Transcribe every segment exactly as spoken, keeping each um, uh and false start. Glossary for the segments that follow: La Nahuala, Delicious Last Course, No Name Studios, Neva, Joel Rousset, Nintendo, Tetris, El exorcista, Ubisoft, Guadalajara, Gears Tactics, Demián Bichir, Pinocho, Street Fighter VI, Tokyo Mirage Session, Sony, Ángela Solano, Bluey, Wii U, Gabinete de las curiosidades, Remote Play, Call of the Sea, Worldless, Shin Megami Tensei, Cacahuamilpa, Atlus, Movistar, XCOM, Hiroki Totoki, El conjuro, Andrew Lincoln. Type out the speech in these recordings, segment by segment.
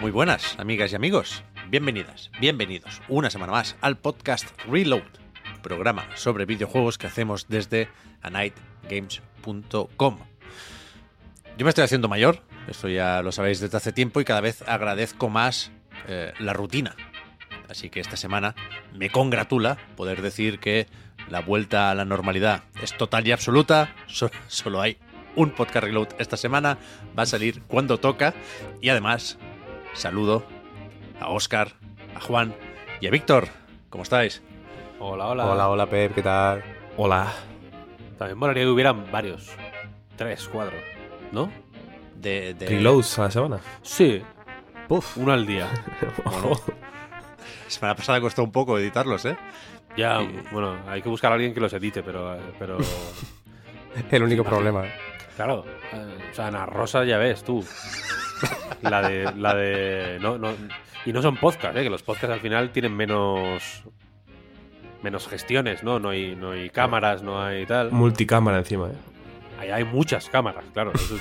Muy buenas, amigas y amigos. Bienvenidas, bienvenidos una semana más al Podcast Reload, programa sobre videojuegos que hacemos desde a night games punto com. Yo me estoy haciendo mayor, esto ya lo sabéis desde hace tiempo, y cada vez agradezco más eh, la rutina. Así que esta semana me congratula poder decir que la vuelta a la normalidad es total y absoluta, so- solo hay un Podcast Reload esta semana, va a salir cuando toca, y además saludo a Óscar, a Juan y a Víctor. ¿Cómo estáis? Hola, hola. Hola, hola, Pep, ¿qué tal? Hola. También molaría que hubieran varios. Tres, cuatro, ¿no? De, de... ¿Reloads a la semana? Sí. Puf. Uno al día. Bueno, la semana pasada costó un poco editarlos, ¿eh? Ya, y... bueno, hay que buscar a alguien que los edite, pero... pero... El único problema. Claro. O sea, Ana Rosa ya ves, tú. La de, la de no, no, y no son podcasts, ¿eh? Que los podcasts al final tienen menos menos gestiones, ¿no? No hay, no hay cámaras, no hay tal. Multicámara encima, ¿eh? Ahí hay muchas cámaras, claro. Eso,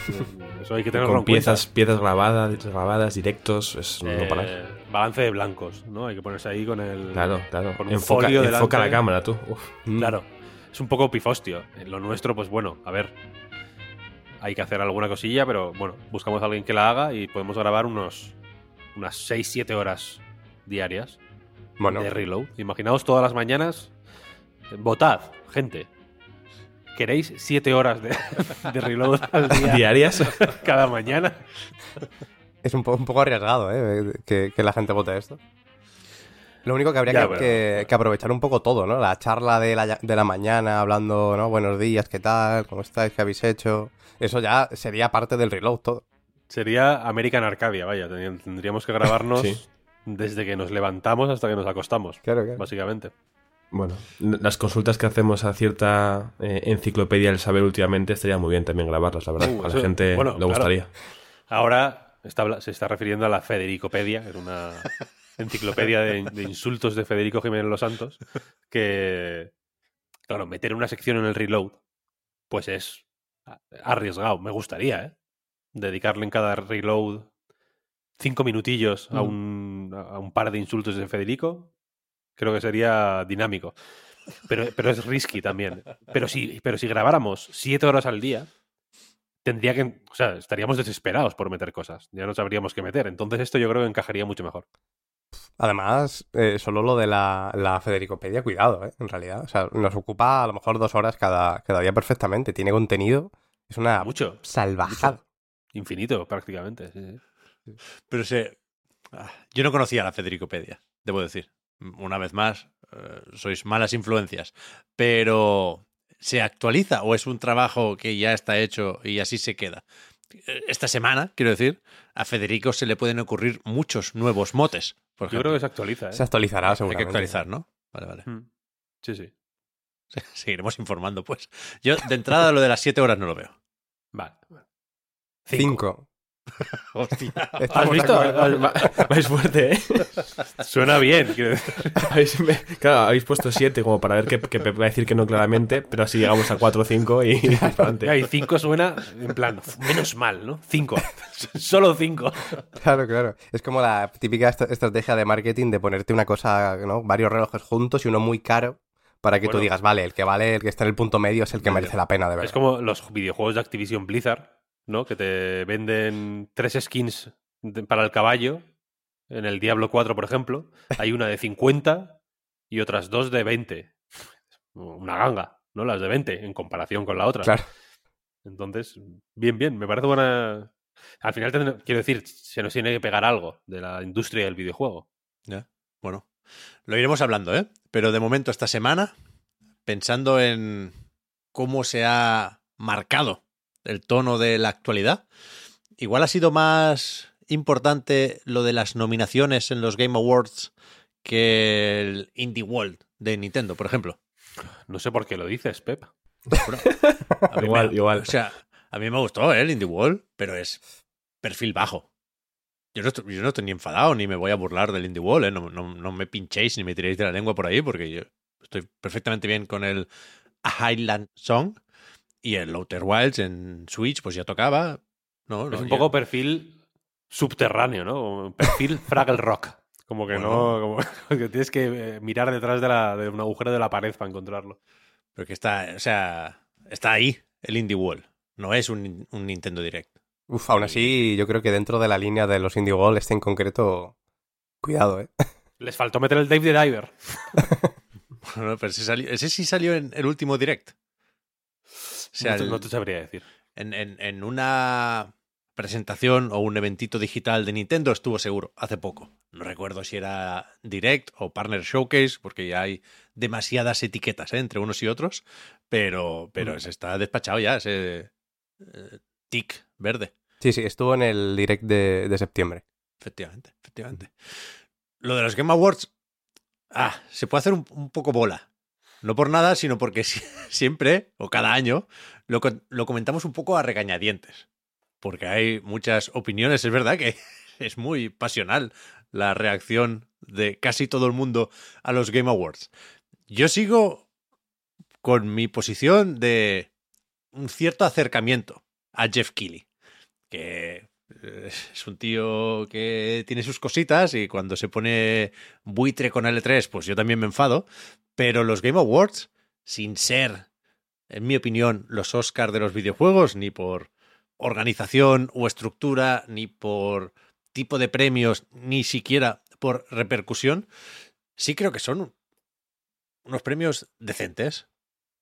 eso hay que tenerlo en cuenta. Piezas, piezas grabadas, grabadas, directos, es eh, no parar. Balance de blancos, ¿no? Hay que ponerse ahí con el. Claro, claro. Con un enfoca, folio delante. Enfoca la cámara, tú. Uf. Claro. Es un poco pifostio. Lo nuestro, pues bueno, a ver. Hay que hacer alguna cosilla, pero bueno, buscamos a alguien que la haga y podemos grabar unos unas seis siete horas diarias, bueno, de Reload. Imaginaos todas las mañanas. Votad, gente. ¿Queréis siete horas de, de Reload al día? ¿Diarias? Cada mañana. Es un, po- un poco arriesgado, ¿eh? Que, que la gente vote esto. Lo único que habría ya, que, pero, que, que aprovechar un poco todo, ¿no? La charla de la, de la mañana, hablando, ¿no? Buenos días, ¿qué tal? ¿Cómo estáis? ¿Qué habéis hecho? Eso ya sería parte del Reload todo. Sería American Arcadia, vaya. Tendríamos que grabarnos sí, desde que nos levantamos hasta que nos acostamos, claro, claro, básicamente. Bueno, las consultas que hacemos a cierta eh, enciclopedia del saber últimamente estaría muy bien también grabarlas, la verdad. Uh, a la sí. gente bueno, le claro. gustaría. Ahora está, se está refiriendo a la Federicopedia, que es una... enciclopedia de, de insultos de Federico Jiménez Los Santos, que claro, meter una sección en el Reload pues es arriesgado, me gustaría, ¿eh? Dedicarle en cada Reload cinco minutillos a un, a un par de insultos de Federico, creo que sería dinámico, pero, pero es risky también, pero si, pero si grabáramos siete horas al día tendría que, o sea, estaríamos desesperados por meter cosas, ya no sabríamos qué meter, entonces esto yo creo que encajaría mucho mejor. Además, eh, solo lo de la, la Federicopedia, cuidado, ¿eh? En realidad. O sea, nos ocupa a lo mejor dos horas cada, cada día perfectamente. Tiene contenido. Es una mucho, salvajada. Mucho. Infinito, prácticamente. Sí, sí. Pero se... Ah, yo no conocía la Federicopedia, debo decir. Una vez más, eh, sois malas influencias. Pero ¿se actualiza o es un trabajo que ya está hecho y así se queda? Esta semana, quiero decir, a Federico se le pueden ocurrir muchos nuevos motes. Yo creo que se actualiza, ¿eh? Se actualizará, seguramente. Hay que actualizar, ¿no? Vale, vale. Sí, sí. Seguiremos informando, pues. Yo, de entrada, lo de las siete horas no lo veo. Vale. Cinco. Cinco. Hostia. ¿Has visto? Vais fuerte, ¿eh? Suena bien. Quiero decir. ¿Habéis, me... Claro, habéis puesto siete como para ver que, que Pepe va a decir que no claramente, pero así llegamos a cuatro o cinco y... Claro, y cinco suena en plan, menos mal, ¿no? Cinco. Solo cinco. Claro, claro. Es como la típica estrategia de marketing de ponerte una cosa, ¿no? Varios relojes juntos y uno muy caro para que bueno, tú digas, vale, el que vale, el que está en el punto medio es el que medio. Merece la pena, de verdad. Es como los videojuegos de Activision Blizzard, ¿no? Que te venden tres skins de, para el caballo. En el Diablo cuatro, por ejemplo, hay una de cincuenta y otras dos de veinte. Una ganga, ¿no? Las de veinte en comparación con la otra. Claro. Entonces, bien, bien. Me parece buena... Al final, tendré... quiero decir, se nos tiene que pegar algo de la industria del videojuego. Ya, bueno. Lo iremos hablando, ¿eh? Pero de momento esta semana, pensando en cómo se ha marcado el tono de la actualidad, igual ha sido más importante lo de las nominaciones en los Game Awards que el Indie World de Nintendo, por ejemplo. No sé por qué lo dices, Pep. Bueno, igual, me, igual. O sea, a mí me gustó ¿eh? el Indie World, pero es perfil bajo. Yo no, estoy, yo no estoy ni enfadado, ni me voy a burlar del Indie World, ¿eh? no, no, no me pinchéis ni me tiréis de la lengua por ahí, porque yo estoy perfectamente bien con el Highland Song y el Outer Wilds en Switch, pues ya tocaba. No, no, es un ya... poco perfil subterráneo, ¿no? Perfil Fraggle Rock. Como que bueno, no, como que tienes que mirar detrás de, la, de un agujero de la pared para encontrarlo. Pero que está, o sea, está ahí el Indie World. No es un, un Nintendo Direct. Uf, aún así, yo creo que dentro de la línea de los Indie World, este en concreto, cuidado, ¿eh? Les faltó meter el Dave the Diver. Bueno, pero ese, salió, ese sí salió en el último Direct. O sea, no, te, el, no te sabría decir. En, en, en una presentación o un eventito digital de Nintendo estuvo seguro, hace poco. No recuerdo si era Direct o Partner Showcase, porque ya hay demasiadas etiquetas ¿eh? entre unos y otros, pero, pero mm. se está despachado ya ese eh, tic verde. Sí, sí, estuvo en el Direct de, de septiembre. Efectivamente, efectivamente. Lo de los Game Awards, ah, se puede hacer un, un poco bola. No por nada, sino porque siempre, o cada año, lo, lo comentamos un poco a regañadientes. Porque hay muchas opiniones, es verdad que es muy pasional la reacción de casi todo el mundo a los Game Awards. Yo sigo con mi posición de un cierto acercamiento a Jeff Keighley, que es un tío que tiene sus cositas y cuando se pone buitre con L tres, pues yo también me enfado. Pero los Game Awards, sin ser, en mi opinión, los Oscar de los videojuegos, ni por organización o estructura, ni por tipo de premios, ni siquiera por repercusión, sí creo que son unos premios decentes,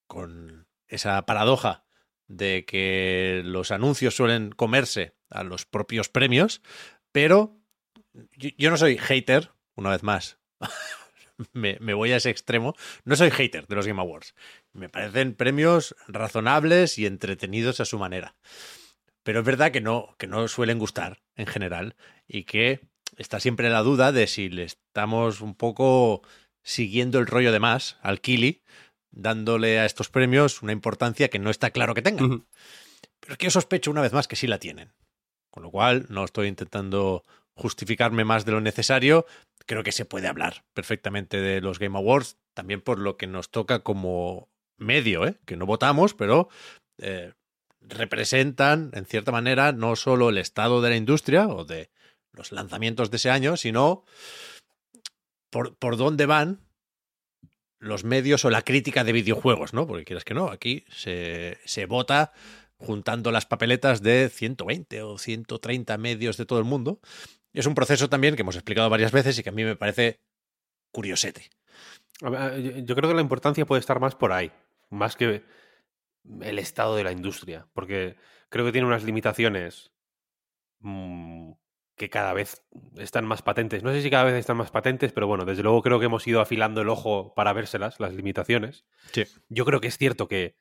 con esa paradoja de que los anuncios suelen comerse a los propios premios, pero yo, yo no soy hater, una vez más, Me, me voy a ese extremo. No soy hater de los Game Awards. Me parecen premios razonables y entretenidos a su manera. Pero es verdad que no, que no suelen gustar en general y que está siempre la duda de si le estamos un poco siguiendo el rollo de más al Keighley, dándole a estos premios una importancia que no está claro que tengan. Uh-huh. Pero es que yo sospecho una vez más que sí la tienen. Con lo cual no estoy intentando justificarme más de lo necesario. Creo que se puede hablar perfectamente de los Game Awards, también por lo que nos toca como medio, ¿eh? que no votamos, pero eh, representan, en cierta manera, no solo el estado de la industria o de los lanzamientos de ese año, sino por, por dónde van los medios o la crítica de videojuegos, ¿no? Porque quieras que no, aquí se, se vota juntando las papeletas de ciento veinte o ciento treinta medios de todo el mundo. Es un proceso también que hemos explicado varias veces y que a mí me parece curiosete. Yo creo que la importancia puede estar más por ahí, más que el estado de la industria, porque creo que tiene unas limitaciones que cada vez están más patentes. No sé si cada vez están más patentes, pero bueno, desde luego creo que hemos ido afilando el ojo para vérselas, las limitaciones. Sí. Yo creo que es cierto que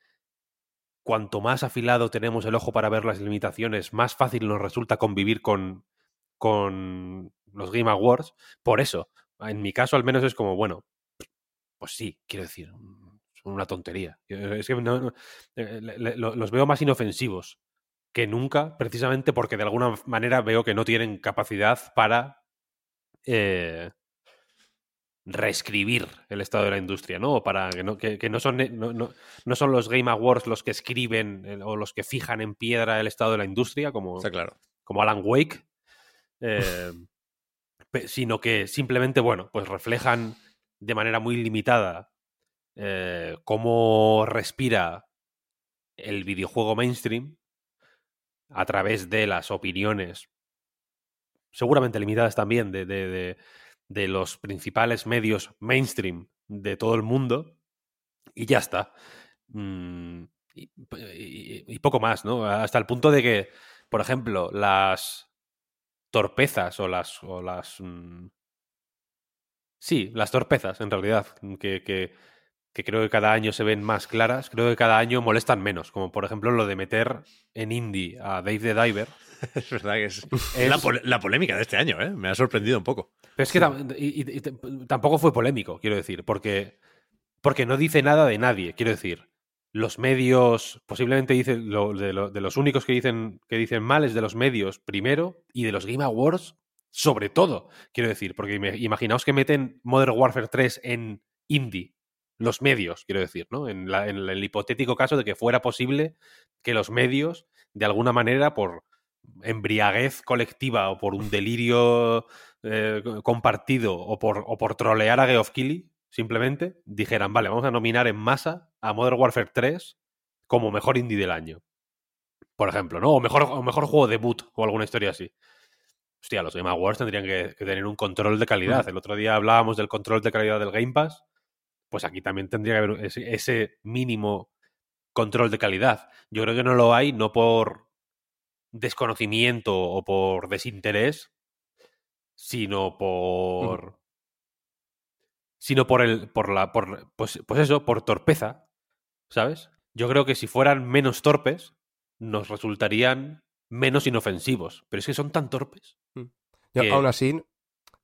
cuanto más afilado tenemos el ojo para ver las limitaciones, más fácil nos resulta convivir con... con los Game Awards. Por eso, en mi caso al menos es como, bueno, pues sí, quiero decir, son una tontería. Es que no, no, los veo más inofensivos que nunca, precisamente porque de alguna manera veo que no tienen capacidad para eh, reescribir el estado de la industria, ¿no? Para que no, que, que no son no, no, no son los Game Awards los que escriben o los que fijan en piedra el estado de la industria, como, está claro, como Alan Wake. Eh, sino que simplemente, bueno, pues reflejan de manera muy limitada eh, cómo respira el videojuego mainstream a través de las opiniones, seguramente limitadas también, de, de, de, de los principales medios mainstream de todo el mundo, y ya está. Mm, y, y, y poco más, ¿no? Hasta el punto de que, por ejemplo, las torpezas o las o las mmm, Sí, las torpezas, en realidad, que, que, que creo que cada año se ven más claras. Creo que cada año molestan menos, como por ejemplo lo de meter en indie a Dave the Diver. Es verdad que es, es... La, pol- la polémica de este año, ¿eh? Me ha sorprendido un poco. Pero es que tam- y, y, y, tampoco fue polémico, quiero decir, porque, porque no dice nada de nadie, quiero decir. Los medios, posiblemente dicen lo, de, lo, de los únicos que dicen, que dicen mal es de los medios primero y de los Game Awards sobre todo, quiero decir, porque imaginaos que meten Modern Warfare tres en indie, los medios, quiero decir, ¿no? En, la, en el hipotético caso de que fuera posible que los medios, de alguna manera, por embriaguez colectiva o por un delirio eh, compartido o por, o por trolear a Geoff Keighley, simplemente dijeran, vale, vamos a nominar en masa a Modern Warfare tres como mejor indie del año, por ejemplo, ¿no? O mejor, o mejor juego debut o alguna historia así. Hostia, los Game Awards tendrían que, que tener un control de calidad. El otro día hablábamos del control de calidad del Game Pass, pues aquí también tendría que haber ese, ese mínimo control de calidad. Yo creo que no lo hay, no por desconocimiento o por desinterés, sino por... Mm. sino por el por la por pues, pues eso, por torpeza, ¿sabes? Yo creo que si fueran menos torpes nos resultarían menos inofensivos, pero es que son tan torpes. Yo que... aún así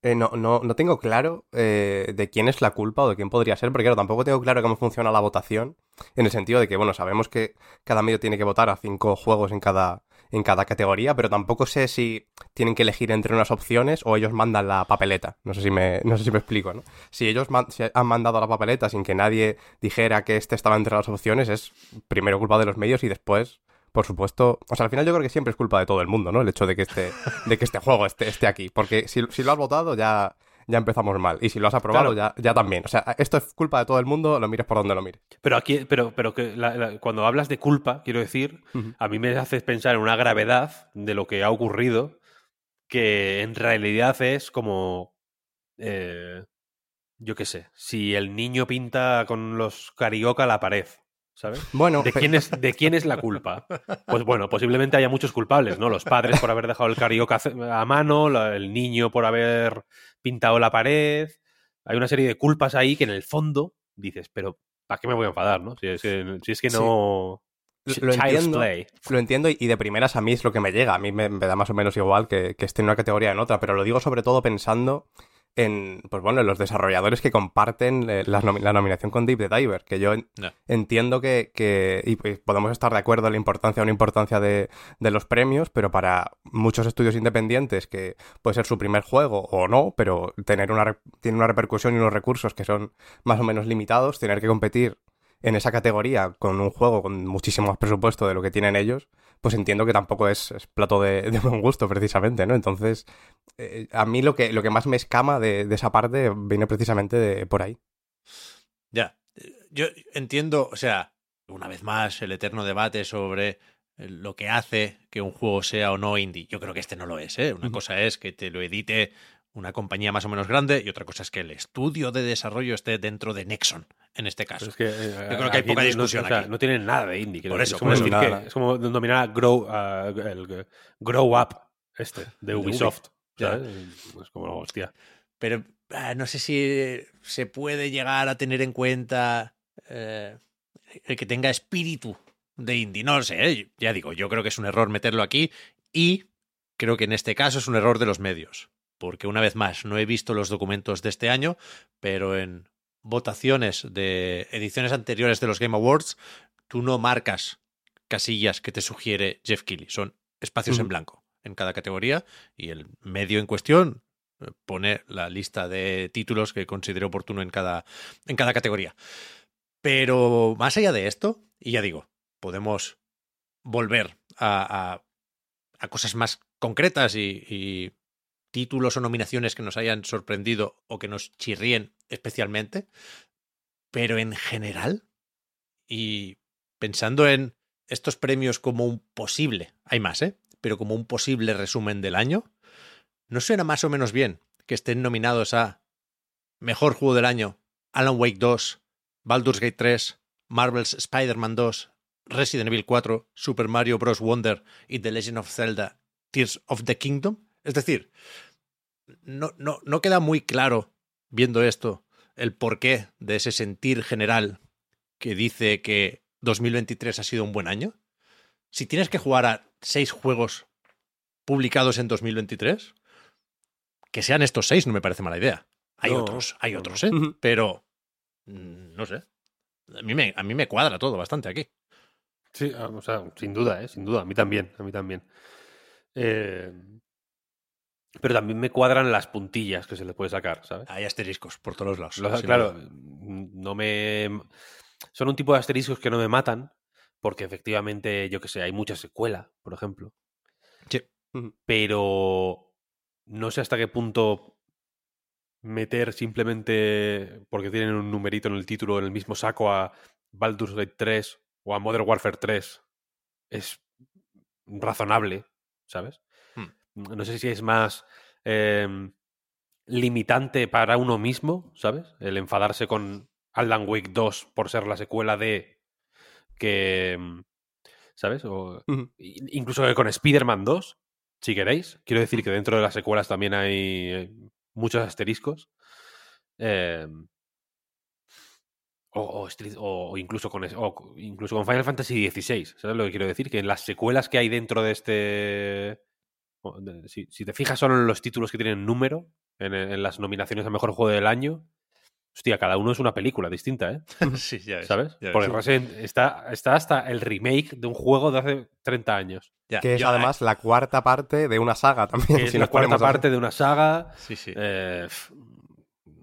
eh, no, no, no tengo claro eh, de quién es la culpa o de quién podría ser, porque claro, tampoco tengo claro cómo funciona la votación, en el sentido de que, bueno, sabemos que cada medio tiene que votar a cinco juegos en cada, en cada categoría, pero tampoco sé si tienen que elegir entre unas opciones o ellos mandan la papeleta. No sé si me, no sé si me explico, ¿no? Si ellos man- si han mandado la papeleta sin que nadie dijera que este estaba entre las opciones, es primero culpa de los medios y después, por supuesto... O sea, al final yo creo que siempre es culpa de todo el mundo, ¿no? El hecho de que este, de que este juego esté, esté aquí. Porque si, si lo has votado ya... ya empezamos mal. Y si lo has aprobado, claro, ya, ya también. O sea, esto es culpa de todo el mundo, lo mires por donde lo mires. Pero aquí, pero, pero que la, la, cuando hablas de culpa, quiero decir, uh-huh. a mí me haces pensar en una gravedad de lo que ha ocurrido, que en realidad es como, eh, yo qué sé, si el niño pinta con los carioca la pared, ¿sabes? Bueno, ¿De, pero... quién es, ¿De quién es la culpa? Pues bueno, posiblemente haya muchos culpables, ¿no? Los padres por haber dejado el carioca a mano, el niño por haber pintado la pared. Hay una serie de culpas ahí que en el fondo dices, pero ¿para qué me voy a enfadar, no? Si es que, si es que no... Sí. Lo entiendo, lo entiendo y de primeras a mí es lo que me llega. A mí me, me da más o menos igual que, que esté en una categoría o en otra, pero lo digo sobre todo pensando... en, pues bueno, en los desarrolladores que comparten la, nom- la nominación con Dave the Diver, que yo en- no. entiendo que, que y podemos estar de acuerdo en la importancia o no importancia de, de los premios, pero para muchos estudios independientes que puede ser su primer juego o no, pero tener una re- tiene una repercusión y unos recursos que son más o menos limitados, tener que competir en esa categoría con un juego con muchísimo más presupuesto de lo que tienen ellos, pues entiendo que tampoco es, es plato de, de buen gusto, precisamente, ¿no? Entonces, eh, a mí lo que, lo que más me escama de, de esa parte viene precisamente de por ahí. Ya, yo entiendo, o sea, una vez más, el eterno debate sobre lo que hace que un juego sea o no indie. Yo creo que este no lo es, ¿eh? Una uh-huh. cosa es que te lo edite una compañía más o menos grande y otra cosa es que el estudio de desarrollo esté dentro de Nexon, en este caso. Es que, eh, yo creo que hay poca discusión no, o sea, aquí. No tienen nada de indie. Por eso, es como, por eso decir que, es como dominar a Grow, uh, el Grow Up este de Ubisoft. De Ubisoft, ¿sabes? Yeah. Es como, hostia. Pero uh, no sé si se puede llegar a tener en cuenta uh, el que tenga espíritu de indie. No lo sé, ¿eh? Ya digo, yo creo que es un error meterlo aquí y creo que en este caso es un error de los medios. Porque una vez más, no he visto los documentos de este año, pero en votaciones de ediciones anteriores de los Game Awards, tú no marcas casillas que te sugiere Geoff Keighley. Son espacios mm. en blanco en cada categoría y el medio en cuestión pone la lista de títulos que considere oportuno en cada, en cada categoría. Pero más allá de esto, y ya digo, podemos volver a, a, a cosas más concretas y... y títulos o nominaciones que nos hayan sorprendido o que nos chirríen especialmente, pero en general, y pensando en estos premios como un posible, hay más, ¿eh? Pero como un posible resumen del año, ¿no suena más o menos bien que estén nominados a Mejor Juego del Año, Alan Wake dos, Baldur's Gate tres, Marvel's Spider-Man dos, Resident Evil cuatro, Super Mario Bros. Wonder y The Legend of Zelda: Tears of the Kingdom? Es decir, no, no, no queda muy claro viendo esto, el porqué de ese sentir general que dice que dos mil veintitrés ha sido un buen año? Si tienes que jugar a seis juegos publicados en dos mil veintitrés, que sean estos seis no me parece mala idea. Hay no, otros, hay no. otros, ¿eh? Uh-huh. Pero, no sé, a mí, me, a mí me cuadra todo bastante aquí. Sí, o sea, sin duda, ¿eh? Sin duda, a mí también, a mí también. Eh... Pero también me cuadran las puntillas que se les puede sacar, ¿sabes? Hay asteriscos por todos lados. Los, claro, no me... Son un tipo de asteriscos que no me matan, porque efectivamente, yo qué sé, hay mucha secuela, por ejemplo. Sí. Pero no sé hasta qué punto meter simplemente porque tienen un numerito en el título en el mismo saco a Baldur's Gate tres o a Modern Warfare tres es razonable, ¿sabes? Hmm. No sé si es más eh, limitante para uno mismo, ¿sabes? El enfadarse con Alan Wake dos por ser la secuela de que... ¿Sabes? O, uh-huh. Incluso con Spider-Man dos, si queréis. Quiero decir que dentro de las secuelas también hay muchos asteriscos. Eh, o, o, o, incluso con, o incluso con Final Fantasy dieciséis. ¿Sabes lo que quiero decir? Que en las secuelas que hay dentro de este... Si, si te fijas solo en los títulos que tienen número, en, en las nominaciones a mejor juego del año, hostia, cada uno es una película distinta, ¿eh? Sí, ya ves. ¿Sabes? Ya ves. Porque Resident está, está hasta el remake de un juego de hace treinta años. Ya, que es yo, además eh, la cuarta parte de una saga también. Que es si la cuarta parte de una saga. Sí, sí. Eh,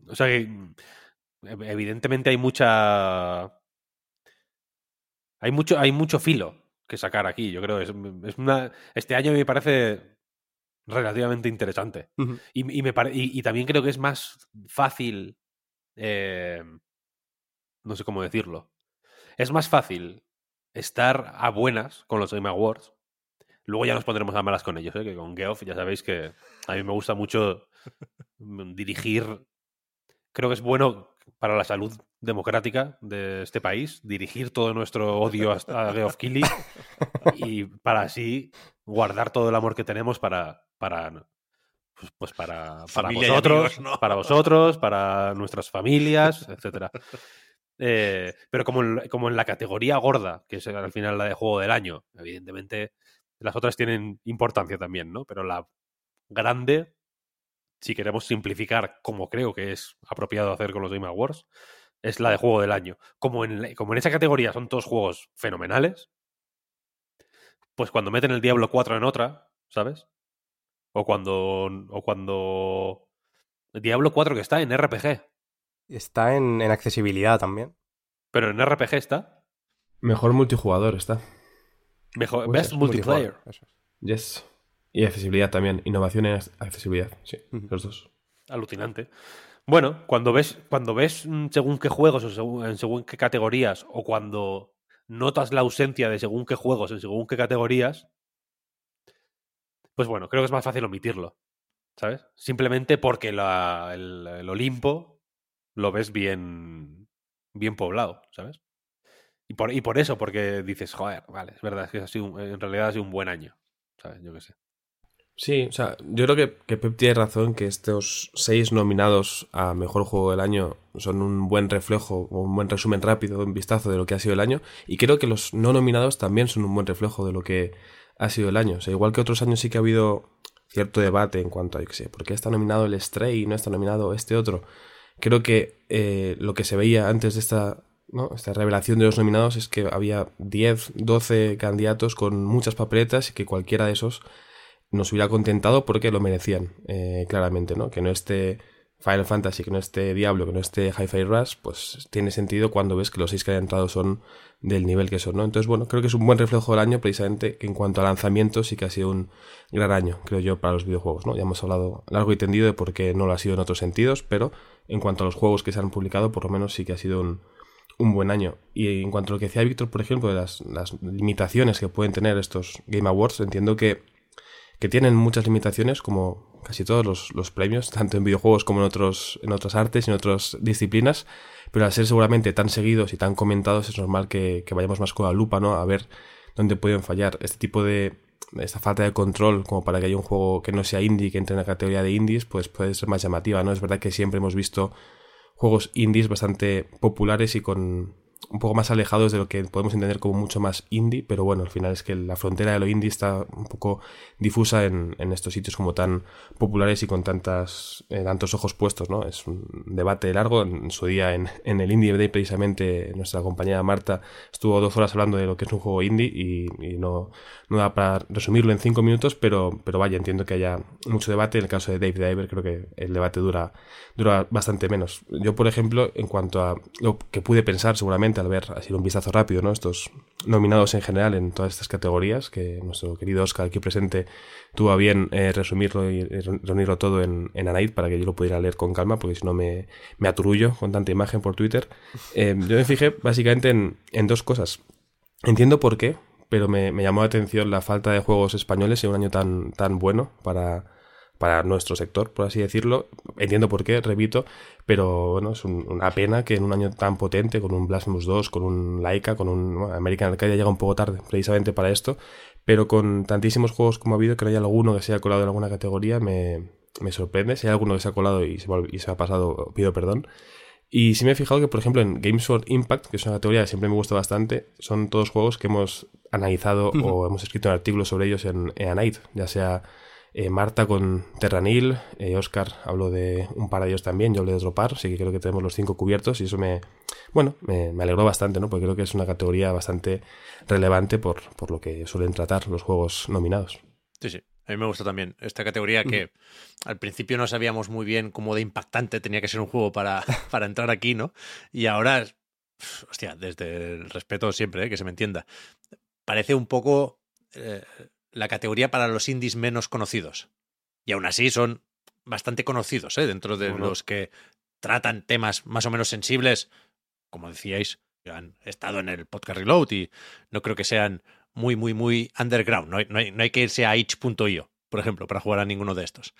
o sea que evidentemente hay mucha... Hay mucho, hay mucho filo que sacar aquí, yo creo. Es, es una, este año me parece... relativamente interesante. Uh-huh. Y, y, me pare- y, y también creo que es más fácil... Eh, no sé cómo decirlo. Es más fácil estar a buenas con los Game Awards. Luego ya nos pondremos a malas con ellos, ¿eh? Que con Geoff ya sabéis que a mí me gusta mucho dirigir. Creo que es bueno para la salud democrática de este país dirigir todo nuestro odio a Geoff Keighley y para así guardar todo el amor que tenemos para... para Pues, pues para, para vosotros, amigos, ¿no? Para vosotros, para nuestras familias, etcétera. Eh, pero como en, como en la categoría gorda, que es al final la de juego del año, evidentemente las otras tienen importancia también, ¿no? Pero la grande, si queremos simplificar, como creo que es apropiado hacer con los Game Awards, es la de juego del año. Como en, como en esa categoría son todos juegos fenomenales, pues cuando meten el Diablo cuatro en otra, ¿sabes? O cuando. O cuando. Diablo cuatro, que está en R P G. Está en, en accesibilidad también. Pero en R P G está. Mejor multijugador está. Mejor, pues best multiplayer. Eso es. Yes. Y accesibilidad también. Innovación en accesibilidad. Sí. Uh-huh. Los dos. Alucinante. Bueno, cuando ves, cuando ves según qué juegos, o según, en según qué categorías, o cuando notas la ausencia de según qué juegos, en según qué categorías. Pues bueno, creo que es más fácil omitirlo, ¿sabes? Simplemente porque la, el, el Olimpo lo ves bien, bien poblado, ¿sabes? Y por, y por eso, porque dices, joder, vale, es verdad, es que ha sido, en realidad ha sido un buen año, ¿sabes? Yo qué sé. Sí, o sea, yo creo que, que Pep tiene razón que estos seis nominados a Mejor Juego del Año son un buen reflejo, un buen resumen rápido, un vistazo de lo que ha sido el año, y creo que los no nominados también son un buen reflejo de lo que ha sido el año. O sea, igual que otros años sí que ha habido cierto debate en cuanto a, yo qué sé, ¿por qué está nominado el Stray y no está nominado este otro? Creo que eh, lo que se veía antes de esta, ¿no? esta revelación de los nominados es que había diez, doce candidatos con muchas papeletas y que cualquiera de esos nos hubiera contentado porque lo merecían, eh, claramente, ¿no? Que no esté Final Fantasy, que no esté Diablo, que no esté Hi-Fi Rush, pues tiene sentido cuando ves que los seis que han entrado son del nivel que son, ¿no? Entonces, bueno, creo que es un buen reflejo del año, precisamente, que en cuanto a lanzamientos sí que ha sido un gran año, creo yo, para los videojuegos, ¿no? Ya hemos hablado largo y tendido de por qué no lo ha sido en otros sentidos, pero en cuanto a los juegos que se han publicado, por lo menos sí que ha sido un, un buen año. Y en cuanto a lo que decía Víctor, por ejemplo, de las, las limitaciones que pueden tener estos Game Awards, entiendo que que tienen muchas limitaciones, como casi todos los, los premios, tanto en videojuegos como en otros en otras artes y en otras disciplinas, pero al ser seguramente tan seguidos y tan comentados es normal que, que vayamos más con la lupa, ¿no? A ver dónde pueden fallar. Este tipo de esta falta de control como para que haya un juego que no sea indie, que entre en la categoría de indies, pues puede ser más llamativa, ¿no? Es verdad que siempre hemos visto juegos indies bastante populares y con un poco más alejados de lo que podemos entender como mucho más indie, pero bueno, al final es que la frontera de lo indie está un poco difusa en, en estos sitios como tan populares y con tantas eh, tantos ojos puestos, ¿no? Es un debate largo. En su día en, en el Indie Day, precisamente, nuestra compañera Marta estuvo dos horas hablando de lo que es un juego indie y, y no, no da para resumirlo en cinco minutos, pero, pero vaya, entiendo que haya mucho debate. En el caso de Dave the Diver creo que el debate dura, dura bastante menos. Yo, por ejemplo, en cuanto a lo que pude pensar, seguramente al ver así un vistazo rápido, ¿no?, estos nominados en general en todas estas categorías, que nuestro querido Oscar aquí presente tuvo a bien eh, resumirlo y reunirlo todo en, en Anaid para que yo lo pudiera leer con calma, porque si no me, me aturullo con tanta imagen por Twitter. Eh, yo me fijé básicamente en, en dos cosas. Entiendo por qué, pero me, me llamó la atención la falta de juegos españoles en un año tan, tan bueno para... para nuestro sector, por así decirlo. Entiendo por qué, repito, pero bueno, es un, una pena que en un año tan potente, con un Blasphemous dos, con un Laika, con un bueno, American Arcadia llega un poco tarde precisamente para esto, pero con tantísimos juegos como ha habido, que no haya alguno que se haya colado en alguna categoría, me, me sorprende. Si hay alguno que se ha colado y se, y se ha pasado, pido perdón. Y sí me he fijado que, por ejemplo, en GameSword Impact, que es una categoría que siempre me gusta bastante, son todos juegos que hemos analizado uh-huh. o hemos escrito un artículo sobre ellos en, en A Night, ya sea... Eh, Marta con Terranil, eh, Oscar habló de un par de ellos también, yo hablé de otro par, así que creo que tenemos los cinco cubiertos y eso me, bueno, me, me alegró bastante, ¿no? Porque creo que es una categoría bastante relevante por, por lo que suelen tratar los juegos nominados. Sí, sí. A mí me gusta también esta categoría que al principio no sabíamos muy bien cómo de impactante tenía que ser un juego para, para entrar aquí, ¿no? Y ahora, pff, hostia, desde el respeto siempre, ¿eh?, que se me entienda, parece un poco... Eh, la categoría para los indies menos conocidos. Y aún así son bastante conocidos, ¿eh?, dentro de bueno. los que tratan temas más o menos sensibles, como decíais, que han estado en el Podcast Reload y no creo que sean muy, muy, muy underground. No hay, no hay, no hay que irse a itch punto io, por ejemplo, para jugar a ninguno de estos.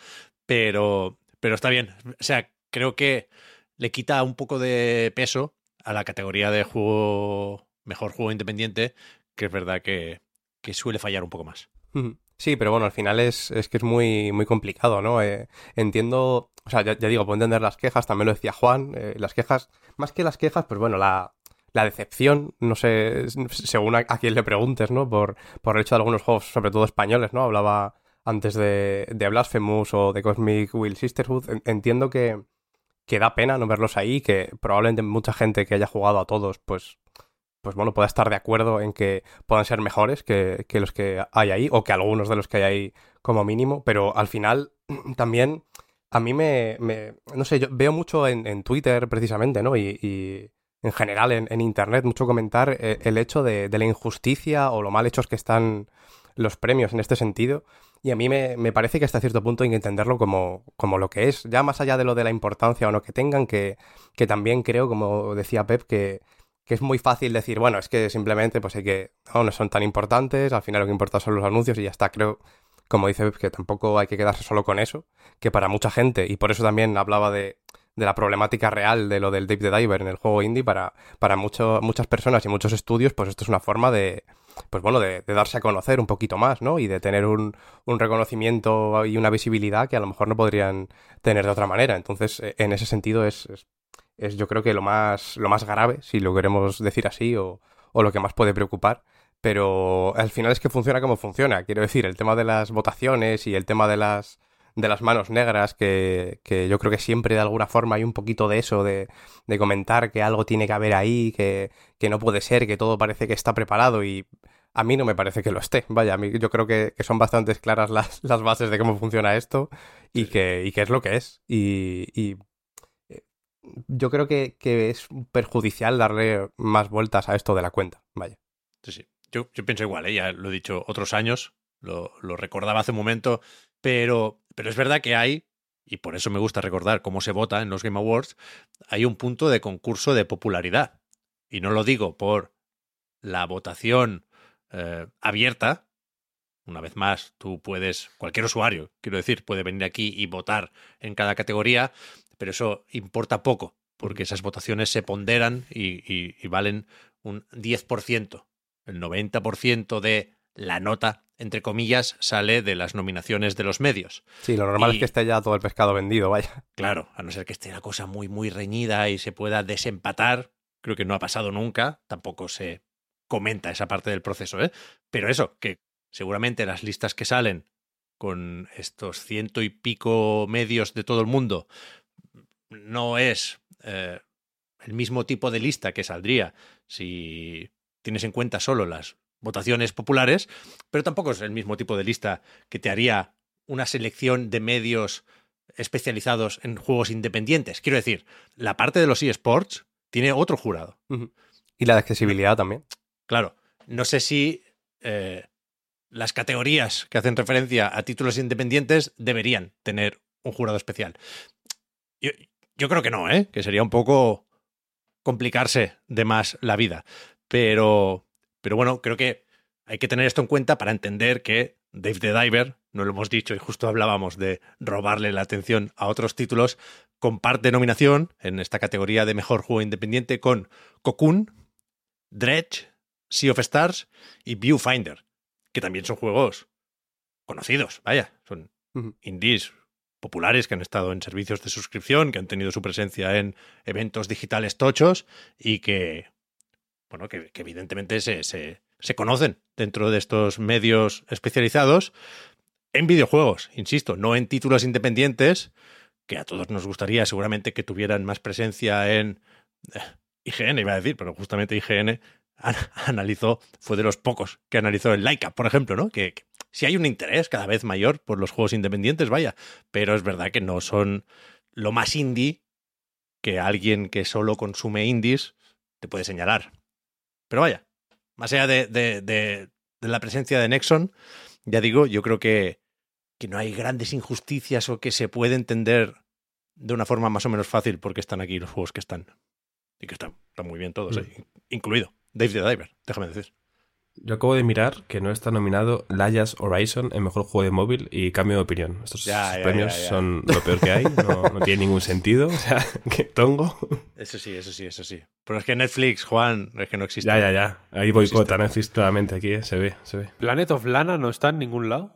Pero, pero está bien. O sea, creo que le quita un poco de peso a la categoría de juego mejor juego independiente, que es verdad que, que suele fallar un poco más. Sí, pero bueno, al final es, es que es muy, muy complicado, ¿no? Eh, entiendo, o sea, ya, ya digo, puedo entender las quejas, también lo decía Juan, eh, las quejas, más que las quejas, pues bueno, la, la decepción, no sé, según a, a quién le preguntes, ¿no? Por, por el hecho de algunos juegos, sobre todo españoles, ¿no? Hablaba antes de, de Blasphemous o de Cosmic Will Sisterhood, entiendo que, que da pena no verlos ahí, que probablemente mucha gente que haya jugado a todos, pues... pues bueno, pueda estar de acuerdo en que puedan ser mejores que, que los que hay ahí, o que algunos de los que hay ahí como mínimo, pero al final también a mí me... me no sé, yo veo mucho en, en Twitter precisamente, ¿no? Y, y en general en, en Internet mucho comentar el hecho de, de la injusticia o lo mal hechos que están los premios en este sentido, y a mí me, me parece que hasta cierto punto hay que entenderlo como, como lo que es, ya más allá de lo de la importancia o no que tengan, que, que también creo, como decía Pep, que... que es muy fácil decir, bueno, es que simplemente pues hay que, no, no son tan importantes, al final lo que importa son los anuncios y ya está. Creo, como dice Pep, que tampoco hay que quedarse solo con eso, que para mucha gente, y por eso también hablaba de, de la problemática real de lo del Dave the Diver en el juego indie, para, para mucho, muchas personas y muchos estudios, pues esto es una forma de, pues bueno, de, de darse a conocer un poquito más, ¿no? Y de tener un, un reconocimiento y una visibilidad que a lo mejor no podrían tener de otra manera. Entonces, en ese sentido es... es es yo creo que lo más lo más grave, si lo queremos decir así, o, o lo que más puede preocupar, pero al final es que funciona como funciona. Quiero decir, el tema de las votaciones y el tema de las de las manos negras, que, que yo creo que siempre de alguna forma hay un poquito de eso, de, de comentar que algo tiene que haber ahí, que, que no puede ser, que todo parece que está preparado, y a mí no me parece que lo esté. Vaya, a mí, yo creo que, que son bastante claras las, las bases de cómo funciona esto y que, y que es lo que es, y... y yo creo que, que es perjudicial darle más vueltas a esto de la cuenta. Vaya. Sí, sí. Yo, yo pienso igual, ¿eh? Ya lo he dicho otros años, lo, lo recordaba hace un momento, pero, pero es verdad que hay, y por eso me gusta recordar cómo se vota en los Game Awards, hay un punto de concurso de popularidad. Y no lo digo por la votación eh, abierta. Una vez más, tú puedes, cualquier usuario, quiero decir, puede venir aquí y votar en cada categoría, pero eso importa poco, porque esas votaciones se ponderan y, y, y valen un diez por ciento. El noventa por ciento de la nota entre comillas, sale de las nominaciones de los medios. Sí, lo normal y, es que esté ya todo el pescado vendido, vaya. Claro, a no ser que esté la cosa muy, muy reñida y se pueda desempatar, creo que no ha pasado nunca, tampoco se comenta esa parte del proceso, ¿eh? Pero eso, que seguramente las listas que salen con estos ciento y pico medios de todo el mundo no es eh, el mismo tipo de lista que saldría si tienes en cuenta solo las votaciones populares, pero tampoco es el mismo tipo de lista que te haría una selección de medios especializados en juegos independientes. Quiero decir, la parte de los eSports tiene otro jurado. Uh-huh. Y la de accesibilidad también. Claro. No sé si eh, las categorías que hacen referencia a títulos independientes deberían tener un jurado especial. Yo, yo creo que no, ¿eh? Que sería un poco complicarse de más la vida. Pero, pero bueno, creo que hay que tener esto en cuenta para entender que Dave the Diver, no lo hemos dicho y justo hablábamos de robarle la atención a otros títulos, comparte nominación en esta categoría de mejor juego independiente con Cocoon, Dredge, Sea of Stars y Viewfinder, que también son juegos conocidos, vaya, son uh-huh. indies populares que han estado en servicios de suscripción, que han tenido su presencia en eventos digitales tochos y que... Bueno, que, que evidentemente se, se, se conocen dentro de estos medios especializados en videojuegos, insisto, no en títulos independientes, que a todos nos gustaría seguramente que tuvieran más presencia en eh, I G N, iba a decir, pero justamente I G N an- analizó, fue de los pocos que analizó el Laika, por ejemplo, ¿no? Que, que si hay un interés cada vez mayor por los juegos independientes, vaya, pero es verdad que no son lo más indie que alguien que solo consume indies te puede señalar. Pero vaya, más allá de, de, de, de la presencia de Nexon, ya digo, yo creo que, que no hay grandes injusticias o que se puede entender de una forma más o menos fácil porque están aquí los juegos que están. Y que están, están muy bien todos, mm. eh, incluido Dave the Diver, déjame decir. Yo acabo de mirar que no está nominado Layas Horizon en mejor juego de móvil y cambio de opinión. Estos ya, ya, premios ya, ya. son lo peor que hay, no, no tiene ningún sentido. O sea, qué tongo. Eso sí, eso sí, eso sí. Pero es que Netflix, Juan, es que no existe. Ya, ya, ya. Ahí no boicota Netflix claramente aquí, ¿eh? Se ve, se ve. ¿Planet of Lana no está en ningún lado?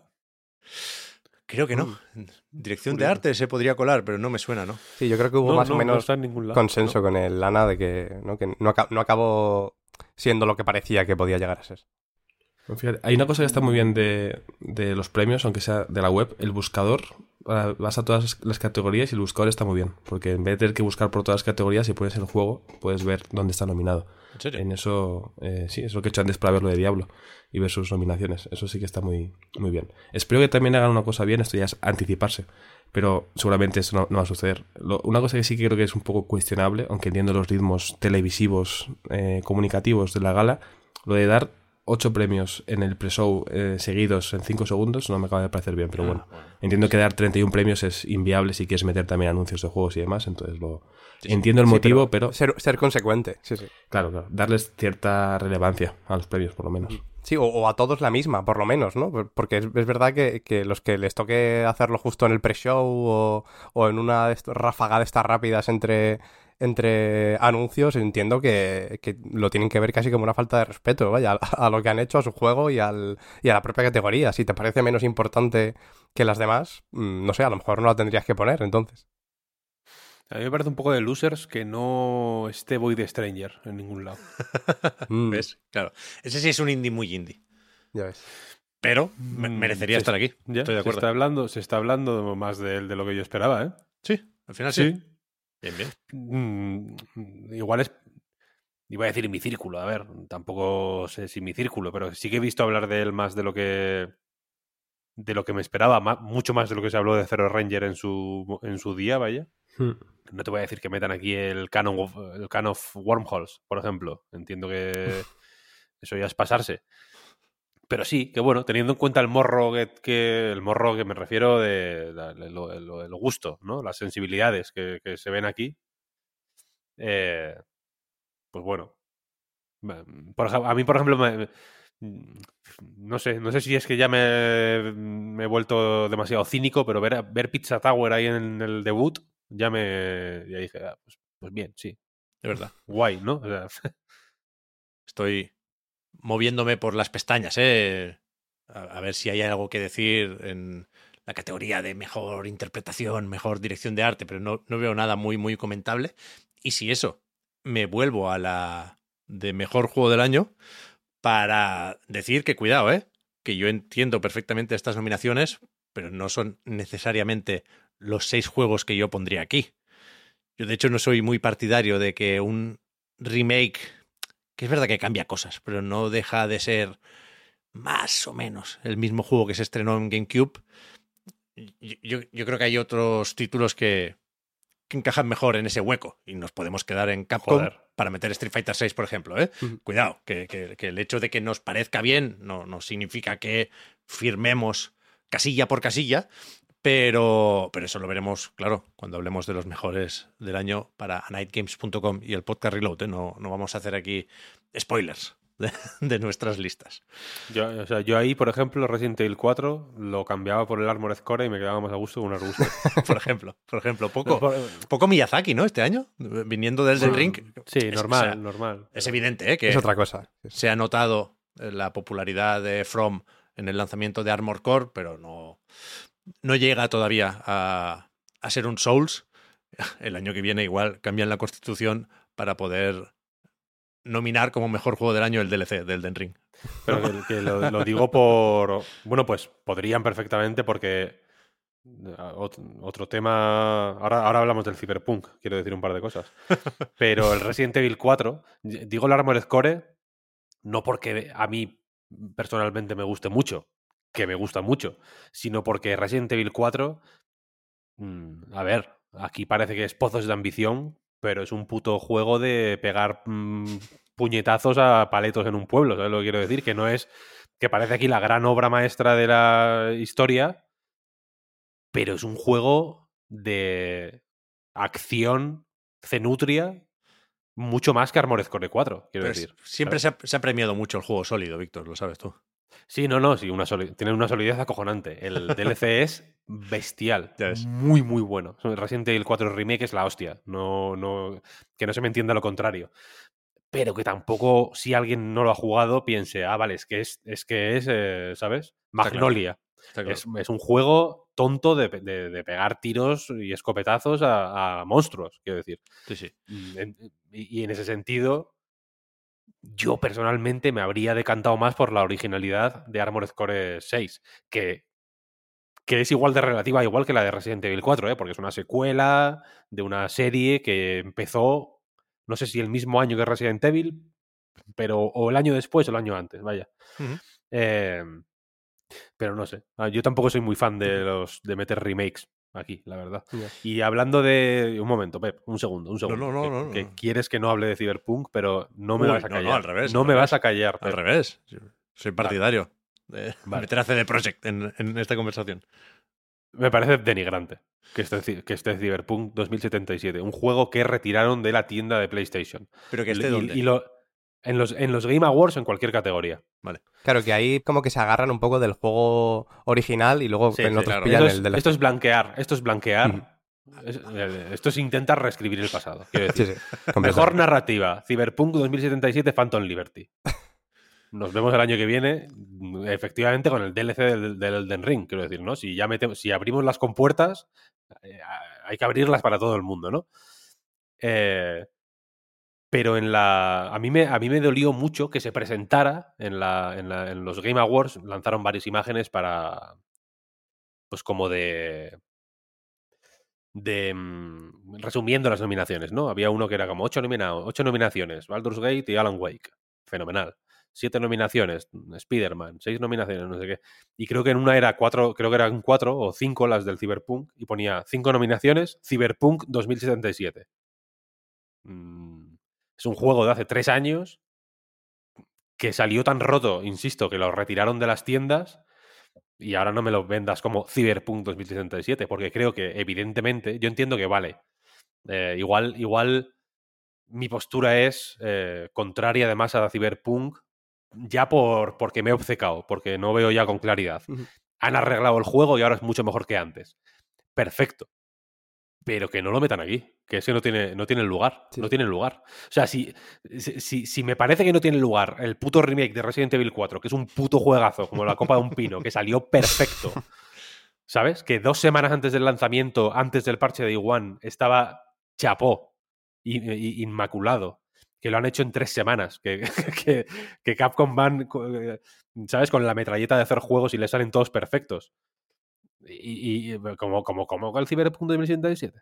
Creo que no. Mm. Dirección Curioso. De arte se podría colar, pero no me suena, ¿no? Sí, yo creo que hubo no, más no, o menos no lado, consenso no. con el Lana de que no, que no, acab- no acabó... siendo lo que parecía que podía llegar a ser. Fíjate, hay una cosa que está muy bien de, de los premios, aunque sea de la web, el buscador, vas a todas las categorías y el buscador está muy bien, porque en vez de tener que buscar por todas las categorías, si pones el juego, puedes ver dónde está nominado. ¿En serio? En eso, eh, sí, es lo que he hecho antes para ver lo de Diablo y ver sus nominaciones. Eso sí que está muy, muy bien. Espero que también hagan una cosa bien, esto ya es anticiparse, pero seguramente eso no, no va a suceder. Lo, una cosa que sí que creo que es un poco cuestionable, aunque entiendo los ritmos televisivos, eh, comunicativos de la gala, lo de dar ocho premios en el pre-show eh, seguidos en cinco segundos no me acaba de parecer bien, pero ah, bueno. bueno. Entiendo sí. que dar treinta y uno premios es inviable si quieres meter también anuncios de juegos y demás, entonces lo sí, entiendo el sí, motivo, pero... pero... Ser, ser consecuente, sí, sí. Claro, claro, darles cierta relevancia a los premios, por lo menos. Sí, o, o a todos la misma, por lo menos, ¿no? Porque es, es verdad que, que los que les toque hacerlo justo en el pre-show o, o en una ráfaga de estas rápidas entre... entre anuncios, entiendo que, que lo tienen que ver casi como una falta de respeto, vaya, a, a lo que han hecho, a su juego y, al, y a la propia categoría. Si te parece menos importante que las demás, no sé, a lo mejor no la tendrías que poner, entonces. A mí me parece un poco de losers que no esté Void de Stranger en ningún lado. ¿Ves? Claro. Ese sí es un indie muy indie. Ya ves. Pero me- merecería sí, estar aquí. Ya, estoy de acuerdo. Se está hablando, se está hablando más de, de lo que yo esperaba, ¿eh? Sí, al final sí. sí. Bien, bien. Mm, igual es, iba a decir en mi círculo, a ver, tampoco sé si mi círculo, pero sí que he visto hablar de él más de lo que de lo que me esperaba, más, mucho más de lo que se habló de Zero Ranger en su en su día, vaya. Hmm. No te voy a decir que metan aquí el Canon of, el Canon of Wormholes, por ejemplo. Entiendo que eso ya es pasarse. Pero sí, que bueno, teniendo en cuenta el morro que, que el morro que me refiero de, de, de, lo, de, lo, de lo gusto, ¿no? Las sensibilidades que, que se ven aquí. Eh, pues bueno. Por, a mí, por ejemplo, me, no sé, no sé si es que ya me, me he vuelto demasiado cínico, pero ver, ver Pizza Tower ahí en el debut, ya me ya dije, ah, pues, pues bien, sí. De verdad. Guay, ¿no? O sea, estoy... moviéndome por las pestañas, ¿eh? A, a ver si hay algo que decir en la categoría de mejor interpretación, mejor dirección de arte, pero no, no veo nada muy, muy comentable. Y si eso, me vuelvo a la de mejor juego del año para decir que cuidado, ¿eh? Que yo entiendo perfectamente estas nominaciones, pero no son necesariamente los seis juegos que yo pondría aquí. Yo, de hecho, no soy muy partidario de que un remake, que es verdad que cambia cosas, pero no deja de ser más o menos el mismo juego que se estrenó en GameCube. Yo, yo creo que hay otros títulos que, que encajan mejor en ese hueco y nos podemos quedar en Capcom. Joder. Para meter Street Fighter seis, por ejemplo, ¿eh? Uh-huh. Cuidado, que, que, que el hecho de que nos parezca bien no, no significa que firmemos casilla por casilla, pero, pero eso lo veremos, claro, cuando hablemos de los mejores del año para a night games punto com y el Podcast Reload, ¿eh? No, no vamos a hacer aquí spoilers de, de nuestras listas. Yo, o sea, yo ahí, por ejemplo, Resident Evil cuatro lo cambiaba por el Armored Core y me quedaba más a gusto con un arbusto. por ejemplo, por ejemplo, poco, poco Miyazaki, ¿no? Este año, viniendo del Elden Ring. Sí, es, normal, o sea, normal. Es evidente, ¿eh? Que es otra cosa. Se ha notado la popularidad de From en el lanzamiento de Armored Core, pero no, no llega todavía a, a ser un Souls. El año que viene igual cambian la constitución para poder nominar como mejor juego del año el D L C del Elden Ring. Pero que, que lo, lo digo por... Bueno, pues podrían perfectamente porque otro tema... Ahora, ahora hablamos del Cyberpunk, quiero decir un par de cosas. Pero el Resident Evil cuatro, digo el Armored Core, no porque a mí personalmente me guste mucho, que me gusta mucho, sino porque Resident Evil cuatro... A ver, aquí parece que es pozos de ambición, pero es un puto juego de pegar mmm, puñetazos a paletos en un pueblo, ¿sabes lo que quiero decir? Que no es... Que parece aquí la gran obra maestra de la historia, pero es un juego de acción cenutria mucho más que Armored Core cuatro, quiero pues decir. Siempre se ha, se ha premiado mucho el juego sólido, Víctor, lo sabes tú. Sí, no, no, sí, una soli- tiene una solidez acojonante. El D L C es bestial, muy, muy bueno. Resident Evil cuatro Remake es la hostia, no, no, que no se me entienda lo contrario. Pero que tampoco, si alguien no lo ha jugado, piense, ah, vale, es que es, es, que es eh, ¿sabes? Magnolia. Está claro. Está claro. Es, es un juego tonto de, de, de pegar tiros y escopetazos a, a monstruos, quiero decir. Sí, sí. Y en, y en ese sentido... Yo personalmente me habría decantado más por la originalidad de Armored Core seis, que, que es igual de relativa, igual que la de Resident Evil cuatro, ¿eh? Porque es una secuela de una serie que empezó, no sé si el mismo año que Resident Evil, pero o el año después o el año antes, vaya. Uh-huh. Eh, pero no sé, yo tampoco soy muy fan de los de meter remakes aquí, la verdad. Yeah. Y hablando de... Un momento, Pep, un segundo, un segundo. No, no, no. Que, no, no. que quieres que no hable de Cyberpunk, pero no me Uy, vas a callar. No, no, al revés. No al me revés. vas a callar. Pep. Al revés. Soy partidario vale. de vale. meter a C D Projekt en, en esta conversación. Me parece denigrante que esté, que esté Cyberpunk dos mil setenta y siete, un juego que retiraron de la tienda de PlayStation. Pero que esté y, ¿dónde? Y lo... En los, en los Game Awards, en cualquier categoría. Vale. Claro, que ahí como que se agarran un poco del juego original y luego sí, en sí, otros claro. pillan esto es, el de la... Esto es blanquear, esto es blanquear. Mm. Es, esto es intentar reescribir el pasado. Quiero decir. Sí, sí. Mejor narrativa, Cyberpunk dos mil setenta y siete, Phantom Liberty. Nos vemos el año que viene, efectivamente, con el D L C del, del Elden Ring, quiero decir, ¿no? Si, ya metemos, si abrimos las compuertas, eh, hay que abrirlas para todo el mundo, ¿no? Eh... Pero en la a mí me a mí me dolió mucho que se presentara en la en, la, en los Game Awards. Lanzaron varias imágenes para pues como de de resumiendo las nominaciones, ¿no? Había uno que era como ocho nominados, ocho nominaciones, Baldur's Gate y Alan Wake, fenomenal. Siete nominaciones, Spider-Man, seis nominaciones, no sé qué. Y creo que en una era cuatro, creo que eran cuatro o cinco las del Cyberpunk y ponía cinco nominaciones, Cyberpunk dos mil setenta y siete. Mm. Es un juego de hace tres años que salió tan roto, insisto, que lo retiraron de las tiendas y ahora no me lo vendas como Cyberpunk dos mil setenta y siete, porque creo que, evidentemente, yo entiendo que vale. Eh, igual, igual mi postura es eh, contraria además a Cyberpunk ya por porque me he obcecado, porque no veo ya con claridad. Uh-huh. Han arreglado el juego y ahora es mucho mejor que antes. Perfecto. pero que no lo metan aquí, que es que no tiene, no tiene lugar, sí. no tiene lugar. O sea, si, si, si me parece que no tiene lugar el puto remake de Resident Evil cuatro, que es un puto juegazo, como la copa de un pino, que salió perfecto, ¿sabes? Que dos semanas antes del lanzamiento, antes del parche de Iguan, estaba chapó, in, in, inmaculado, que lo han hecho en tres semanas, que, que, que Capcom van, ¿sabes? Con la metralleta de hacer juegos y le salen todos perfectos. Y, y como, como, como el Cyberpunk veinte setenta y siete.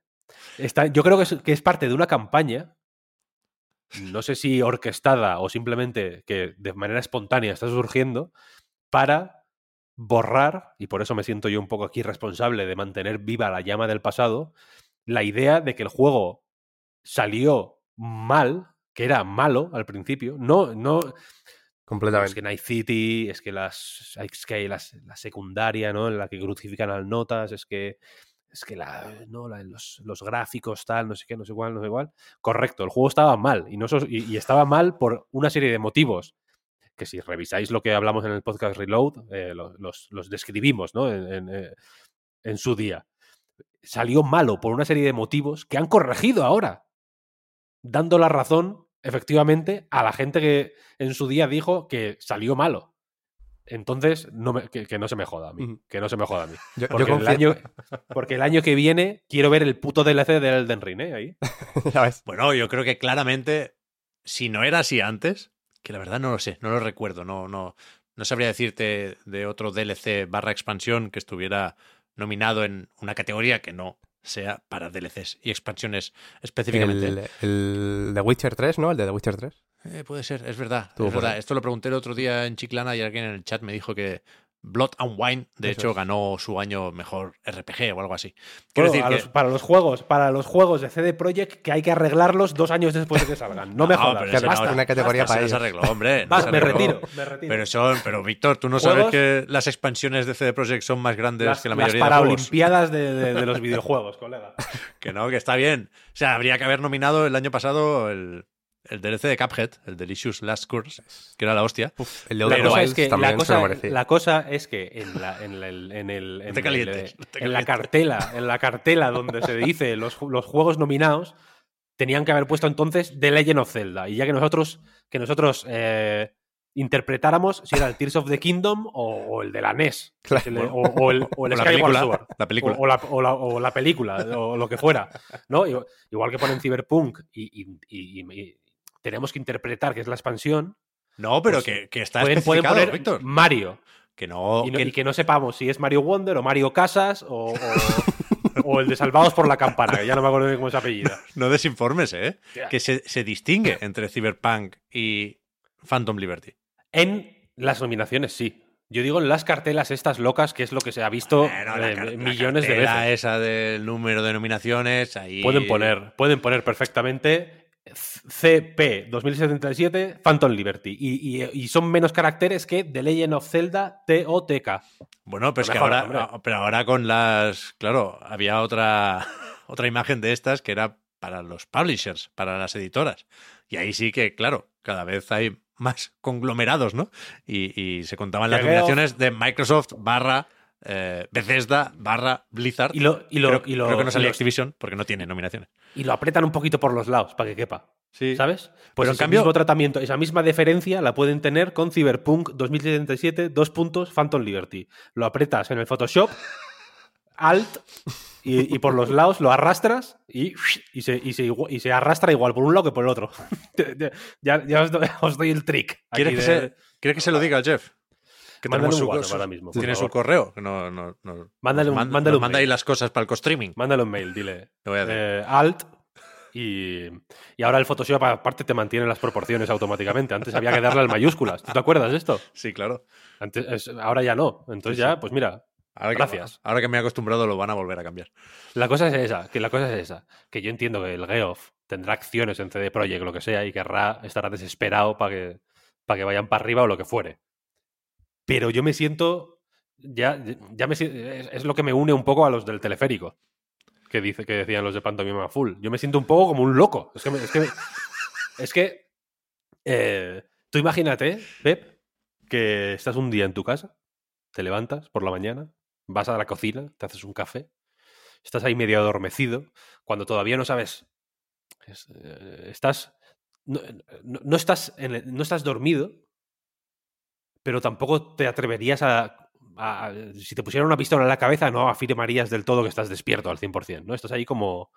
Está, yo creo que es, que es parte de una campaña, no sé si orquestada o simplemente que de manera espontánea está surgiendo, para borrar, y por eso me siento yo un poco aquí responsable de mantener viva la llama del pasado, la idea de que el juego salió mal, que era malo al principio, no... no completamente. Es que Night City, es que las es que las, la secundaria, ¿no? En la que crucifican al Notas, es que es que la, no, la, los, los gráficos, tal, no sé qué, no sé cuál, no sé cuál. Correcto, el juego estaba mal y, no sos, y, y estaba mal por una serie de motivos que si revisáis lo que hablamos en el podcast Reload, eh, los, los, los describimos, ¿no? En, en, en su día. Salió malo por una serie de motivos que han corregido ahora, dando la razón efectivamente a la gente que en su día dijo que salió malo. Entonces, no me, que, que no se me joda a mí. Uh-huh. Que no se me joda a mí. Yo, porque, yo el año, porque el año que viene quiero ver el puto D L C de Elden Ring, ¿eh? Ahí. ¿Sabes? Bueno, yo creo que claramente, si no era así antes, que la verdad no lo sé, no lo recuerdo, no, no, no sabría decirte de otro D L C barra expansión que estuviera nominado en una categoría que no sea para D L Cs y expansiones específicamente. El, el The Witcher tres, ¿no? El de The Witcher tres. Eh, puede ser, es verdad. Es verdad. Esto lo pregunté el otro día en Chiclana y alguien en el chat me dijo que Blood and Wine, de Eso hecho, es. ganó su año mejor R P G o algo así. Quiero bueno, decir que... los, para los juegos, para los juegos de C D Projekt que hay que arreglarlos dos años después de que salgan. No me jodas. No, basta, no, una categoría basta, para ellos. Arreglo, hombre. Vas, no me, retiro, me retiro. Pero son, pero Víctor, tú no ¿Juegos? sabes que las expansiones de C D Projekt son más grandes las, que la mayoría de los juegos. Las paraolimpiadas de, de, de los videojuegos, colega. Que no, que está bien. O sea, habría que haber nominado el año pasado el... el D L C de Cuphead, el Delicious Last Course, que era la hostia. Uf, el de la cosa, es que la, cosa, la cosa es que en la en la, en el, en, calientes, el, en la cartela, en la cartela donde se dice los, los juegos nominados, tenían que haber puesto entonces The Legend of Zelda. Y ya que nosotros, que nosotros eh, interpretáramos si era el Tears of the Kingdom o, o el de la N E S. Claro. El, o, o el, o el o Skyward Sword. La película. O, o, la, o, la, o la película, o lo que fuera, ¿no? Igual que ponen Cyberpunk y... y, y, y tenemos que interpretar que es la expansión. No, pero pues que, que está pueden, especificado, pueden poner Víctor. Mario. Que no, y, no, que... y que no sepamos si es Mario Wonder o Mario Casas o, o, o el de Salvados por la Campana, que ya no me acuerdo bien cómo es apellido. No, no desinformes, ¿eh? Yeah. Que se, se distingue entre Cyberpunk y Phantom Liberty. En las nominaciones, sí. Yo digo en las cartelas estas locas, que es lo que se ha visto bueno, la car- millones la de veces. Esa del número de nominaciones, ahí... Pueden poner, pueden poner perfectamente... C P veinte setenta y siete Phantom Liberty y, y, y son menos caracteres que The Legend of Zelda T O T K. Bueno, pues pero que mejor, ahora hombre. Pero ahora con las... Claro, había otra otra imagen de estas que era para los publishers, para las editoras. Y ahí sí que, claro, cada vez hay más conglomerados, ¿no? Y, y se contaban las nominaciones de Microsoft barra Eh, Bethesda barra Blizzard y lo, y lo, creo, y lo, creo que no salió Activision porque no tiene nominaciones y lo apretan un poquito por los lados para que quepa, sí. ¿Sabes? Pues pero en cambio, mismo tratamiento, esa misma deferencia la pueden tener con Cyberpunk veinte setenta y siete dos puntos Phantom Liberty, lo apretas en el Photoshop Alt y, y por los lados lo arrastras y, y, se, y, se, y se arrastra igual por un lado que por el otro. ya, ya os, doy, os doy el trick. ¿Quieres que, de... que se lo diga al Jeff? Que mándale un WhatsApp ahora mismo. Tiene su correo. No, no, no. Mándale un, manda, mándale un manda mail. Ahí las cosas para el co-streaming. Mándale un mail, dile. Te voy a decir. Eh, alt y, y ahora el Photoshop aparte te mantiene las proporciones automáticamente. Antes había que darle al mayúsculas. ¿Tú te acuerdas de esto? Sí, claro. Antes, es, ahora ya no. Entonces sí, ya, sí. Pues mira, ahora gracias. Que, ahora que me he acostumbrado lo van a volver a cambiar. La cosa es esa, que la cosa es esa. Que yo entiendo que el Geoff tendrá acciones en C D Projekt, lo que sea, y querrá, estará desesperado para que, para que vayan para arriba o lo que fuere. Pero yo me siento, ya, ya me, es lo que me une un poco a los del teleférico, que, dice, que decían los de Pantomima Full. Yo me siento un poco como un loco. Es que, me, es que, me, es que eh, tú imagínate, Pep, que estás un día en tu casa, te levantas por la mañana, vas a la cocina, te haces un café estás ahí medio adormecido, cuando todavía no sabes, es, eh, estás, no, no, no, estás en el, no estás dormido, pero tampoco te atreverías a, a, si te pusieran una pistola en la cabeza, no afirmarías del todo que estás despierto al cien por ciento, ¿no? Estás ahí como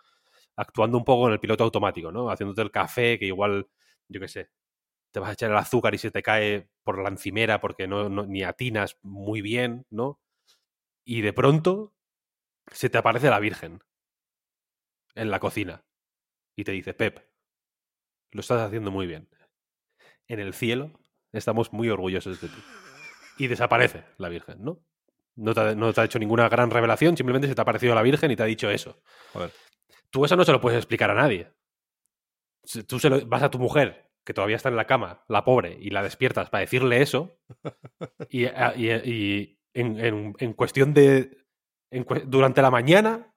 actuando un poco en el piloto automático, ¿no? Haciéndote el café, que igual, yo qué sé, te vas a echar el azúcar y se te cae por la encimera porque no, no ni atinas muy bien, ¿no? Y de pronto se te aparece la Virgen en la cocina y te dice: Pep, lo estás haciendo muy bien. En el cielo estamos muy orgullosos de ti. Y desaparece la Virgen, ¿no? No te, no te ha hecho ninguna gran revelación, simplemente se te ha aparecido la Virgen y te ha dicho eso. A ver, tú eso no se lo puedes explicar a nadie. Tú se lo, vas a tu mujer, que todavía está en la cama, la pobre, y la despiertas para decirle eso, y, y, y en, en, en cuestión de... En, durante la mañana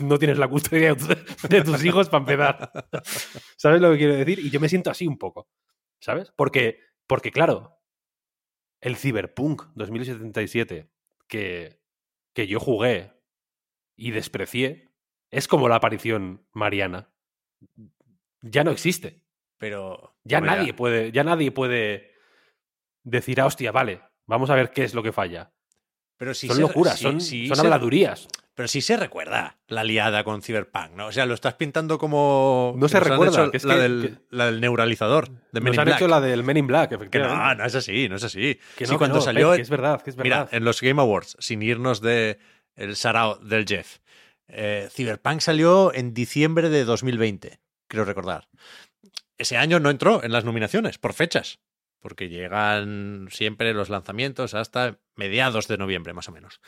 no tienes la custodia de tus hijos para empezar. ¿Sabes lo que quiero decir? Y yo me siento así un poco, ¿sabes? Porque, porque claro, el Cyberpunk dos mil setenta y siete que, que yo jugué y desprecié es como la aparición mariana. Ya no existe. Pero ya mira. nadie puede, ya nadie puede decir, ah, hostia, vale, vamos a ver qué es lo que falla. Pero si son se, locuras, si, son, si son se, habladurías. Pero sí se recuerda la liada con Cyberpunk, ¿no? O sea, lo estás pintando como... No se recuerda. Que es la, que, del, que... la del neuralizador, de Men in Black. Nos han hecho la del Men in Black, efectivamente. Que no, no es así, no es así. Que no, sí, cuando que no, salió... Que es verdad, que es verdad. Mira, en los Game Awards, sin irnos del de sarao del Jeff, eh, Cyberpunk salió en diciembre de dos mil veinte, creo recordar. Ese año no entró en las nominaciones, por fechas, porque llegan siempre los lanzamientos hasta mediados de noviembre, más o menos.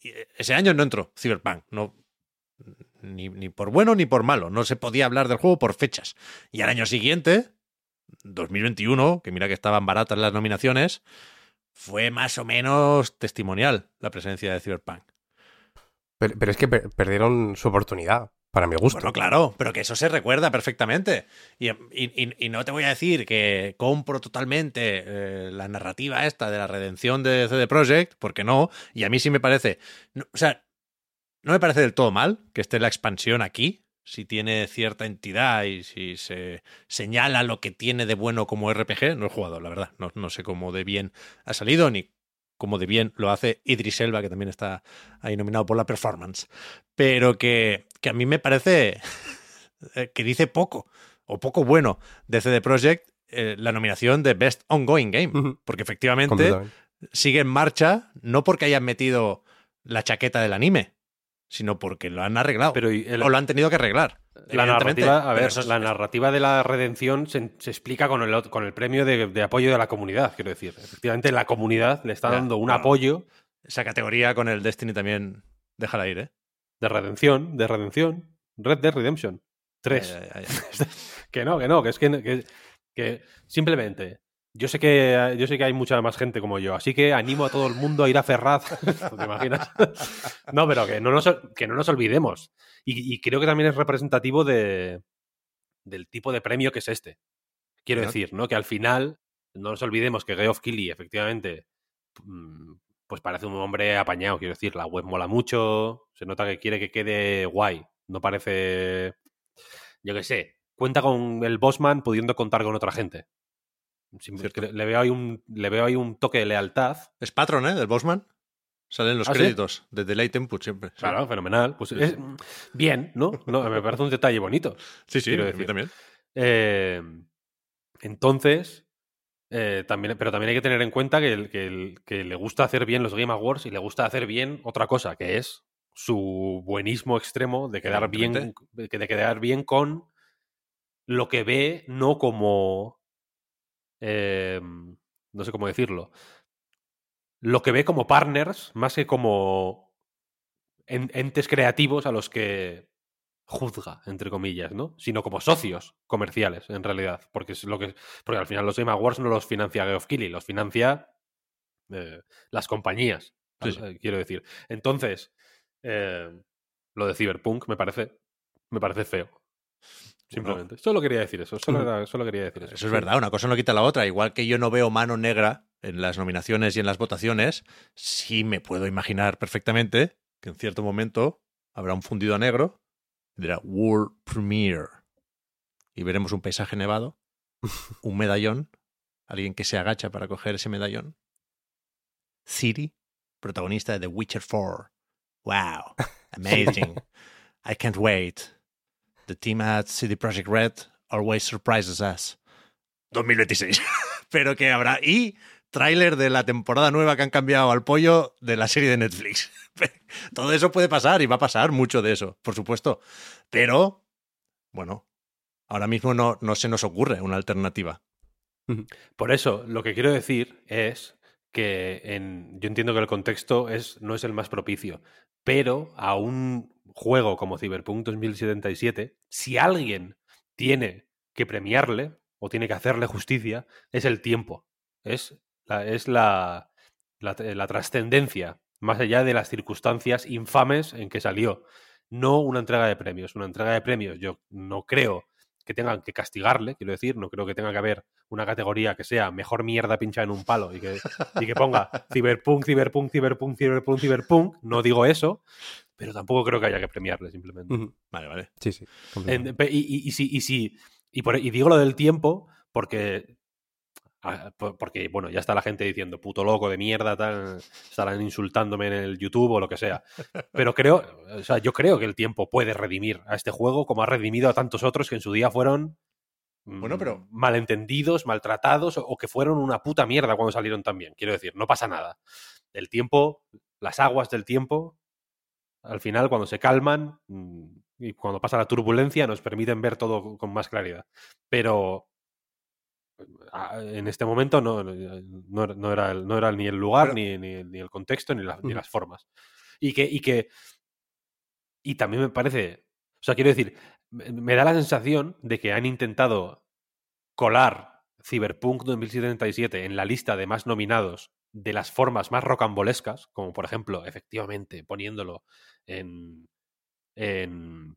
Y ese año no entró Cyberpunk, no, ni, ni por bueno ni por malo. No se podía hablar del juego por fechas. Y al año siguiente, dos mil veintiuno, que mira que estaban baratas las nominaciones, fue más o menos testimonial la presencia de Cyberpunk. Pero, pero es que per- perdieron su oportunidad. Para mi gusto. Bueno, claro, pero que eso se recuerda perfectamente. Y, y, y no te voy a decir que compro totalmente eh, la narrativa esta de la redención de C D Projekt, porque no, y a mí sí me parece... No, o sea, no me parece del todo mal que esté la expansión aquí, si tiene cierta entidad y si se señala lo que tiene de bueno como R P G. No he jugado, la verdad. No, no sé cómo de bien ha salido, ni cómo de bien lo hace Idris Elba, que también está ahí nominado por la performance. Pero que... que a mí me parece que dice poco, o poco bueno, de C D Projekt eh, la nominación de Best Ongoing Game. Uh-huh. Porque efectivamente sigue en marcha, no porque hayan metido la chaqueta del anime, sino porque lo han arreglado. Pero el, o lo han tenido que arreglar. La narrativa, a ver, es, la narrativa de la redención se, se explica con el, con el premio de, de apoyo de la comunidad, quiero decir. Efectivamente, la comunidad le está ya, dando un bueno, apoyo. Esa categoría con el Destiny también, déjala ir, ¿eh? De redención, de redención, Red Dead Redemption tres. Ay, ay, ay. Que no, que no, que es que, que, que simplemente, yo sé que yo sé que hay mucha más gente como yo, así que animo a todo el mundo a ir a Ferraz. ¿Te imaginas? No, pero que no nos, que no nos olvidemos. Y, y creo que también es representativo de, del tipo de premio que es este. Quiero ¿no? decir, ¿no? Que al final, no nos olvidemos que Geoff Keighley, efectivamente... Mmm, pues parece un hombre apañado, quiero decir, la web mola mucho, se nota que quiere que quede guay, no parece, yo qué sé, cuenta con el Bossman pudiendo contar con otra gente. Le veo ahí un, le veo ahí un toque de lealtad. Es patrón, ¿eh? Del Bossman. Salen los ¿Ah, créditos ¿sí? de Delayed Input siempre. Claro, sí. Fenomenal. Pues es, bien, ¿no? ¿no? Me parece un detalle bonito. Sí, sí, a mí también. Eh, entonces... Eh, también, pero también hay que tener en cuenta que, el, que, el, que le gusta hacer bien los Game Awards y le gusta hacer bien otra cosa, que es su buenismo extremo de quedar bien, de quedar bien con lo que ve, no como eh, no sé cómo decirlo, lo que ve como partners más que como en, entes creativos a los que juzga, entre comillas, ¿no? Sino como socios comerciales, en realidad. Porque es lo que porque al final los Game Awards no los financia Geoff Keighley, los financia eh, las compañías, sí, sí. Quiero decir. Entonces, eh, lo de Cyberpunk me parece me parece feo. Simplemente. Bueno. Solo quería decir eso. Solo, era, solo quería decir eso. Eso es verdad. Una cosa no quita la otra. Igual que yo no veo mano negra en las nominaciones y en las votaciones, sí me puedo imaginar perfectamente que en cierto momento habrá un fundido a negro y dirá World Premiere. Y veremos un paisaje nevado, un medallón, alguien que se agacha para coger ese medallón. Ciri, protagonista de The Witcher cuatro. Wow, amazing. I can't wait. The team at C D Projekt Red always surprises us. dos mil veintiséis. Pero que habrá. Y tráiler de la temporada nueva que han cambiado al pollo de la serie de Netflix. Todo eso puede pasar y va a pasar mucho de eso, por supuesto. Pero, bueno, ahora mismo no, no se nos ocurre una alternativa. Por eso, lo que quiero decir es que en, yo entiendo que el contexto es, no es el más propicio, pero a un juego como Cyberpunk dos mil setenta y siete, si alguien tiene que premiarle o tiene que hacerle justicia, es el tiempo, es la, es la, la, la trascendencia, más allá de las circunstancias infames en que salió. No una entrega de premios. Una entrega de premios yo no creo que tengan que castigarle, quiero decir, no creo que tenga que haber una categoría que sea mejor mierda pinchada en un palo y que, y que ponga Cyberpunk, Cyberpunk, Cyberpunk, Cyberpunk, Cyberpunk. No digo eso, pero tampoco creo que haya que premiarle, simplemente. Uh-huh. Vale, vale. Sí, sí. En, y, y, y, sí, y, sí y, por, y digo lo del tiempo porque, porque, bueno, ya está la gente diciendo puto loco de mierda, tal, estarán insultándome en el YouTube o lo que sea. Pero creo, o sea, yo creo que el tiempo puede redimir a este juego como ha redimido a tantos otros que en su día fueron bueno, pero... malentendidos, maltratados o que fueron una puta mierda cuando salieron también. Quiero decir, no pasa nada. El tiempo, las aguas del tiempo, al final cuando se calman y cuando pasa la turbulencia nos permiten ver todo con más claridad. Pero en este momento no, no, no, era, el, no era ni el lugar, pero... ni, ni, ni el contexto, ni, la, uh-huh. ni las formas. Y que, y que... Y también me parece... O sea, quiero decir... Me da la sensación de que han intentado colar Cyberpunk dos mil setenta y siete en la lista de más nominados de las formas más rocambolescas, como por ejemplo, efectivamente, poniéndolo en... en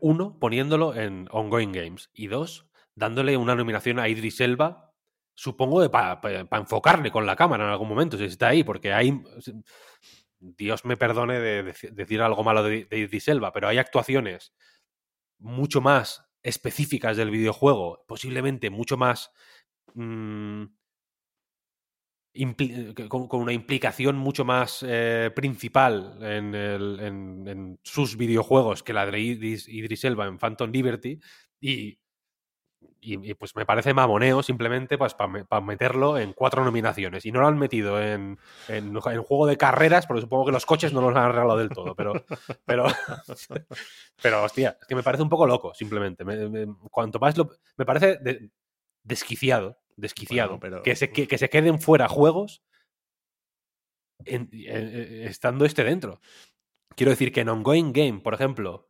uno, poniéndolo en Ongoing Games. Y dos, dándole una nominación a Idris Elba, supongo, para pa, pa enfocarle con la cámara en algún momento, si está ahí, porque hay... Dios me perdone de, de decir algo malo de, de Idris Elba, pero hay actuaciones mucho más específicas del videojuego, posiblemente mucho más mmm, impli- con, con una implicación mucho más eh, principal en, el, en, en sus videojuegos que la de Idris, Idris Elba en Phantom Liberty y, y, y pues me parece mamoneo simplemente pues para pa meterlo en cuatro nominaciones y no lo han metido en, en, en juego de carreras porque supongo que los coches no los han arreglado del todo, pero pero pero hostia, es que me parece un poco loco simplemente, me, me, cuanto más lo, me parece de, desquiciado desquiciado, bueno, pero... que, se, que, que se queden fuera juegos en, en, en, estando este dentro, quiero decir que en Ongoing Game, por ejemplo,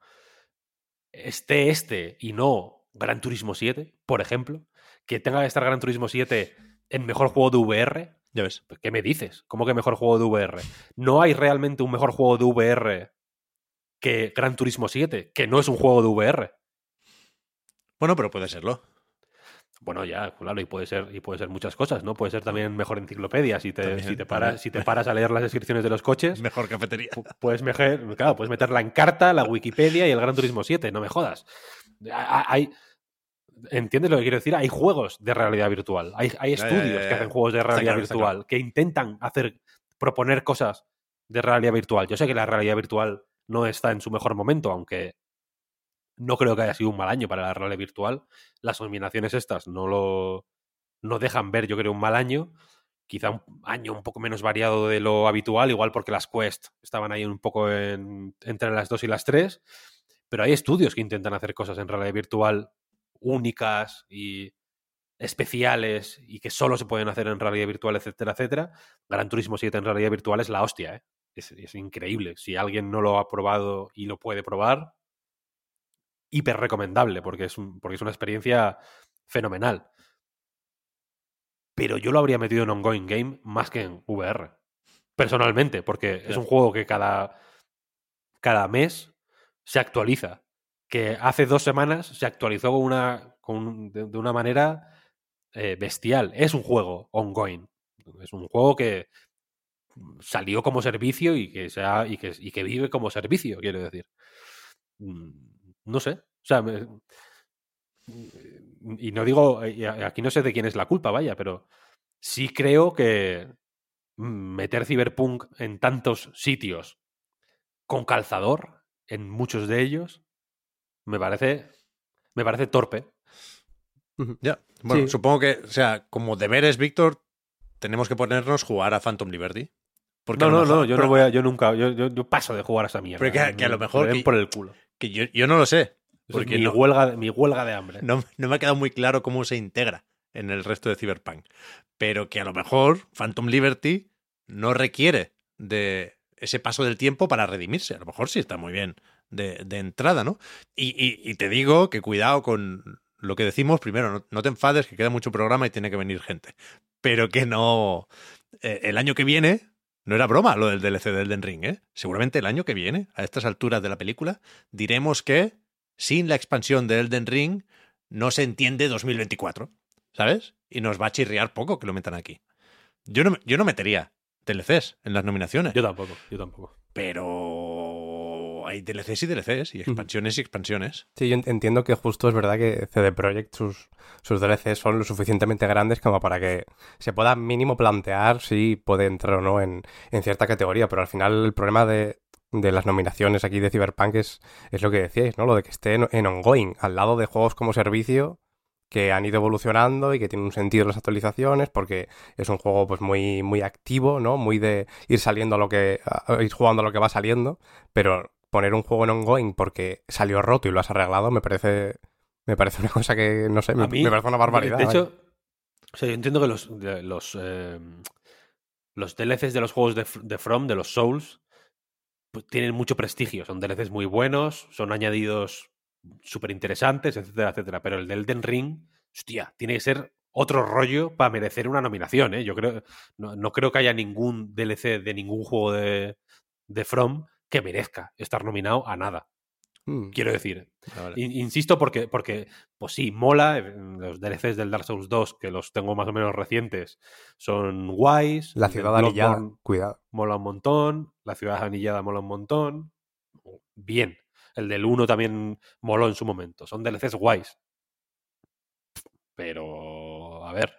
esté este y no Gran Turismo siete, por ejemplo, que tenga que estar Gran Turismo siete en mejor juego de V R. Ya ves. ¿Qué me dices? ¿Cómo que mejor juego de V R? ¿No hay realmente un mejor juego de V R que Gran Turismo siete, que no es un juego de V R? Bueno, pero puede serlo. Bueno, ya, claro, y puede ser, y puede ser muchas cosas, ¿no? Puede ser también mejor enciclopedia si te, también, si te paras, si te paras a leer las descripciones de los coches. Mejor cafetería. Puedes mejor, claro, puedes meter la Encarta, la Wikipedia y el Gran Turismo siete, no me jodas. Hay, ¿entiendes lo que quiero decir? Hay juegos de realidad virtual, hay, hay estudios ya, ya, ya, que hacen juegos de realidad claro, virtual claro. que intentan hacer, proponer cosas de realidad virtual. Yo sé que la realidad virtual no está en su mejor momento, aunque no creo que haya sido un mal año para la realidad virtual. Las nominaciones estas no lo no dejan ver, yo creo, un mal año. Quizá un año un poco menos variado de lo habitual, igual porque las Quest estaban ahí un poco en, entre las dos y las tres. Pero hay estudios que intentan hacer cosas en realidad virtual únicas y especiales y que solo se pueden hacer en realidad virtual, etcétera, etcétera. Gran Turismo siete en realidad virtual es la hostia, ¿eh? Es, es increíble. Si alguien no lo ha probado y lo puede probar, hiper recomendable porque es, un, porque es una experiencia fenomenal. Pero yo lo habría metido en Ongoing Game más que en V R, personalmente, porque claro. Es un juego que cada, cada mes... se actualiza, que hace dos semanas se actualizó con una, con, de, de una manera eh, bestial. Es un juego ongoing, es un juego que salió como servicio y que sea y que, y que vive como servicio, quiero decir. No sé. O sea, me, y no digo, aquí no sé de quién es la culpa, vaya, pero sí creo que meter Cyberpunk en tantos sitios con calzador, en muchos de ellos, me parece me parece torpe. Ya. Yeah. Bueno, sí. Supongo que, o sea, como deberes, Víctor, tenemos que ponernos jugar a Phantom Liberty. Porque no, no, mejor, no, yo pero, no voy a, yo nunca, yo, yo, yo paso de jugar a esa mierda. Pero que, me, que a lo mejor... Me ven que, por el culo. Que yo, yo no lo sé. Porque mi, no, huelga, mi huelga de hambre. No, no me ha quedado muy claro cómo se integra en el resto de Cyberpunk. Pero que a lo mejor Phantom Liberty no requiere de ese paso del tiempo para redimirse. A lo mejor sí está muy bien de, de entrada, ¿no? Y, y, y te digo que cuidado con lo que decimos. Primero, no, no te enfades, que queda mucho programa y tiene que venir gente. Pero que no... Eh, el año que viene... No era broma lo del D L C de Elden Ring, ¿eh? Seguramente el año que viene, a estas alturas de la película, diremos que sin la expansión de Elden Ring no se entiende dos mil veinticuatro, ¿sabes? Y nos va a chirriar poco que lo metan aquí. Yo no, yo no metería D L Cs en las nominaciones. Yo tampoco, yo tampoco. Pero hay D L Cs y D L Cs, y expansiones y expansiones. Sí, yo entiendo que justo es verdad que C D Projekt, sus, sus D L Cs son lo suficientemente grandes como para que se pueda mínimo plantear si puede entrar o no en, en cierta categoría, pero al final el problema de... de las nominaciones aquí de Cyberpunk es, es lo que decíais, ¿no? Lo de que esté en, en ongoing, al lado de juegos como servicio que han ido evolucionando y que tienen un sentido las actualizaciones, porque es un juego pues muy, muy activo, ¿no? Muy de ir saliendo a lo que... A, ir jugando a lo que va saliendo, pero poner un juego en ongoing porque salió roto y lo has arreglado me parece... me parece una cosa que, no sé, me, mí, me parece una barbaridad. De hecho, vaya. O sea, yo entiendo que los... los, eh, los D L Cs de los juegos de, de From, de los Souls, tienen mucho prestigio, son D L Cs muy buenos, son añadidos súper interesantes, etcétera, etcétera. Pero el de Elden Ring, hostia, tiene que ser otro rollo para merecer una nominación, ¿eh? Yo creo, no, no creo que haya ningún D L C de ningún juego de, de From que merezca estar nominado a nada. Mm. Quiero decir, vale. Insisto, porque, porque, pues sí, mola. Los D L Cs del Dark Souls dos, que los tengo más o menos recientes, son guays. La ciudad anillada, cuidado. Mola un montón. La ciudad anillada mola un montón. Bien. El del uno también moló en su momento. Son D L Cs guays. Pero, a ver.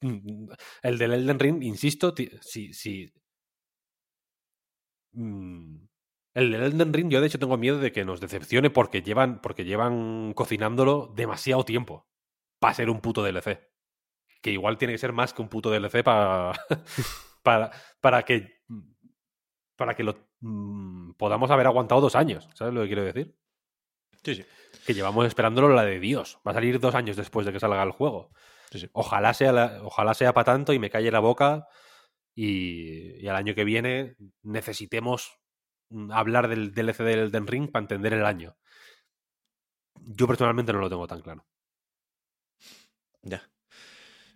El del Elden Ring, insisto, t- si... si... Mm. El de Elden Ring, yo de hecho tengo miedo de que nos decepcione porque llevan, porque llevan cocinándolo demasiado tiempo para ser un puto D L C. Que igual tiene que ser más que un puto D L C para, para, para que, para que lo mmm, podamos haber aguantado dos años. ¿Sabes lo que quiero decir? Sí, sí. Que llevamos esperándolo la de Dios. Va a salir dos años después de que salga el juego. Sí, sí. Ojalá sea la, ojalá sea para tanto y me calle la boca y, y al año que viene necesitemos hablar del D L C del Elden Ring para entender el año. Yo personalmente no lo tengo tan claro. Ya.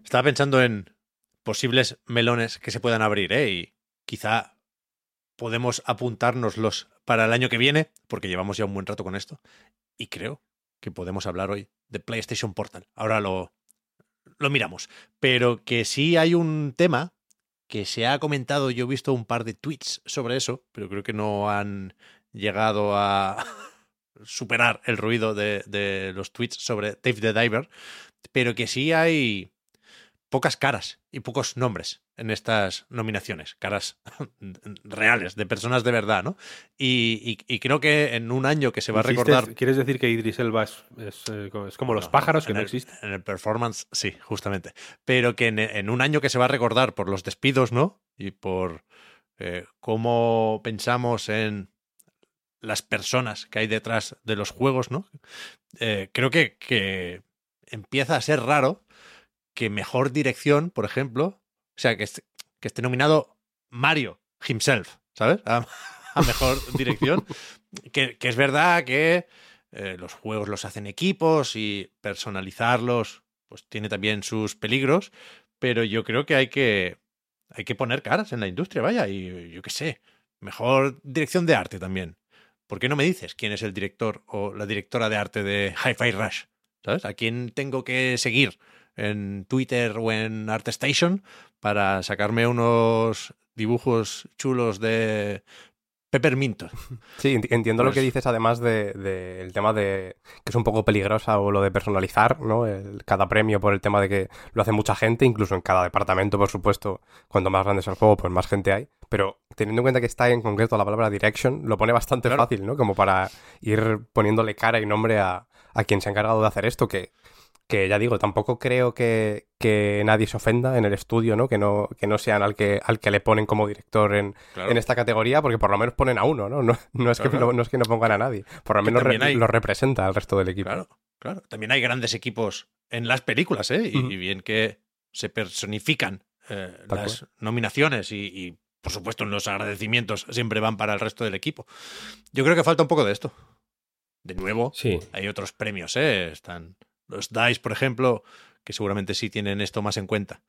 Estaba pensando en posibles melones que se puedan abrir, ¿eh? Y quizá podemos apuntárnoslos para el año que viene, porque llevamos ya un buen rato con esto. Y creo que podemos hablar hoy de PlayStation Portal. Ahora lo, lo miramos. Pero que sí hay un tema que se ha comentado, yo he visto un par de tweets sobre eso, pero creo que no han llegado a superar el ruido de, de los tweets sobre Dave the Diver, pero que sí hay pocas caras y pocos nombres en estas nominaciones, caras reales, de personas de verdad, ¿no? Y, y, y creo que en un año que se va a recordar... ¿Quieres decir que Idris Elba es, es, es como los no, pájaros que no el, existen? En el performance, sí, justamente. Pero que en, en un año que se va a recordar por los despidos, ¿no? Y por eh, cómo pensamos en las personas que hay detrás de los juegos, ¿no? Eh, creo que, que empieza a ser raro que mejor dirección, por ejemplo... O sea, que esté, que esté nominado Mario himself, ¿sabes? A, a mejor dirección. Que, que es verdad que eh, los juegos los hacen equipos y personalizarlos pues tiene también sus peligros, pero yo creo que hay que, hay que poner caras en la industria, vaya, y yo qué sé, mejor dirección de arte también. ¿Por qué no me dices quién es el director o la directora de arte de Hi-Fi Rush? ¿Sabes? ¿A quién tengo que seguir en Twitter o en ArtStation para sacarme unos dibujos chulos de pepperminto. Sí, entiendo pues... lo que dices, además del de, de tema de que es un poco peligrosa o lo de personalizar, ¿no? El, cada premio por el tema de que lo hace mucha gente, incluso en cada departamento, por supuesto, cuanto más grande es el juego, pues más gente hay. Pero teniendo en cuenta que está en concreto la palabra direction, lo pone bastante claro. fácil, ¿no? Como para ir poniéndole cara y nombre a, a quien se ha encargado de hacer esto, que... que ya digo, tampoco creo que, que nadie se ofenda en el estudio, ¿no? Que no, que no sean al que al que le ponen como director en, claro. en esta categoría, porque por lo menos ponen a uno, ¿no? No, no, es, claro, que, claro. no, no es que no pongan a nadie, por lo menos re, hay... lo representa al resto del equipo. Claro, claro. También hay grandes equipos en las películas, ¿eh? Y, uh-huh. y bien que se personifican eh, las cual. nominaciones y, y, por supuesto, los agradecimientos siempre van para el resto del equipo. Yo creo que falta un poco de esto. De nuevo, sí. hay otros premios, ¿eh? Están... los DICE, por ejemplo, que seguramente sí tienen esto más en cuenta.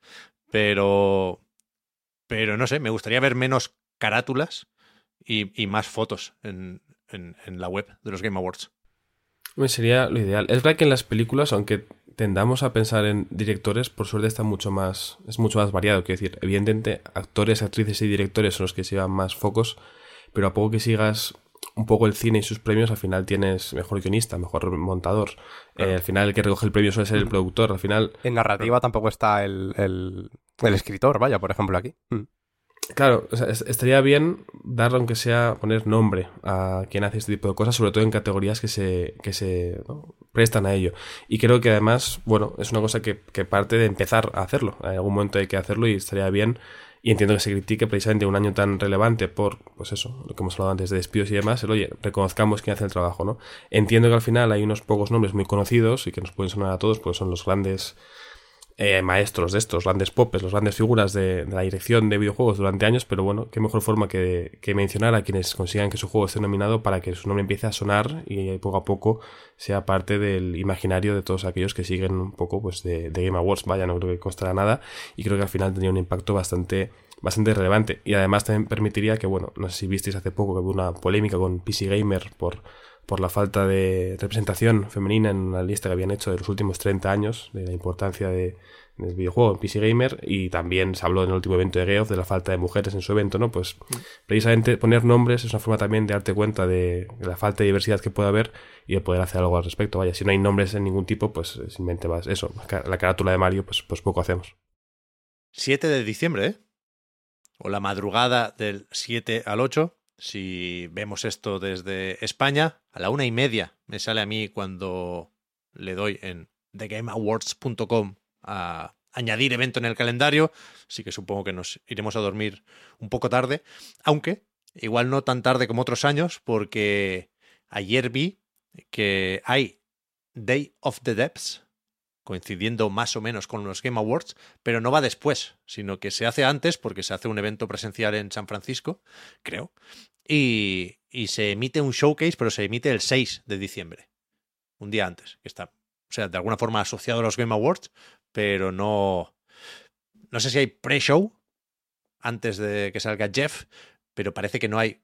Pero, pero no sé, me gustaría ver menos carátulas y, y más fotos en, en, en la web de los Game Awards. Sería lo ideal. Es verdad que en las películas, aunque tendamos a pensar en directores, por suerte está mucho más, es mucho más variado. Quiero decir, evidentemente, actores, actrices y directores son los que se llevan más focos, pero a poco que sigas... un poco el cine y sus premios, al final tienes mejor guionista, mejor montador. Claro. Eh, al final el que recoge el premio suele ser el productor. Al final... En narrativa tampoco está el, el, el escritor, vaya, por ejemplo, aquí. Mm. Claro, o sea, es, estaría bien darle, aunque sea poner nombre a quien hace este tipo de cosas, sobre todo en categorías que se, que se ¿no? prestan a ello. Y creo que además, bueno, es una cosa que, que parte de empezar a hacerlo. En algún momento hay que hacerlo y estaría bien... Y entiendo que se critique precisamente un año tan relevante por, pues eso, lo que hemos hablado antes de despidos y demás, el oye, reconozcamos quién hace el trabajo, ¿no? Entiendo que al final hay unos pocos nombres muy conocidos y que nos pueden sonar a todos, pues son los grandes eh, maestros de estos, grandes popes, los grandes figuras de, de la dirección de videojuegos durante años, pero bueno, qué mejor forma que, que mencionar a quienes consigan que su juego esté nominado para que su nombre empiece a sonar y poco a poco sea parte del imaginario de todos aquellos que siguen un poco pues de, de Game Awards, vaya, no creo que costará nada y creo que al final tenía un impacto bastante bastante relevante y además también permitiría que, bueno, no sé si visteis hace poco que hubo una polémica con P C Gamer por, por la falta de representación femenina en una lista que habían hecho de los últimos treinta años de la importancia de, del videojuego en P C Gamer y también se habló en el último evento de Geoff de la falta de mujeres en su evento, ¿no? Pues precisamente poner nombres es una forma también de darte cuenta de la falta de diversidad que puede haber y de poder hacer algo al respecto, vaya, si no hay nombres en ningún tipo, pues simplemente vas eso, la carátula de Mario, pues, pues poco hacemos. siete de diciembre, ¿eh? O la madrugada del siete al ocho, si vemos esto desde España, a la una y media me sale a mí cuando le doy en the game awards punto com a añadir evento en el calendario, así que supongo que nos iremos a dormir un poco tarde, aunque igual no tan tarde como otros años, porque ayer vi que hay Day of the Depths, coincidiendo más o menos con los Game Awards, pero no va después, sino que se hace antes porque se hace un evento presencial en San Francisco, creo, y, y se emite un showcase, pero se emite el seis de diciembre, un día antes, que está, o sea, de alguna forma asociado a los Game Awards, pero no, no sé si hay pre-show antes de que salga Jeff, pero parece que no hay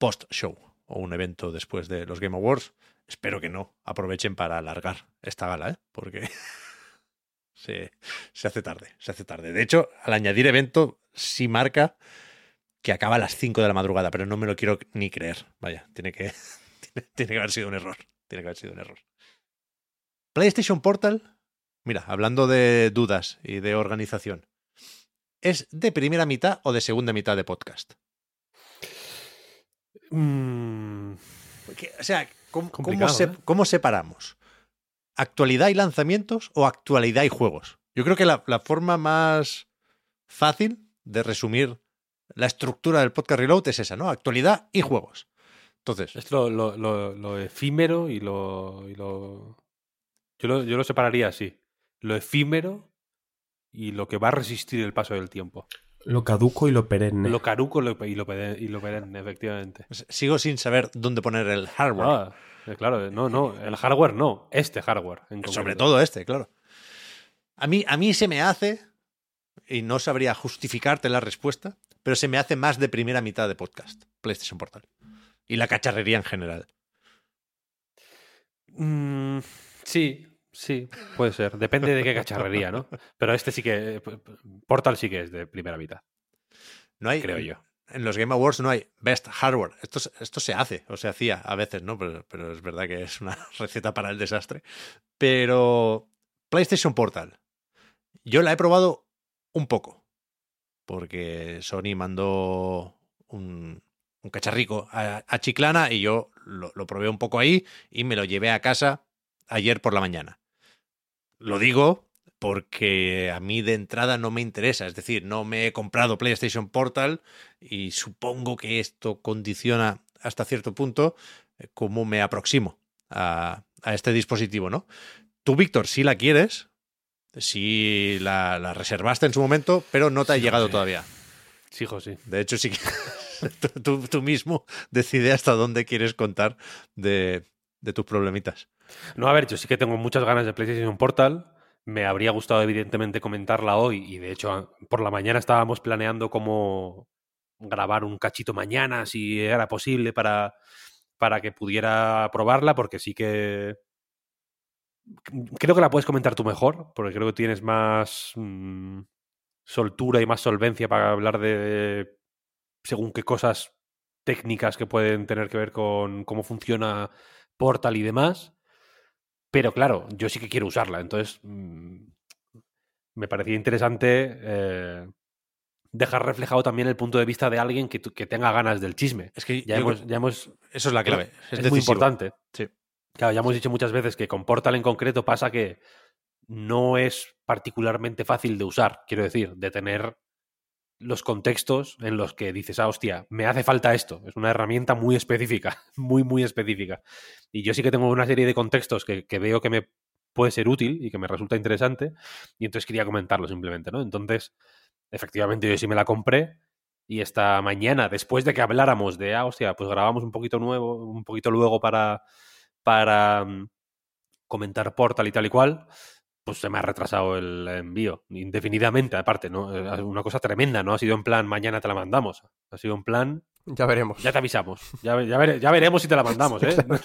post-show o un evento después de los Game Awards. Espero que no aprovechen para alargar esta gala, ¿eh? Porque se, se hace tarde, se hace tarde. De hecho, al añadir evento, sí marca que acaba a las cinco de la madrugada, pero no me lo quiero ni creer. Vaya, tiene que, tiene, tiene que haber sido un error. Tiene que haber sido un error. PlayStation Portal, mira, hablando de dudas y de organización, ¿es de primera mitad o de segunda mitad de podcast? Mm. Porque, o sea... ¿Cómo, cómo, se, ¿eh? ¿Cómo separamos? ¿Actualidad y lanzamientos o actualidad y juegos? Yo creo que la, la forma más fácil de resumir la estructura del Podcast Reload es esa, ¿no? Actualidad y juegos. Entonces... Es lo, lo, lo, lo efímero y lo... Y lo... Yo, lo yo lo separaría así. Lo efímero y lo que va a resistir el paso del tiempo. Lo caduco y lo perenne. Lo caduco y lo perenne, efectivamente. Sigo sin saber dónde poner el hardware. Ah, claro, no, no. El hardware no. Este hardware. Sobre todo este, claro. A mí, a mí se me hace, y no sabría justificarte la respuesta, pero se me hace más de primera mitad de podcast, PlayStation Portal. Y la cacharrería en general. Mm, sí. Sí, puede ser. Depende de qué cacharrería, ¿no? Pero este sí que... Portal sí que es de primera mitad. No hay, creo yo. En los Game Awards no hay Best Hardware. Esto, esto se hace, o se hacía a veces, ¿no? Pero, pero es verdad que es una receta para el desastre. Pero PlayStation Portal. Yo la he probado un poco. Porque Sony mandó un, un cacharrico a, a Chiclana y yo lo, lo probé un poco ahí y me lo llevé a casa ayer por la mañana. Lo digo porque a mí de entrada no me interesa, es decir, no me he comprado PlayStation Portal y supongo que esto condiciona hasta cierto punto cómo me aproximo a, a este dispositivo, ¿no? Tú, Víctor, si la quieres, si la, la reservaste en su momento, pero no te ha sí, llegado sí. todavía. Sí, José. De hecho, sí que tú, tú mismo decides hasta dónde quieres contar de, de tus problemitas. No, a ver, yo sí que tengo muchas ganas de PlayStation Portal. Me habría gustado, evidentemente, comentarla hoy. Y, de hecho, por la mañana estábamos planeando cómo grabar un cachito mañana, si era posible, para, para que pudiera probarla, porque sí que... Creo que la puedes comentar tú mejor, porque creo que tienes más mmm, soltura y más solvencia para hablar de según qué cosas técnicas que pueden tener que ver con cómo funciona Portal y demás. Pero claro, yo sí que quiero usarla, entonces mmm, me parecía interesante eh, dejar reflejado también el punto de vista de alguien que, que tenga ganas del chisme. Es que ya, hemos, que ya hemos... Eso es la clave. Claro, es es muy importante. Sí. Claro, ya hemos dicho muchas veces que con Portal en concreto pasa que no es particularmente fácil de usar, quiero decir, de tener los contextos en los que dices, ah, hostia, me hace falta esto. Es una herramienta muy específica, muy, muy específica. Y yo sí que tengo una serie de contextos que, que veo que me puede ser útil y que me resulta interesante, y entonces quería comentarlo simplemente, ¿no? Entonces, efectivamente, yo sí me la compré, y esta mañana, después de que habláramos de, ah, hostia, pues grabamos un poquito nuevo, un poquito luego para, para um, comentar Portal y tal y cual... pues se me ha retrasado el envío indefinidamente, aparte, ¿no? Es una cosa tremenda, ¿no? Ha sido en plan, mañana te la mandamos. Ha sido en plan... Ya veremos. Ya te avisamos. Ya, ya, vere, ya veremos si te la mandamos, ¿eh? Claro.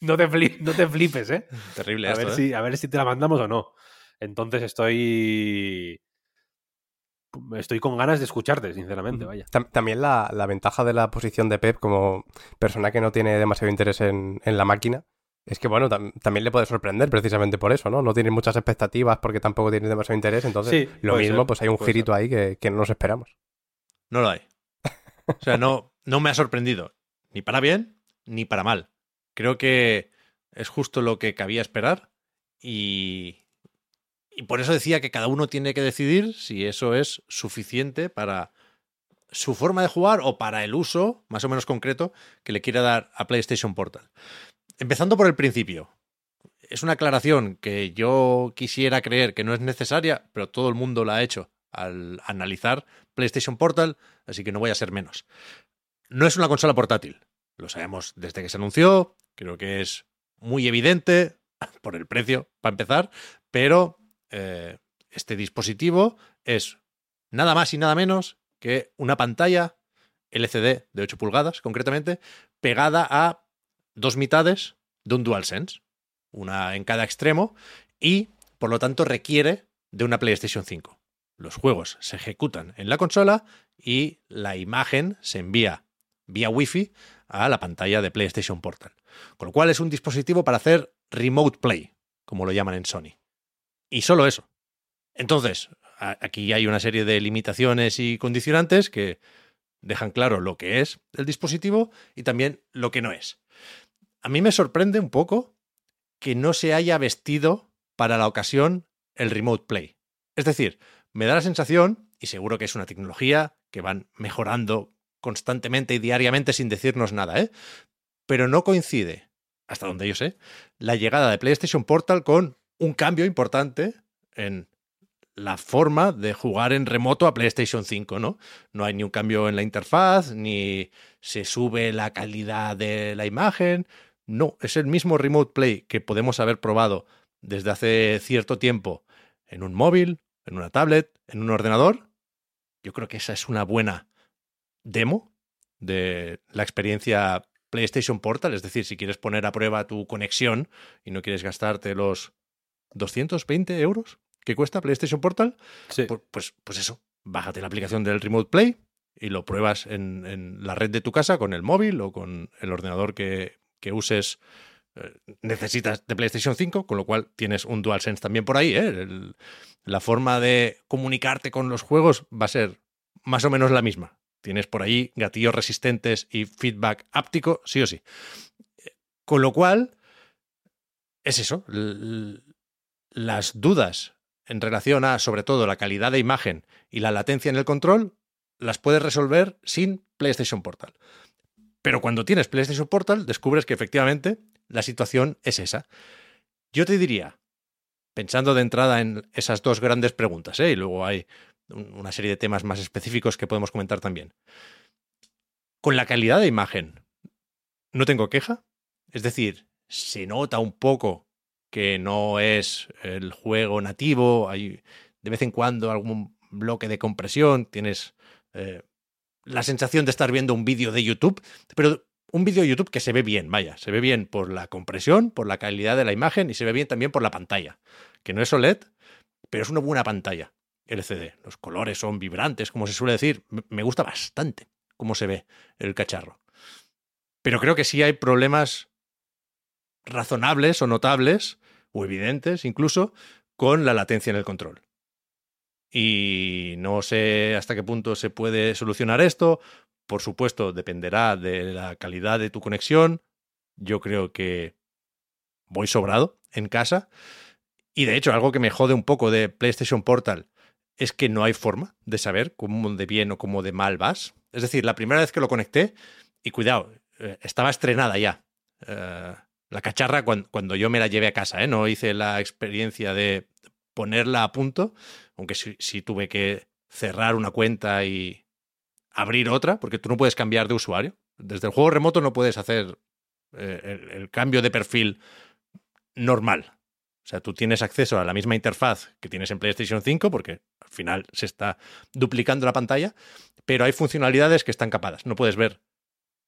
No, te flip, no te flipes, ¿eh? Terrible a esto, ver ¿eh? Si, a ver si te la mandamos o no. Entonces estoy... Estoy con ganas de escucharte, sinceramente, vaya. También la, la ventaja de la posición de Pep como persona que no tiene demasiado interés en, en la máquina, es que, bueno, tam- también le puede sorprender precisamente por eso, ¿no? No tiene muchas expectativas porque tampoco tiene demasiado interés, entonces sí, lo mismo, ser, pues hay un girito ser. ahí que, que no nos esperamos. No lo hay. O sea, no, no me ha sorprendido, ni para bien ni para mal. Creo que es justo lo que cabía esperar y, y por eso decía que cada uno tiene que decidir si eso es suficiente para su forma de jugar o para el uso más o menos concreto que le quiera dar a PlayStation Portal. Empezando por el principio, es una aclaración que yo quisiera creer que no es necesaria, pero todo el mundo la ha hecho al analizar PlayStation Portal, así que no voy a ser menos. No es una consola portátil, lo sabemos desde que se anunció, creo que es muy evidente, por el precio, para empezar, pero eh, este dispositivo es nada más y nada menos que una pantalla L C D de ocho pulgadas, concretamente, pegada a dos mitades de un DualSense, una en cada extremo, y por lo tanto requiere de una PlayStation cinco. Los juegos se ejecutan en la consola y la imagen se envía vía Wi-Fi a la pantalla de PlayStation Portal. Con lo cual es un dispositivo para hacer Remote Play, como lo llaman en Sony. Y solo eso. Entonces, aquí hay una serie de limitaciones y condicionantes que dejan claro lo que es el dispositivo y también lo que no es. A mí me sorprende un poco que no se haya vestido para la ocasión el Remote Play. Es decir, me da la sensación, y seguro que es una tecnología que van mejorando constantemente y diariamente sin decirnos nada, ¿eh? Pero no coincide, hasta donde yo sé, la llegada de PlayStation Portal con un cambio importante en la forma de jugar en remoto a PlayStation cinco, ¿no? No hay ni un cambio en la interfaz, ni se sube la calidad de la imagen. No, es el mismo Remote Play que podemos haber probado desde hace cierto tiempo en un móvil, en una tablet, en un ordenador. Yo creo que esa es una buena demo de la experiencia PlayStation Portal, es decir, si quieres poner a prueba tu conexión y no quieres gastarte los doscientos veinte euros que cuesta PlayStation Portal, sí. pues, pues eso, bájate la aplicación del Remote Play y lo pruebas en, en la red de tu casa con el móvil o con el ordenador que, que uses. Eh, necesitas de PlayStation cinco, con lo cual tienes un DualSense también por ahí, ¿eh? El, la forma de comunicarte con los juegos va a ser más o menos la misma. Tienes por ahí gatillos resistentes y feedback háptico, sí o sí. Eh, con lo cual, es eso. L- las dudas en relación a, sobre todo, la calidad de imagen y la latencia en el control, las puedes resolver sin PlayStation Portal. Pero cuando tienes PlayStation Portal, descubres que efectivamente la situación es esa. Yo te diría, pensando de entrada en esas dos grandes preguntas, ¿eh? Y luego hay una serie de temas más específicos que podemos comentar también. Con la calidad de imagen, no tengo queja. Es decir, se nota un poco que no es el juego nativo, hay de vez en cuando algún bloque de compresión, tienes eh, la sensación de estar viendo un vídeo de YouTube, pero un vídeo de YouTube que se ve bien, vaya, se ve bien por la compresión, por la calidad de la imagen y se ve bien también por la pantalla, que no es O L E D, pero es una buena pantalla L C D. Los colores son vibrantes, como se suele decir, me gusta bastante cómo se ve el cacharro. Pero creo que sí hay problemas razonables o notables o evidentes incluso con la latencia en el control. Y no sé hasta qué punto se puede solucionar esto. Por supuesto, dependerá de la calidad de tu conexión. Yo creo que voy sobrado en casa. Y de hecho, algo que me jode un poco de PlayStation Portal es que no hay forma de saber cómo de bien o cómo de mal vas. Es decir, la primera vez que lo conecté, y cuidado, estaba estrenada ya. Uh, La cacharra cuando, cuando yo me la llevé a casa, ¿eh? No hice la experiencia de ponerla a punto, aunque sí, sí tuve que cerrar una cuenta y abrir otra, porque tú no puedes cambiar de usuario. Desde el juego remoto no puedes hacer eh, el, el cambio de perfil normal. O sea, tú tienes acceso a la misma interfaz que tienes en PlayStation cinco, porque al final se está duplicando la pantalla, pero hay funcionalidades que están capadas. No puedes ver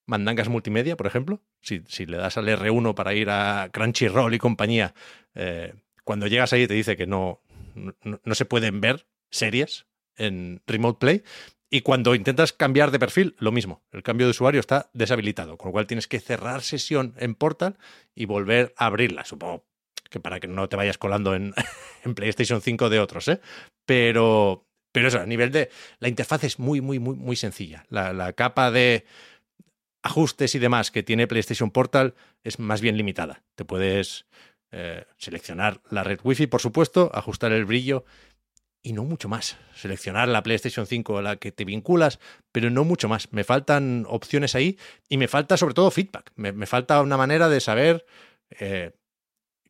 mandangas multimedia, por ejemplo. Si, si le das al erre uno para ir a Crunchyroll y compañía, eh, cuando llegas ahí te dice que no, no, no se pueden ver series en Remote Play. Y cuando intentas cambiar de perfil, lo mismo. El cambio de usuario está deshabilitado, con lo cual tienes que cerrar sesión en Portal y volver a abrirla. Supongo que para que no te vayas colando en, en PlayStation cinco de otros, ¿eh? Pero, pero eso, a nivel de... La interfaz es muy, muy, muy, muy sencilla. La, la capa de ajustes y demás que tiene PlayStation Portal es más bien limitada. Te puedes eh, seleccionar la red Wi-Fi, por supuesto, ajustar el brillo y no mucho más. Seleccionar la PlayStation cinco a la que te vinculas, pero no mucho más. Me faltan opciones ahí y me falta sobre todo feedback. Me, me falta una manera de saber eh,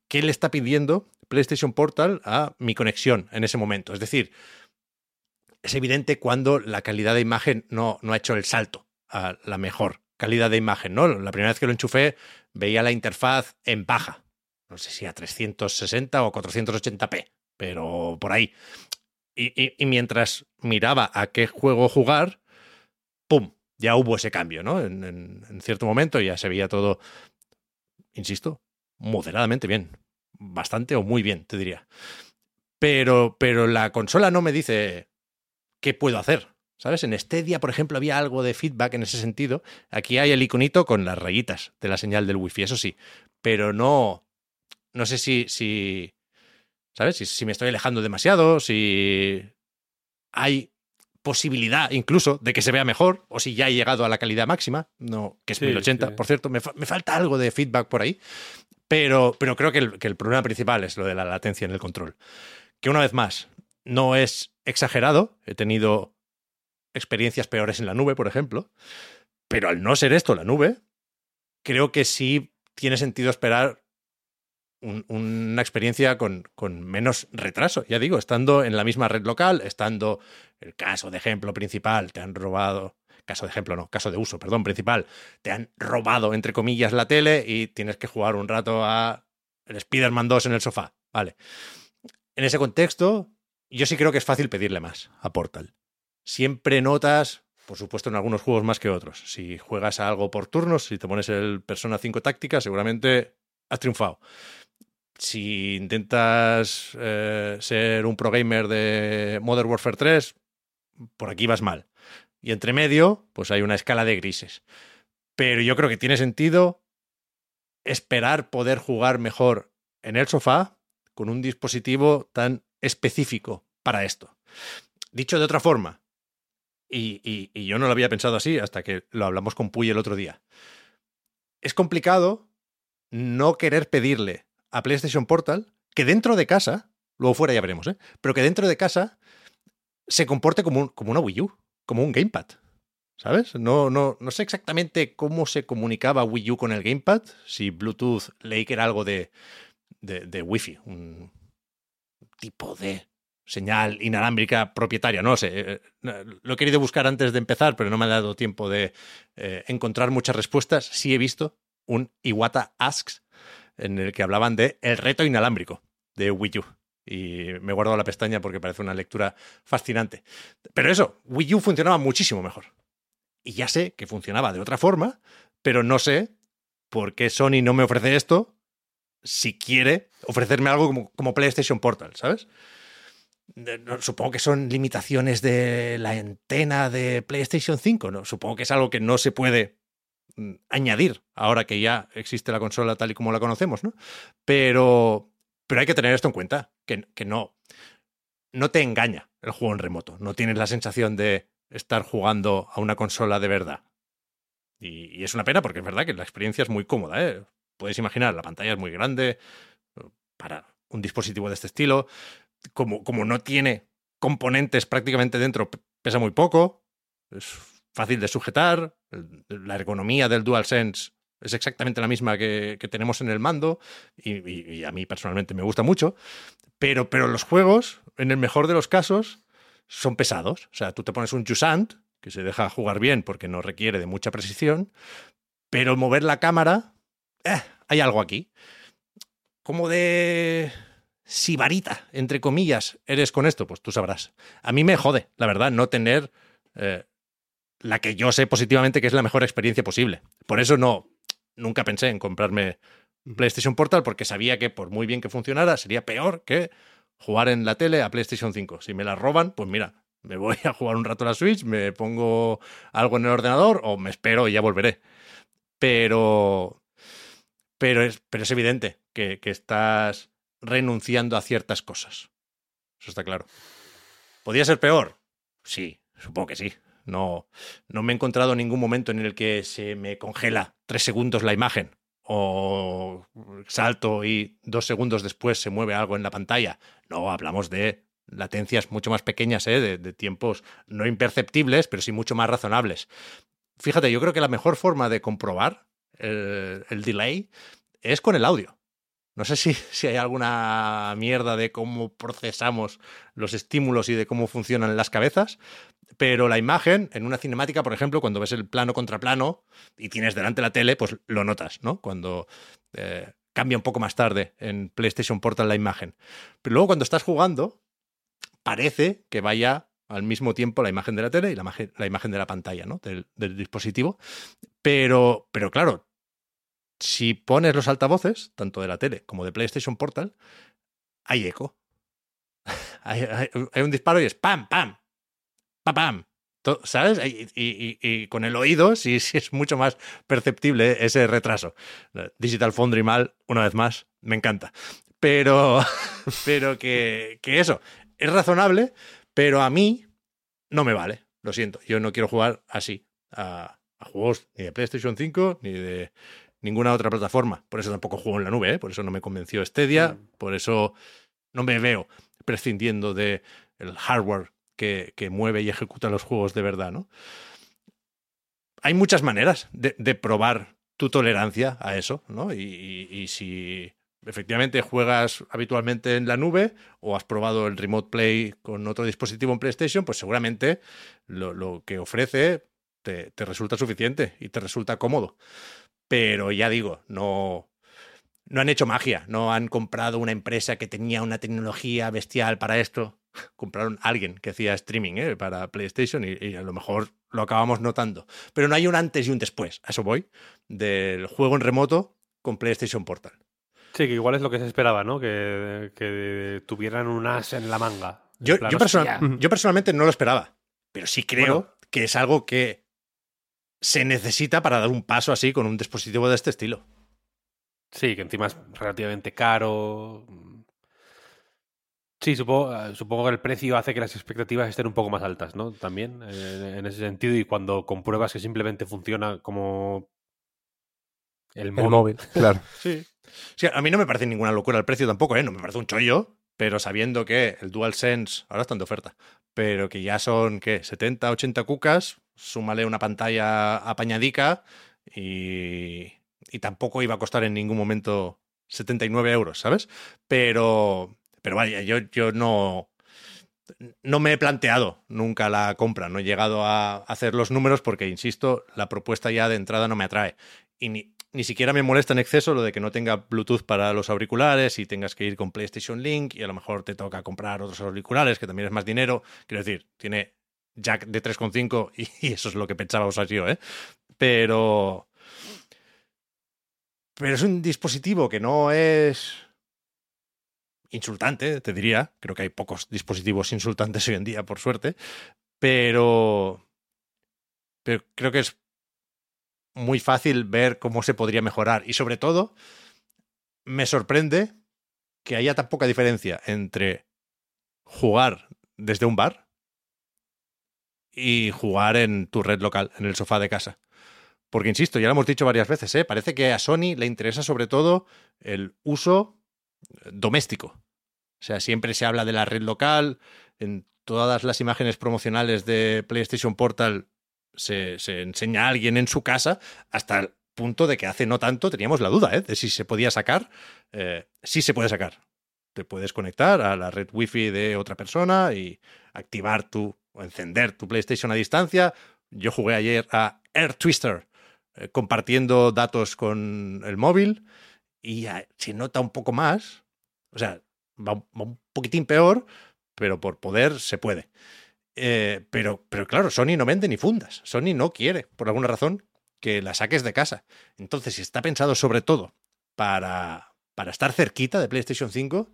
qué le está pidiendo PlayStation Portal a mi conexión en ese momento. Es decir, es evidente cuando la calidad de imagen no, no ha hecho el salto a la mejor calidad de imagen, ¿no? La primera vez que lo enchufé veía la interfaz en baja. No sé si a trescientos sesenta o cuatrocientos ochenta p, pero por ahí. Y, y, y mientras miraba a qué juego jugar, ¡pum! Ya hubo ese cambio, ¿no? En, en, en cierto momento ya se veía todo, insisto, moderadamente bien. Bastante o muy bien, te diría. Pero, pero la consola no me dice qué puedo hacer, ¿sabes? En Stadia, por ejemplo, había algo de feedback en ese sentido. Aquí hay el iconito con las rayitas de la señal del wifi, eso sí. Pero no, no sé si, si ¿sabes? Si, si me estoy alejando demasiado, si hay posibilidad incluso de que se vea mejor o si ya he llegado a la calidad máxima, no, que es sí, mil ochenta. Sí. Por cierto, me, fa- me falta algo de feedback por ahí. Pero, pero creo que el, que el problema principal es lo de la latencia en el control. Que una vez más, no es exagerado. He tenido experiencias peores en la nube, por ejemplo. Pero al no ser esto la nube, creo que sí tiene sentido esperar un, una experiencia con, con menos retraso. Ya digo, estando en la misma red local, estando el caso de ejemplo principal, te han robado... Caso de ejemplo, no, caso de uso, perdón, principal. Te han robado, entre comillas, la tele y tienes que jugar un rato a el Spider-Man dos en el sofá. Vale. En ese contexto, yo sí creo que es fácil pedirle más a Portal. Siempre notas Por supuesto, en algunos juegos más que otros. Si juegas a algo por turnos, si te pones el Persona cinco Táctica, seguramente has triunfado. Si intentas eh, ser un pro gamer de Modern Warfare tres, por aquí vas mal. Y entre medio, pues hay una escala de grises. Pero yo creo que tiene sentido esperar poder jugar mejor en el sofá con un dispositivo tan específico para esto. Dicho de otra forma, y, y, y yo no lo había pensado así hasta que lo hablamos con Puy el otro día, es complicado no querer pedirle a PlayStation Portal que dentro de casa, luego fuera ya veremos, ¿eh? pero que dentro de casa se comporte como, un, como una Wii U, como un gamepad, ¿sabes? No, no, no sé exactamente cómo se comunicaba Wii U con el gamepad, si Bluetooth, leí que era algo de, de, de Wi-Fi, un tipo de señal inalámbrica propietaria, no sé. Lo he querido buscar antes de empezar, pero no me ha dado tiempo de eh, encontrar muchas respuestas. Sí he visto un Iwata Asks en el que hablaban de el reto inalámbrico de Wii U. Y me he guardado la pestaña porque parece una lectura fascinante. Pero eso, Wii U funcionaba muchísimo mejor. Y ya sé que funcionaba de otra forma, pero no sé por qué Sony no me ofrece esto si quiere ofrecerme algo como, como PlayStation Portal, ¿sabes? Supongo que son limitaciones de la antena de PlayStation cinco, ¿no? Supongo que es algo que no se puede añadir ahora que ya existe la consola tal y como la conocemos, ¿no? Pero, pero hay que tener esto en cuenta, que, que no, no te engaña el juego en remoto, no tienes la sensación de estar jugando a una consola de verdad. Y, y es una pena porque es verdad que la experiencia es muy cómoda, ¿eh? Puedes imaginar, la pantalla es muy grande para un dispositivo de este estilo, como, como no tiene componentes prácticamente dentro, pesa muy poco, es fácil de sujetar, la ergonomía del DualSense es exactamente la misma que, que tenemos en el mando y, y, y a mí personalmente me gusta mucho, pero, pero los juegos, en el mejor de los casos, son pesados. O sea, tú te pones un Jusant, que se deja jugar bien porque no requiere de mucha precisión, pero mover la cámara, eh, hay algo aquí. Como de... si varita, entre comillas, eres con esto, pues tú sabrás. A mí me jode, la verdad, no tener... Eh, la que yo sé positivamente que es la mejor experiencia posible. Por eso no, nunca pensé en comprarme PlayStation Portal, porque sabía que por muy bien que funcionara, sería peor que jugar en la tele a PlayStation cinco. Si me la roban, pues mira, me voy a jugar un rato a la Switch, me pongo algo en el ordenador o me espero y ya volveré. Pero, pero, es, pero es evidente que, que estás renunciando a ciertas cosas. Eso está claro. ¿Podría ser peor? Sí, supongo que sí. No, no me he encontrado ningún momento en el que se me congela tres segundos la imagen o salto y dos segundos después se mueve algo en la pantalla. No, hablamos de latencias mucho más pequeñas, ¿eh? de, de tiempos no imperceptibles, pero sí mucho más razonables. Fíjate, yo creo que la mejor forma de comprobar el, el delay es con el audio. No sé si, si hay alguna mierda de cómo procesamos los estímulos y de cómo funcionan las cabezas, pero la imagen en una cinemática, por ejemplo, cuando ves el plano contra plano y tienes delante la tele, pues lo notas, ¿no? Cuando eh, cambia un poco más tarde en PlayStation Portal la imagen. Pero luego cuando estás jugando, parece que vaya al mismo tiempo la imagen de la tele y la, maje, la imagen de la pantalla, ¿no? Del, del dispositivo. Pero, pero claro... si pones los altavoces, tanto de la tele como de PlayStation Portal, hay eco. hay, hay, hay un disparo y es ¡pam, pam! ¡Pam, pam! Todo, ¿sabes? Y, y, y, y con el oído sí, sí es mucho más perceptible ese retraso. Digital Foundry mal, una vez más, me encanta. Pero, pero que, que eso, es razonable, pero a mí no me vale. Lo siento, yo no quiero jugar así a, a juegos ni de PlayStation cinco ni de... ninguna otra plataforma. Por eso tampoco juego en la nube, ¿eh? Por eso no me convenció Stadia, por eso no me veo prescindiendo del hardware que, que mueve y ejecuta los juegos de verdad, ¿no? Hay muchas maneras de, de probar tu tolerancia a eso, ¿no? Y, y, y si efectivamente juegas habitualmente en la nube o has probado el Remote Play con otro dispositivo en PlayStation, pues seguramente lo, lo que ofrece te, te resulta suficiente y te resulta cómodo. Pero ya digo, no, no han hecho magia, no han comprado una empresa que tenía una tecnología bestial para esto compraron a alguien que hacía streaming ¿eh? para PlayStation y, y a lo mejor lo acabamos notando. Pero no hay un antes y un después, a eso voy, del juego en remoto con PlayStation Portal. Sí, que igual es lo que se esperaba, ¿no? Que, que tuvieran un as en la manga. Yo, plan, yo, personal, yo personalmente no lo esperaba, pero sí creo bueno, que es algo que se necesita para dar un paso así con un dispositivo de este estilo. Sí, que encima es relativamente caro. Sí, supongo, supongo que el precio hace que las expectativas estén un poco más altas, ¿no? También, eh, en ese sentido, y cuando compruebas que simplemente funciona como el móvil. El móvil, claro. Sí. Sí, a mí no me parece ninguna locura el precio tampoco, ¿eh? No me parece un chollo, pero sabiendo que el DualSense, ahora están de oferta, pero que ya son, ¿qué? setenta, ochenta cucas, súmale una pantalla apañadica y, y tampoco iba a costar en ningún momento setenta y nueve euros, ¿sabes? Pero... Pero vaya, yo, yo no, no me he planteado nunca la compra. No he llegado a hacer los números porque, insisto, la propuesta ya de entrada no me atrae. Y ni, ni siquiera me molesta en exceso lo de que no tenga Bluetooth para los auriculares y tengas que ir con PlayStation Link y a lo mejor te toca comprar otros auriculares, que también es más dinero. Quiero decir, tiene jack de tres coma cinco y, y eso es lo que pensaba usar yo, ¿eh? Pero, pero es un dispositivo que no es... insultante, te diría. Creo que hay pocos dispositivos insultantes hoy en día, por suerte. Pero, pero creo que es muy fácil ver cómo se podría mejorar. Y sobre todo, me sorprende que haya tan poca diferencia entre jugar desde un bar y jugar en tu red local, en el sofá de casa. Porque, insisto, ya lo hemos dicho varias veces, ¿eh? Parece que a Sony le interesa sobre todo el uso doméstico. O sea, siempre se habla de la red local, en todas las imágenes promocionales de PlayStation Portal se, se enseña a alguien en su casa, hasta el punto de que hace no tanto teníamos la duda, ¿eh? De si se podía sacar. Eh, sí se puede sacar. Te puedes conectar a la red wifi de otra persona y activar tu, o encender tu PlayStation a distancia. Yo jugué ayer a Air Twister, eh, compartiendo datos con el móvil. Y se nota un poco más, o sea, va un poquitín peor, pero por poder se puede. Eh, pero, pero claro, Sony no vende ni fundas. Sony no quiere, por alguna razón, que la saques de casa. Entonces, si está pensado sobre todo para, para estar cerquita de PlayStation cinco,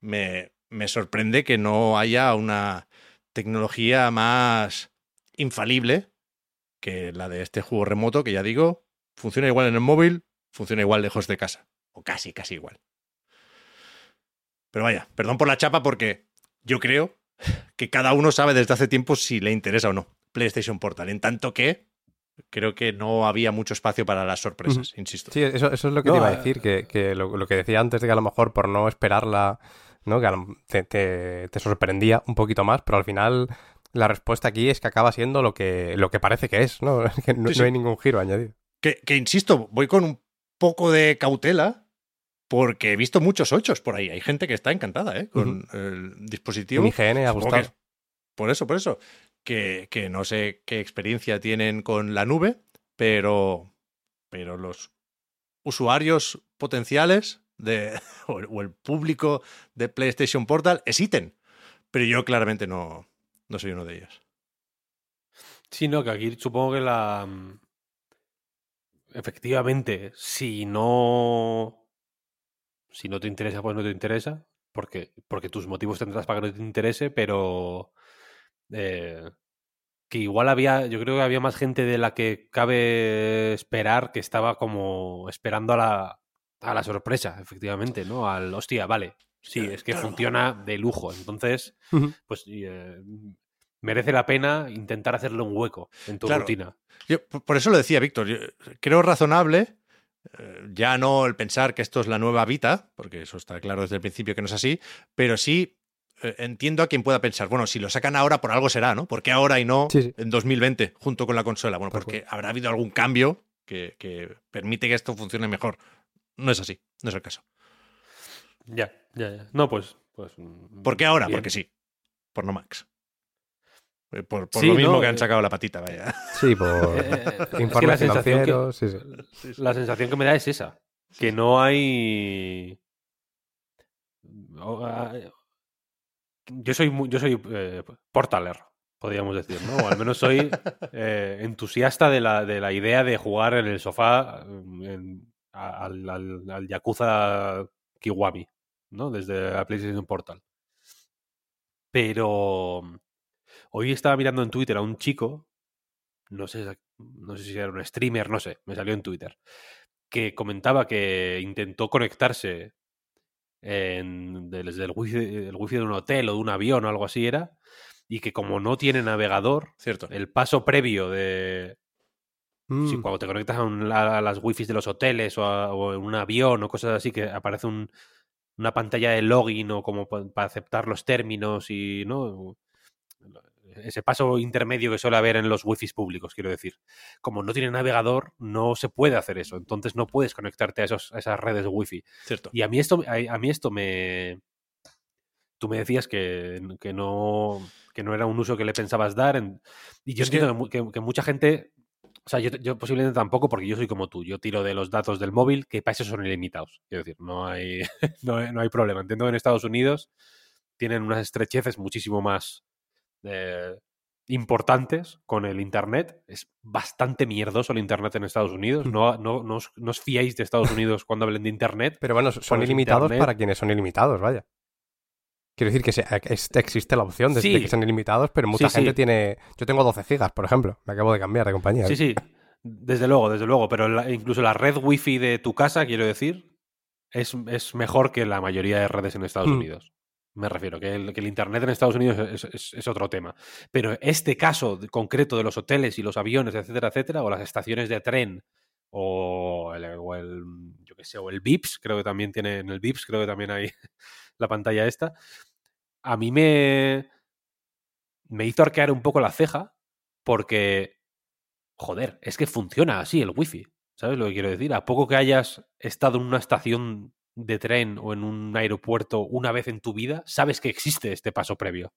me, me sorprende que no haya una tecnología más infalible que la de este juego remoto, que ya digo, funciona igual en el móvil, funciona igual lejos de casa. Casi, casi igual. Pero vaya, perdón por la chapa porque yo creo que cada uno sabe desde hace tiempo si le interesa o no PlayStation Portal, en tanto que creo que no había mucho espacio para las sorpresas, mm. insisto. Sí, eso, eso es lo que no, te iba a decir, que, que lo, lo que decía antes de que a lo mejor por no esperarla, ¿no? Que te, te, te sorprendía un poquito más, pero al final la respuesta aquí es que acaba siendo lo que, lo que parece que es, ¿no? Que no, sí, sí. no hay ningún giro añadido. Que, que insisto, voy con un poco de cautela, porque he visto muchos ochos por ahí. Hay gente que está encantada, ¿eh? Con uh-huh. el dispositivo. Con I G N, a gustar. Por eso, por eso. Que, que no sé qué experiencia tienen con la nube, pero, pero los usuarios potenciales de, o, o el público de PlayStation Portal existen. Pero yo claramente no, no soy uno de ellos. Sí, no, que aquí supongo que la... Efectivamente, si no... Si no te interesa, pues no te interesa, porque, porque tus motivos tendrás para que no te interese, pero eh, que igual había, yo creo que había más gente de la que cabe esperar que estaba como esperando a la, a la sorpresa, efectivamente, ¿no? Al, hostia, vale, sí, es que funciona de lujo, entonces, uh-huh. pues eh, merece la pena intentar hacerle un hueco en tu claro. rutina. Yo, por eso lo decía, Víctor, creo razonable... Ya no el pensar que esto es la nueva Vita, porque eso está claro desde el principio que no es así, pero sí eh, entiendo a quien pueda pensar, bueno, si lo sacan ahora por algo será, ¿no? ¿Por qué ahora y no sí, sí. en dos mil veinte junto con la consola? Bueno, por porque cual. habrá habido algún cambio que, que permite que esto funcione mejor. No es así, no es el caso. Ya, ya, ya. No, pues... pues ¿por qué ahora? Bien. Porque sí. Por no Max. Por, por sí, lo mismo no, que han sacado eh, la patita, vaya. Sí, por eh, informes financieros. Sí, sí. La sensación que me da es esa. Sí, que sí. no hay... Yo soy, yo soy eh, portaler, podríamos decir, ¿no? O al menos soy eh, entusiasta de la, de la idea de jugar en el sofá en, al, al, al Yakuza Kiwami, ¿no? Desde la PlayStation Portal. Pero hoy estaba mirando en Twitter a un chico, no sé, no sé si era un streamer, no sé, me salió en Twitter, que comentaba que intentó conectarse en, desde el wifi, el wifi de un hotel o de un avión o algo así era, y que como no tiene navegador, cierto, el paso previo de... Mm. Si cuando te conectas a, un, a las wifis de los hoteles o, a, o en un avión o cosas así, que aparece un, una pantalla de login o como para pa aceptar los términos y no... Ese paso intermedio que suele haber en los wifis públicos, quiero decir. Como no tiene navegador, no se puede hacer eso. Entonces no puedes conectarte a, esos, a esas redes wifi. Cierto. Y a mí esto, a, a mí esto me... Tú me decías que, que, no, que no era un uso que le pensabas dar. En, y yo es entiendo que, que, que mucha gente... O sea, yo, yo posiblemente tampoco, porque yo soy como tú. Yo tiro de los datos del móvil, que para eso son ilimitados. Quiero decir, no hay, no, no hay problema. Entiendo que en Estados Unidos tienen unas estrecheces muchísimo más... Eh, importantes con el internet. Es bastante mierdoso el internet en Estados Unidos. No, no, no, os, no os fiéis de Estados Unidos cuando hablen de internet. Pero bueno, son ilimitados internet. Para quienes son ilimitados, vaya. Quiero decir que se, existe la opción de, sí, de que sean ilimitados, pero mucha sí, gente sí. tiene... Yo tengo doce gigas, por ejemplo. Me acabo de cambiar de compañía. Sí, sí. Desde luego, desde luego. Pero la, incluso la red wifi de tu casa, quiero decir, es, es mejor que la mayoría de redes en Estados mm. Unidos. Me refiero, que el, que el internet en Estados Unidos es, es, es otro tema. Pero este caso concreto de los hoteles y los aviones, etcétera, etcétera, o las estaciones de tren, o el, o el yo qué sé, o el V I P S, creo que también tiene, en el V I P S creo que también hay la pantalla esta. A mí me, me hizo arquear un poco la ceja porque, joder, es que funciona así el wifi. ¿Sabes lo que quiero decir? A poco que hayas estado en una estación de tren o en un aeropuerto una vez en tu vida, sabes que existe este paso previo,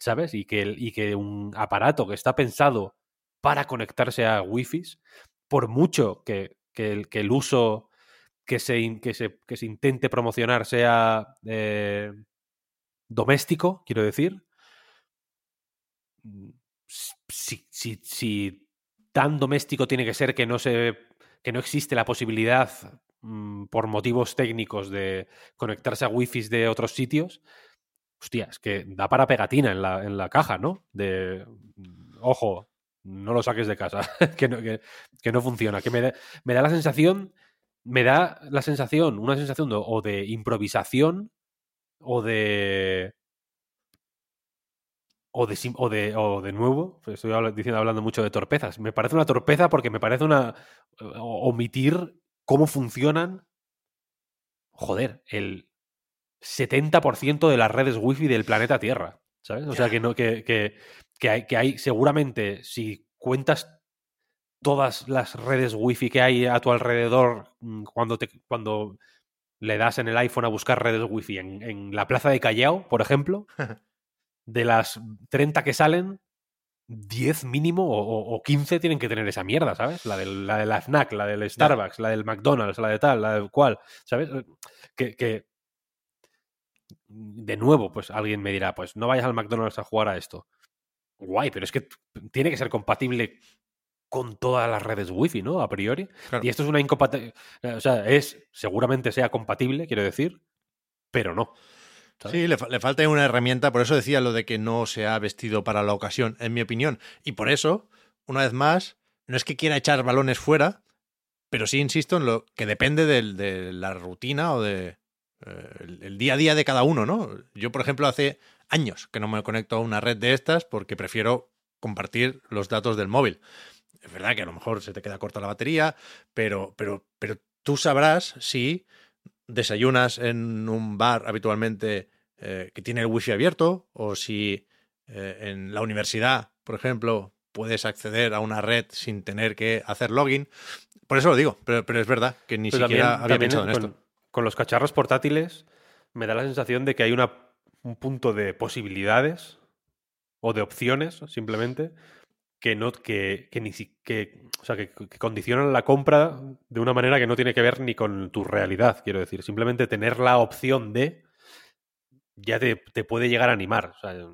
¿sabes? Y que, y que un aparato que está pensado para conectarse a wifis, por mucho que, que, el, que el uso que se, que se, que se intente promocionar sea eh, doméstico, quiero decir, si, si, si tan doméstico tiene que ser que no se, que no existe la posibilidad por motivos técnicos de conectarse a wifis de otros sitios, hostia, es que da para pegatina en la, en la caja, ¿no? De, ojo, no lo saques de casa, que, no, que, que no funciona. Que me da, me da la sensación, me da la sensación, una sensación de, o de improvisación o de... O de, o, de, o de nuevo, estoy diciendo, hablando mucho de torpezas. Me parece una torpeza porque me parece una... Omitir... ¿Cómo funcionan, joder, el setenta por ciento de las redes wifi del planeta Tierra? ¿Sabes? O sea, que no, que, que, que, hay, que hay, seguramente, si cuentas todas las redes wifi que hay a tu alrededor, cuando te, cuando le das en el iPhone a buscar redes wifi en, en la plaza de Callao, por ejemplo, de las treinta que salen, diez mínimo o, o quince tienen que tener esa mierda, ¿sabes? La del, la de la Fnac, la del Starbucks, yeah. La del McDonald's, la de tal, la del cual, ¿sabes? Que, que de nuevo, pues alguien me dirá, pues no vayas al McDonald's a jugar a esto. Guay, pero es que tiene que ser compatible con todas las redes wifi, ¿no? A priori. Claro. Y esto es una incompatibilidad, o sea, es, seguramente sea compatible, quiero decir, pero no. ¿Sabes? Sí, le, le falta una herramienta, por eso decía lo de que no se ha vestido para la ocasión, en mi opinión. Y por eso, una vez más, no es que quiera echar balones fuera, pero sí insisto en lo que depende de, de la rutina o de eh, el, el día a día de cada uno, ¿no? Yo, por ejemplo, hace años que no me conecto a una red de estas porque prefiero compartir los datos del móvil. Es verdad que a lo mejor se te queda corta la batería, pero, pero, pero tú sabrás si... desayunas en un bar habitualmente eh, que tiene el wifi abierto, o si eh, en la universidad, por ejemplo, puedes acceder a una red sin tener que hacer login. Por eso lo digo, pero, pero es verdad que ni pero siquiera también, había también pensado en con, esto. Con los cacharros portátiles me da la sensación de que hay una, un punto de posibilidades o de opciones, simplemente, que no que, que ni que, o sea, que, que condicionan la compra de una manera que no tiene que ver ni con tu realidad, quiero decir, simplemente tener la opción de ya te, te puede llegar a animar. O sea,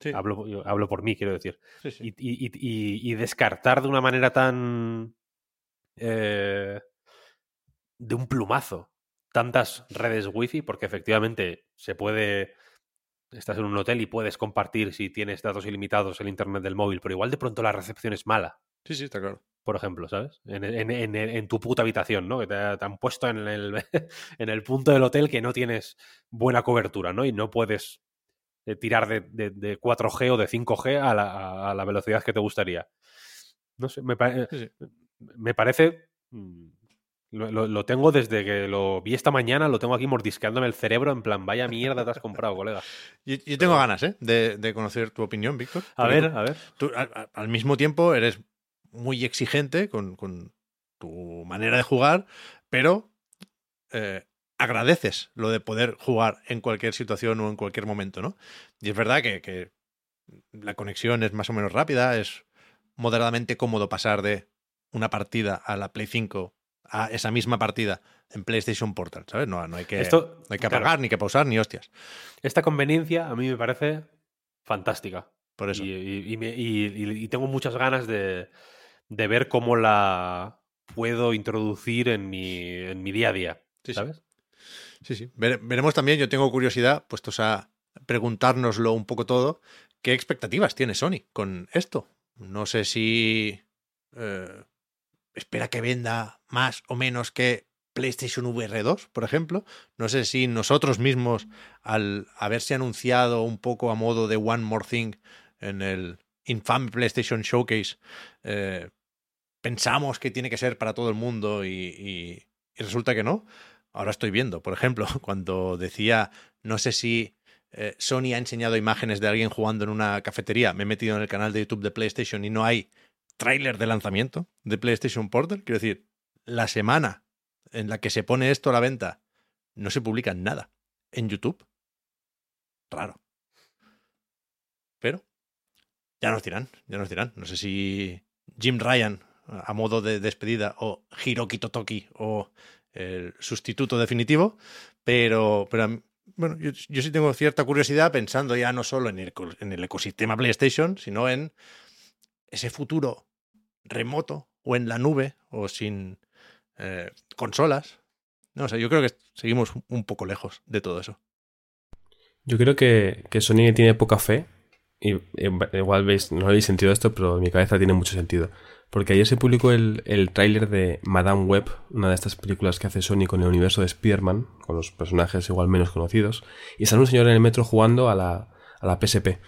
sí. hablo, yo hablo por mí, quiero decir. Sí, sí. Y, y, y, y descartar de una manera tan... Eh, de un plumazo tantas redes wifi, porque efectivamente se puede... Estás en un hotel y puedes compartir, si tienes datos ilimitados, el internet del móvil, pero igual de pronto la recepción es mala. Sí, sí, está claro. Por ejemplo, ¿sabes? En, en, en, en tu puta habitación, ¿no? Que te, te han puesto en el, en el punto del hotel que no tienes buena cobertura, ¿no? Y no puedes tirar de, de, de cuatro G o de cinco G a la, a la velocidad que te gustaría. No sé, me, pare, sí, sí. me parece... Lo, lo, lo tengo desde que lo vi esta mañana, lo tengo aquí mordiscándome el cerebro en plan, vaya mierda te has comprado, colega. Yo, yo tengo Pero... ganas, ¿eh? De, de conocer tu opinión, Víctor. A ver, a ver. Tú, a, al mismo tiempo eres muy exigente con, con tu manera de jugar, pero eh, agradeces lo de poder jugar en cualquier situación o en cualquier momento, ¿no? Y es verdad que, que la conexión es más o menos rápida, es moderadamente cómodo pasar de una partida a la Play cinco a esa misma partida en PlayStation Portal, ¿sabes? No, no hay que, Esto, no hay que apagar, claro. Ni que pausar, ni hostias. Esta conveniencia a mí me parece fantástica. Por eso. Y, y, y, me, y, y tengo muchas ganas de, de ver cómo la puedo introducir en mi, en mi día a día, sí, ¿sabes? Sí, sí. sí. Vere, veremos también, yo tengo curiosidad, puestos a preguntárnoslo un poco todo, ¿qué expectativas tiene Sony con esto? No sé si... Eh, espera que venda más o menos que PlayStation V R dos, por ejemplo. No sé si nosotros mismos, al haberse anunciado un poco a modo de One More Thing en el infame PlayStation Showcase, eh, pensamos que tiene que ser para todo el mundo y, y, y resulta que no. Ahora estoy viendo, por ejemplo, cuando decía, no sé si eh, Sony ha enseñado imágenes de alguien jugando en una cafetería, me he metido en el canal de YouTube de PlayStation y no hay tráiler de lanzamiento de PlayStation Portal. Quiero decir, la semana en la que se pone esto a la venta no se publica nada en YouTube. Raro. Pero ya nos dirán, ya nos dirán. No sé si Jim Ryan a modo de despedida o Hiroki Totoki o el sustituto definitivo, pero, pero a mí, bueno, yo, yo sí tengo cierta curiosidad pensando ya no solo en el, en el ecosistema PlayStation, sino en ese futuro remoto o en la nube o sin eh, consolas. No, o sea, yo creo que seguimos un poco lejos de todo eso. Yo creo que, que Sony tiene poca fe y igual veis, no habéis sentido esto, pero en mi cabeza tiene mucho sentido. Porque ayer se publicó el, el tráiler de Madame Web, una de estas películas que hace Sony con el universo de Spider-Man, con los personajes igual menos conocidos, y sale un señor en el metro jugando a la, a la P S P.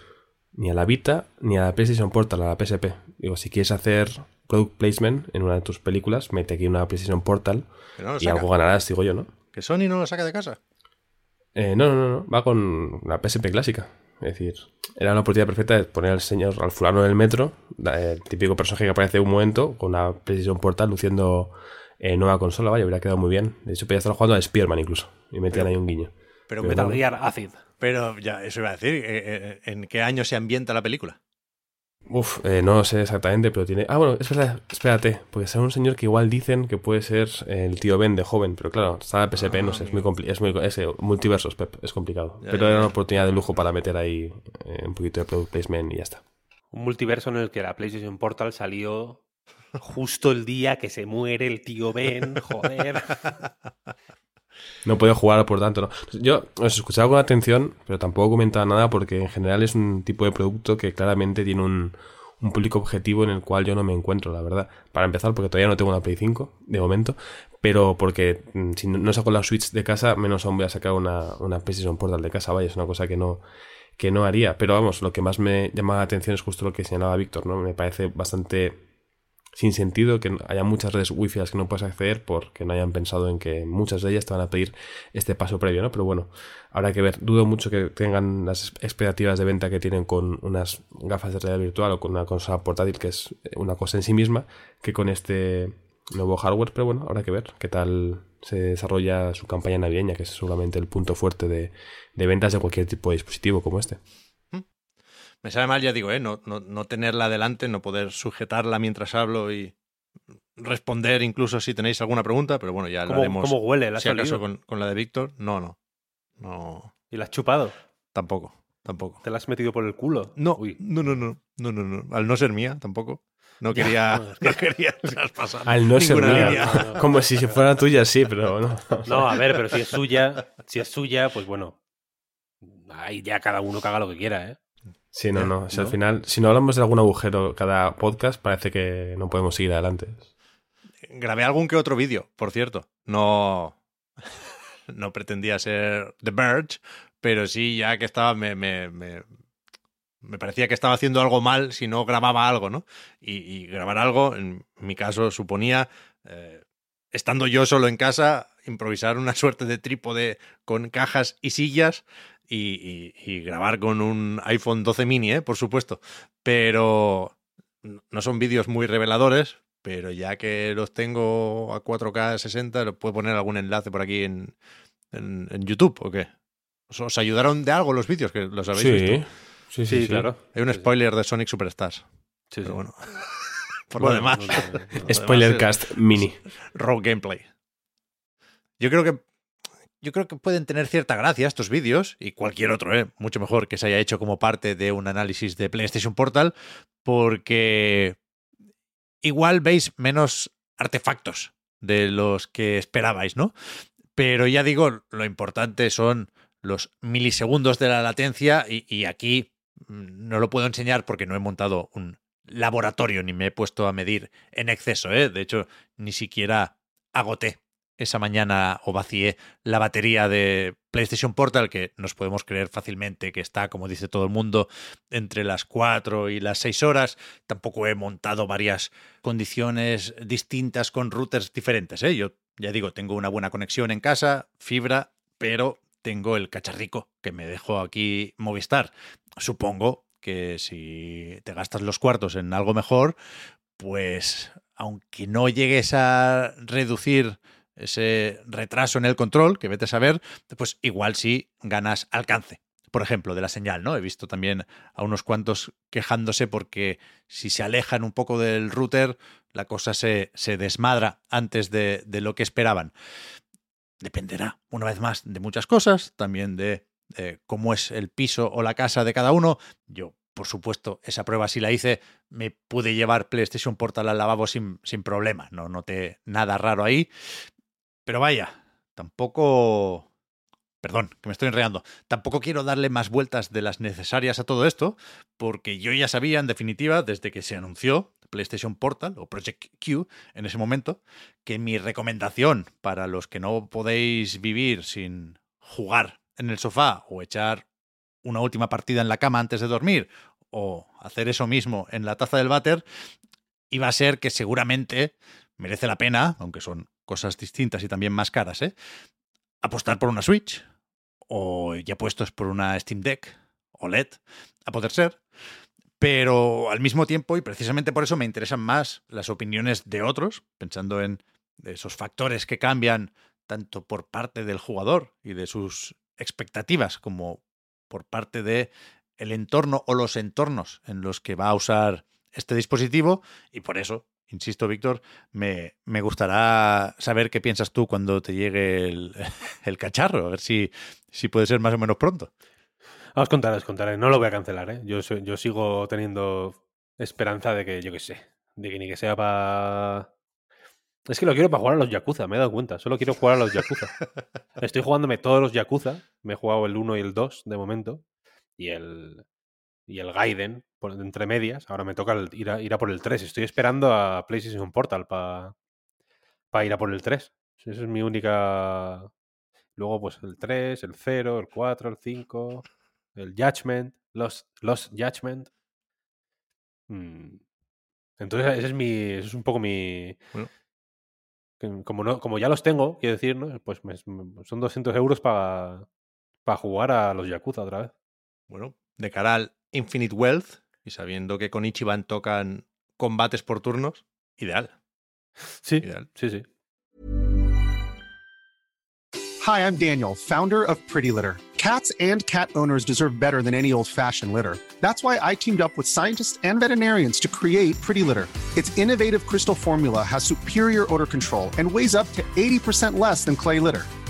Ni a la Vita, ni a la PlayStation Portal, a la P S P. Digo, si quieres hacer product placement en una de tus películas, mete aquí una PlayStation Portal no y algo ganarás, digo yo, ¿no? ¿Que Sony no lo saca de casa? Eh, no, no, no, va con la P S P clásica. Es decir, era una oportunidad perfecta de poner al señor, al fulano del metro, el típico personaje que aparece un momento, con una PlayStation Portal luciendo eh, nueva consola, vaya, hubiera quedado muy bien. De hecho, podía estar jugando a Spider-Man incluso, y metían ahí un guiño. Pero, pero Metal bueno. Gear Acid. Pero ya, eso iba a decir, ¿en qué año se ambienta la película? Uf, eh, no sé exactamente, pero tiene... Ah, bueno, espérate, espérate porque es un señor que igual dicen que puede ser el tío Ben de joven, pero claro, está la P S P, ah, no sé, es muy, compli- es muy es multiversos, Pep, es complicado. Ya, pero ya, ya. Era una oportunidad de lujo para meter ahí eh, un poquito de product placement y ya está. Un multiverso en el que la PlayStation Portal salió justo el día que se muere el tío Ben, joder... No podía jugar, por tanto, no. Yo os escuchaba con atención, pero tampoco comentaba nada porque en general es un tipo de producto que claramente tiene un, un público objetivo en el cual yo no me encuentro, la verdad. Para empezar, porque todavía no tengo una Play cinco, de momento, pero porque si no saco la Switch de casa, menos aún voy a sacar una, una PlayStation Portal de casa, vaya, es una cosa que no, que no haría. Pero vamos, lo que más me llama la atención es justo lo que señalaba Víctor, ¿no? Me parece bastante... sin sentido que haya muchas redes wifi a las que no puedes acceder porque no hayan pensado en que muchas de ellas te van a pedir este paso previo, ¿no? Pero bueno, habrá que ver. Dudo mucho que tengan las expectativas de venta que tienen con unas gafas de realidad virtual o con una consola portátil, que es una cosa en sí misma, que con este nuevo hardware. Pero bueno, habrá que ver qué tal se desarrolla su campaña navideña, que es seguramente el punto fuerte de, de ventas de cualquier tipo de dispositivo como este. Me sabe mal, ya digo, ¿eh? no, no, no tenerla delante, no poder sujetarla mientras hablo y responder incluso si tenéis alguna pregunta, pero bueno, ya la haremos. ¿Cómo huele? ¿La si acaso con, con la de Víctor? No, no. No, ¿Y la has chupado? Tampoco, tampoco. ¿Te la has metido por el culo? No, no, no, no, no, no, no. Al no ser mía, tampoco. No quería, no, es que... no quería traspasar. Al no ser mía. No, no. Como si fuera tuya, sí, pero no. No, a ver, pero si es suya, si es suya, pues bueno. Ahí ya cada uno caga lo que quiera, ¿eh? Sí, no, no. O sea, ¿no? Al final, si no hablamos de algún agujero cada podcast, parece que no podemos seguir adelante. Grabé algún que otro vídeo, por cierto. No, no pretendía ser The Verge, pero sí, ya que estaba, me, me, me, me parecía que estaba haciendo algo mal si no grababa algo, ¿no? Y, y grabar algo, en mi caso, suponía, eh, estando yo solo en casa, improvisar una suerte de trípode con cajas y sillas. Y, y, y grabar con un iPhone doce mini, ¿eh? Por supuesto. Pero no son vídeos muy reveladores, pero ya que los tengo a cuatro K sesenta, ¿los puedo poner algún enlace por aquí en, en, en YouTube o qué? ¿Os ayudaron de algo los vídeos? Que los habéis sí. visto. Sí, sí, sí, sí, claro. Hay un spoiler de Sonic Superstars. Sí, sí. Pero bueno, por bueno, lo demás. No, no, no, Spoilercast mini. Raw gameplay. Yo creo que Yo creo que pueden tener cierta gracia estos vídeos y cualquier otro, ¿eh? Mucho mejor que se haya hecho como parte de un análisis de PlayStation Portal, porque igual veis menos artefactos de los que esperabais, ¿no? Pero ya digo, lo importante son los milisegundos de la latencia y, y aquí no lo puedo enseñar porque no he montado un laboratorio ni me he puesto a medir en exceso, ¿eh? De hecho, ni siquiera agoté esa mañana o vacié la batería de PlayStation Portal, que nos podemos creer fácilmente que está, como dice todo el mundo, entre las cuatro y las seis horas. Tampoco he montado varias condiciones distintas con routers diferentes, ¿eh? Yo ya digo, tengo una buena conexión en casa, fibra, pero tengo el cacharrico que me dejó aquí Movistar. Supongo que si te gastas los cuartos en algo mejor, pues aunque no llegues a reducir ese retraso en el control, que vete a saber, pues igual sí ganas alcance, por ejemplo, de la señal, ¿no? He visto también a unos cuantos quejándose porque si se alejan un poco del router, la cosa se, se desmadra antes de, de lo que esperaban. Dependerá, una vez más, de muchas cosas, también de eh, cómo es el piso o la casa de cada uno. Yo, por supuesto, esa prueba sí la hice, me pude llevar PlayStation Portal al lavabo sin, sin problema, no noté nada raro ahí. Pero vaya, tampoco... Perdón, que me estoy enredando. Tampoco quiero darle más vueltas de las necesarias a todo esto, porque yo ya sabía, en definitiva, desde que se anunció PlayStation Portal o Project Q en ese momento, que mi recomendación para los que no podéis vivir sin jugar en el sofá o echar una última partida en la cama antes de dormir o hacer eso mismo en la taza del váter, iba a ser que seguramente merece la pena, aunque son cosas distintas y también más caras, ¿eh? Apostar por una Switch o ya puestos por una Steam Deck O L E D, a poder ser. Pero al mismo tiempo, y precisamente por eso me interesan más las opiniones de otros, pensando en esos factores que cambian tanto por parte del jugador y de sus expectativas como por parte de el entorno o los entornos en los que va a usar este dispositivo. Y por eso, insisto, Víctor, me, me gustará saber qué piensas tú cuando te llegue el, el cacharro, a ver si, si puede ser más o menos pronto. Ah, os contaré, os contaré. No lo voy a cancelar, ¿eh? Yo, yo sigo teniendo esperanza de que, yo qué sé, de que ni que sea para... Es que lo quiero para jugar a los Yakuza, me he dado cuenta. Solo quiero jugar a los Yakuza. Estoy jugándome todos los Yakuza. Me he jugado el uno y el dos de momento. Y el... y el Gaiden, por entre medias. Ahora me toca el, ir, a, ir a por el tres. Estoy esperando a PlayStation Portal para pa ir a por el tres. Esa es mi única... Luego pues el tres, el cero, el cuatro, el cinco, el Judgment, Lost, Lost Judgment. Hmm. Entonces ese es mi... Ese es un poco mi... Bueno. Como, no, como ya los tengo, quiero decir, ¿no? Pues me, me, son doscientos euros para pa jugar a los Yakuza otra vez. Bueno, de cara al Infinite Wealth, y sabiendo que con Ichiban tocan combates por turnos, ideal. Sí, ideal. Sí, sí. Hi, I'm Daniel, founder of Pretty Litter. Cats and cat owners deserve better than any old-fashioned litter. That's why I teamed up with scientists and veterinarians to create Pretty Litter. Its innovative crystal formula has superior odor control and weighs up to eighty percent less than clay litter.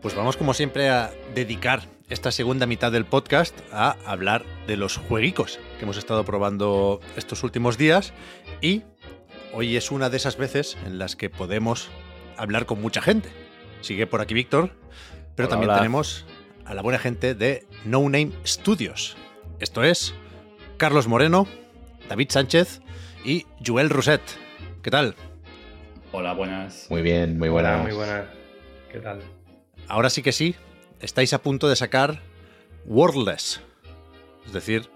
Pues vamos, como siempre, a dedicar esta segunda mitad del podcast a hablar de los jueguicos que hemos estado probando estos últimos días, y hoy es una de esas veces en las que podemos hablar con mucha gente. Sigue por aquí Víctor, pero hola, también hola. Tenemos a la buena gente de No Name Studios. Esto es Carlos Moreno, David Sánchez y Joel Rousset. ¿Qué tal? Hola, buenas. Muy bien, muy buenas. Hola, muy buenas. ¿Qué tal? Ahora sí que sí, estáis a punto de sacar Worldless, es decir,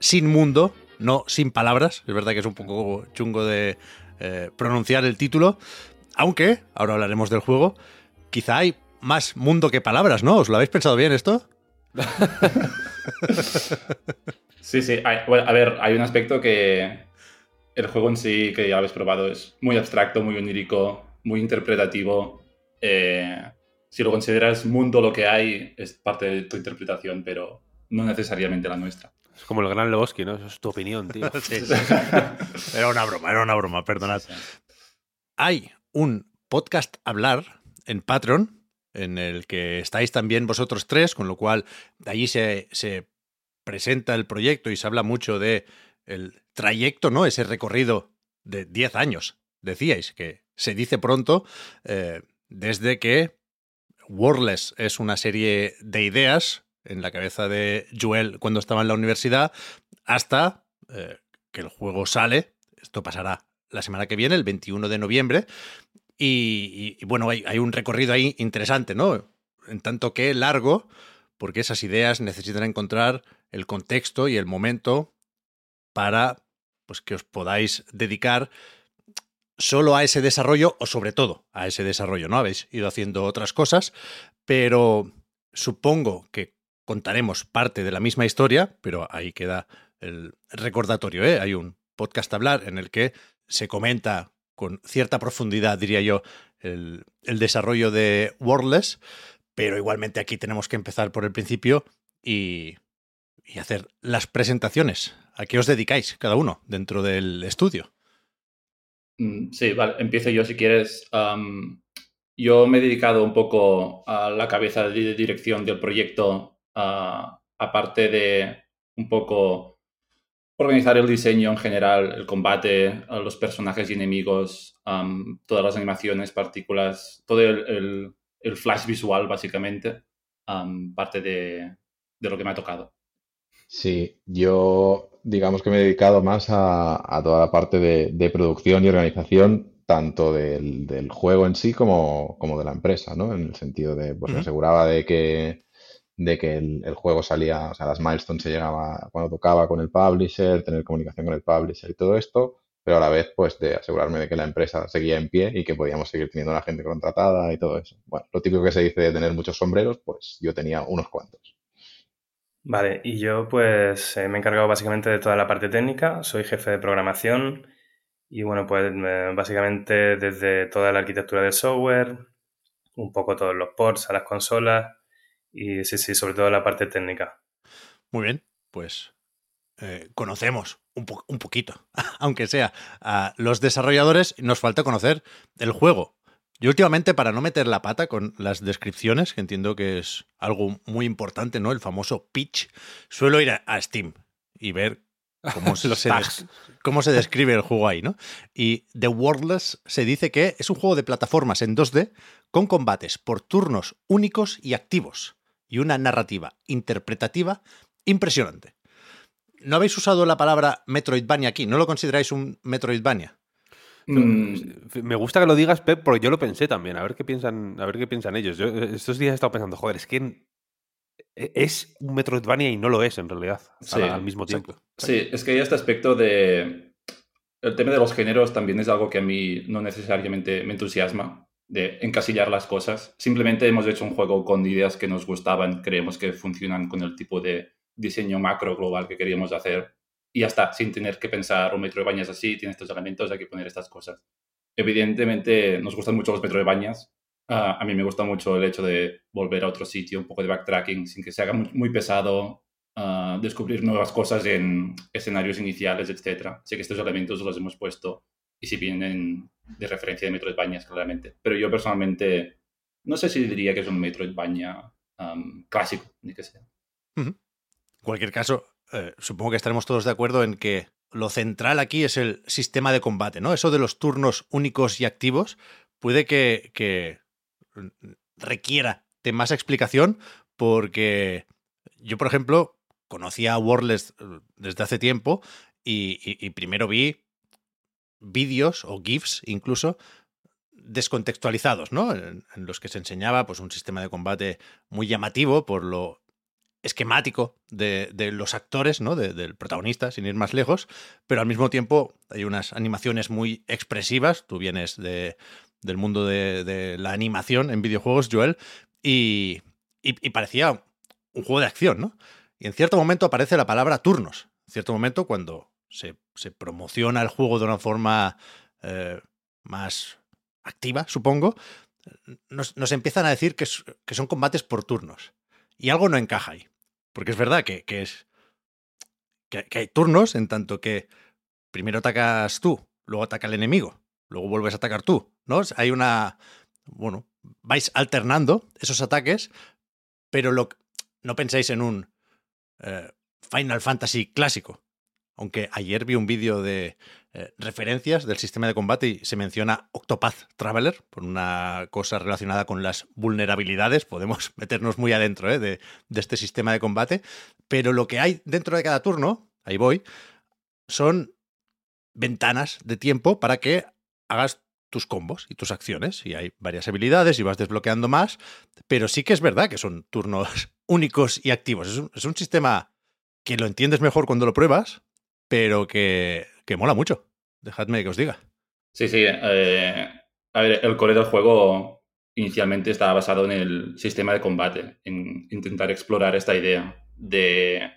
sin mundo, no sin palabras. Es verdad que es un poco chungo de eh, pronunciar el título, aunque ahora hablaremos del juego. Quizá hay más mundo que palabras, ¿no? ¿Os lo habéis pensado bien esto? Sí, sí. Hay, bueno, a ver, hay un aspecto que el juego en sí, que ya habéis probado, es muy abstracto, muy onírico, muy interpretativo. Eh... Si lo consideras mundo lo que hay, es parte de tu interpretación, pero no necesariamente la nuestra. Es como el Gran Lebowski, ¿no? Eso es tu opinión, tío. Sí, sí. Era una broma, era una broma, perdonad. Sí, sí. Hay un podcast hablar en Patreon, en el que estáis también vosotros tres, con lo cual de allí se, se presenta el proyecto y se habla mucho de el trayecto, ¿no? Ese recorrido de diez años, decíais, que se dice pronto, eh, desde que Worldless es una serie de ideas en la cabeza de Joel cuando estaba en la universidad, hasta eh, que el juego sale. Esto pasará la semana que viene, el veintiuno de noviembre. Y, y, y bueno, hay, hay un recorrido ahí interesante, ¿no? En tanto que largo, porque esas ideas necesitan encontrar el contexto y el momento para, pues, que os podáis dedicar solo a ese desarrollo, o sobre todo a ese desarrollo, ¿no? Habéis ido haciendo otras cosas, pero supongo que contaremos parte de la misma historia, pero ahí queda el recordatorio, ¿eh? Hay un podcast a hablar en el que se comenta con cierta profundidad, diría yo, el, el desarrollo de Worldless, pero igualmente aquí tenemos que empezar por el principio y, y hacer las presentaciones. ¿A qué os dedicáis cada uno dentro del estudio? Sí, vale, empiezo yo si quieres. Um, yo me he dedicado un poco a la cabeza de dirección del proyecto, uh, aparte de un poco organizar el diseño en general, el combate, los personajes y enemigos, um, todas las animaciones, partículas, todo el, el, el flash visual, básicamente, um, parte de, de lo que me ha tocado. Sí, yo digamos que me he dedicado más a, a toda la parte de, de producción y organización, tanto del, del juego en sí como, como de la empresa, ¿no? En el sentido de, pues, me aseguraba de que, de que el, el juego salía, o sea, las milestones se llegaba cuando tocaba con el publisher, tener comunicación con el publisher y todo esto, pero a la vez, pues, de asegurarme de que la empresa seguía en pie y que podíamos seguir teniendo a la gente contratada y todo eso. Bueno, lo típico que se dice de tener muchos sombreros, pues yo tenía unos cuantos. Vale, y yo pues eh, me he encargado básicamente de toda la parte técnica, soy jefe de programación y bueno, pues eh, básicamente desde toda la arquitectura del software, un poco todos los ports a las consolas y sí, sí, sobre todo la parte técnica. Muy bien, pues eh, conocemos un, po- un poquito, aunque sea a los desarrolladores, nos falta conocer el juego. Yo últimamente, para no meter la pata con las descripciones, que entiendo que es algo muy importante, ¿no? El famoso pitch, suelo ir a, a Steam y ver cómo, los se des- cómo se describe el juego ahí, ¿no? Y The Worldless se dice que es un juego de plataformas en dos D con combates por turnos únicos y activos, y una narrativa interpretativa impresionante. ¿No habéis usado la palabra Metroidvania aquí? ¿No lo consideráis un Metroidvania? Mm. Me gusta que lo digas, Pep, porque yo lo pensé también. A ver qué piensan, a ver qué piensan ellos. Yo estos días he estado pensando, joder, es que es un Metroidvania y no lo es en realidad, sí, al, al mismo tiempo. Sí, sí, es que este aspecto de... El tema de los géneros también es algo que a mí no necesariamente me entusiasma, de encasillar las cosas. Simplemente hemos hecho un juego con ideas que nos gustaban, creemos que funcionan con el tipo de diseño macro global que queríamos hacer y ya está, sin tener que pensar un Metroidvania es así, tiene estos elementos, hay que poner estas cosas. Evidentemente nos gustan mucho los Metroidvanias. Uh, a mí me gusta mucho el hecho de volver a otro sitio, un poco de backtracking sin que se haga muy, muy pesado, uh, descubrir nuevas cosas en escenarios iniciales, etcétera. Así que estos elementos los hemos puesto y si vienen de referencia de Metroidvanias, claramente. Pero yo personalmente no sé si diría que es un Metroidvania um, clásico, ni que sea. Uh-huh. En cualquier caso, eh, supongo que estaremos todos de acuerdo en que lo central aquí es el sistema de combate, ¿no? Eso de los turnos únicos y activos puede que, que requiera de más explicación porque yo, por ejemplo, conocía a Worldless desde hace tiempo y, y, y primero vi vídeos o GIFs incluso descontextualizados, ¿no? En, en los que se enseñaba pues, un sistema de combate muy llamativo por lo esquemático de, de los actores, ¿no? De, del protagonista, sin ir más lejos, pero al mismo tiempo hay unas animaciones muy expresivas. Tú vienes de, del mundo de, de la animación en videojuegos, Joel, y, y, y parecía un juego de acción, ¿no? Y en cierto momento aparece la palabra turnos. En cierto momento, cuando se, se promociona el juego de una forma eh, más activa, supongo, nos, nos empiezan a decir que, que son combates por turnos. Y algo no encaja ahí, porque es verdad que, que, es, que, que hay turnos en tanto que primero atacas tú, luego ataca el enemigo, luego vuelves a atacar tú, ¿no? Hay una... Bueno, vais alternando esos ataques, pero lo, no pensáis en un eh, Final Fantasy clásico. Aunque ayer vi un vídeo de eh, referencias del sistema de combate y se menciona Octopath Traveler por una cosa relacionada con las vulnerabilidades. Podemos meternos muy adentro ¿eh? de, de este sistema de combate. Pero lo que hay dentro de cada turno, ahí voy, son ventanas de tiempo para que hagas tus combos y tus acciones. Y hay varias habilidades y vas desbloqueando más. Pero sí que es verdad que son turnos únicos y activos. Es un, es un sistema que lo entiendes mejor cuando lo pruebas, pero que, que mola mucho. Dejadme que os diga. Sí, sí. Eh, a ver, el core del juego inicialmente estaba basado en el sistema de combate, en intentar explorar esta idea de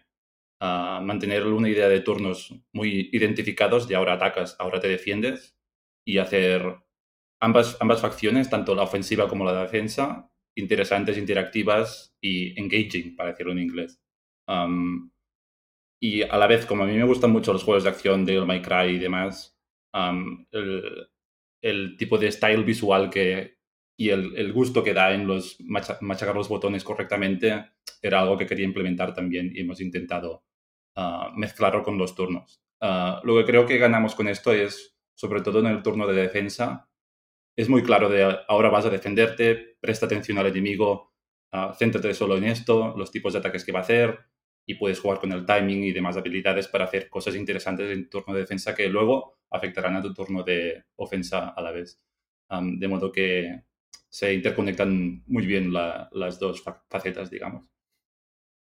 uh, mantener una idea de turnos muy identificados, de ahora atacas, ahora te defiendes, y hacer ambas, ambas facciones, tanto la ofensiva como la defensa, interesantes, interactivas y engaging, para decirlo en inglés. Um, Y a la vez, como a mí me gustan mucho los juegos de acción de My Cry y demás, um, el, el tipo de style visual que y el, el gusto que da en los macha, machacar los botones correctamente era algo que quería implementar también y hemos intentado uh, mezclarlo con los turnos. Uh, lo que creo que ganamos con esto es, sobre todo en el turno de defensa, es muy claro de ahora vas a defenderte, presta atención al enemigo, uh, céntrate solo en esto, los tipos de ataques que va a hacer, y puedes jugar con el timing y demás habilidades para hacer cosas interesantes en turno de defensa que luego afectarán a tu turno de ofensa a la vez. Um, de modo que se interconectan muy bien la, las dos facetas, digamos.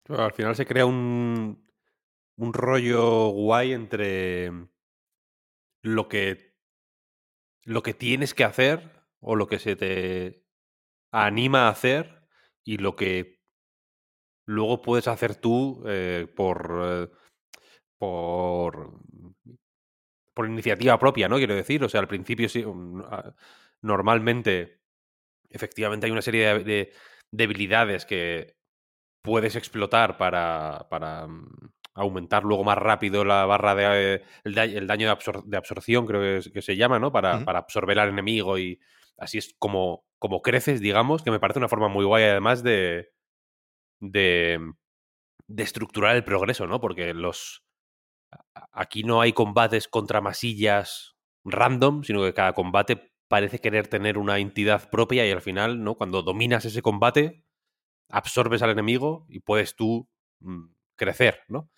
Bueno, al final se crea un, un rollo guay entre lo que, lo que tienes que hacer o lo que se te anima a hacer y lo que luego puedes hacer tú eh, por, eh, por por iniciativa propia, ¿no? Quiero decir, o sea, al principio sí, normalmente efectivamente hay una serie de, de debilidades que puedes explotar para, para aumentar luego más rápido la barra de el, da, el daño de, absor- de absorción, creo que, es, que se llama, ¿no? Para, uh-huh. para absorber al enemigo y así es como, como creces, digamos, que me parece una forma muy guay además de De, de estructurar el progreso, ¿no? Porque los aquí no hay combates contra masillas random, sino que cada combate parece querer tener una entidad propia y al final, ¿no? Cuando dominas ese combate absorbes al enemigo y puedes tú mm, crecer, ¿no?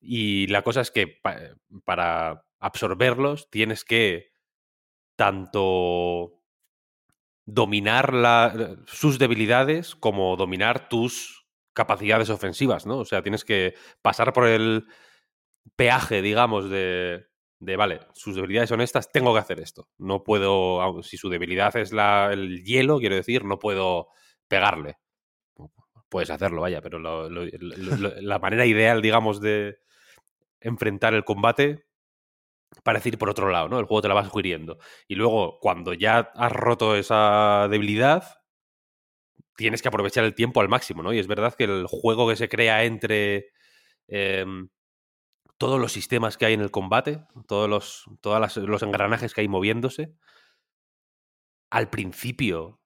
Y la cosa es que pa- para absorberlos tienes que tanto dominar la, sus debilidades como dominar tus capacidades ofensivas, ¿no? O sea, tienes que pasar por el peaje, digamos, de, de vale, sus debilidades son estas, tengo que hacer esto. No puedo, si su debilidad es la, el hielo, quiero decir, no puedo pegarle. Puedes hacerlo, vaya, pero lo, lo, lo, lo, la manera ideal, digamos, de enfrentar el combate parece ir por otro lado, ¿no? El juego te la va sugiriendo. Y luego, cuando ya has roto esa debilidad, tienes que aprovechar el tiempo al máximo, ¿no? Y es verdad que el juego que se crea entre eh, todos los sistemas que hay en el combate, todos los, todas las, los engranajes que hay moviéndose, al principio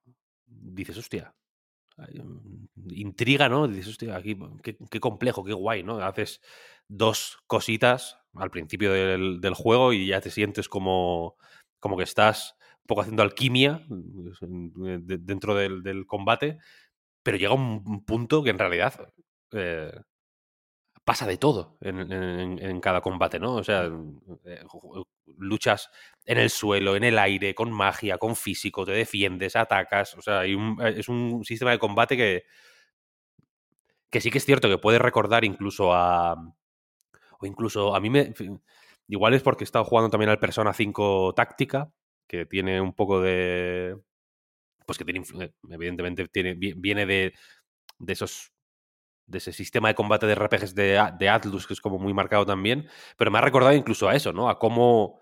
dices, hostia, intriga, ¿no? Dices, hostia, aquí, qué, qué complejo, qué guay, ¿no? Haces dos cositas al principio del, del juego y ya te sientes como, como que estás un poco haciendo alquimia dentro del, del combate, pero llega un punto que en realidad eh, pasa de todo en, en, en cada combate, ¿no? O sea, luchas en el suelo, en el aire, con magia, con físico, te defiendes, atacas, o sea, hay un, es un sistema de combate que, que sí que es cierto que puede recordar incluso a... O incluso a mí me... Igual es porque he estado jugando también al Persona cinco Táctica, que tiene un poco de... Pues que tiene... Evidentemente tiene, viene de, de esos... De ese sistema de combate de R P Gs de, de Atlus, que es como muy marcado también. Pero me ha recordado incluso a eso, ¿no? A cómo...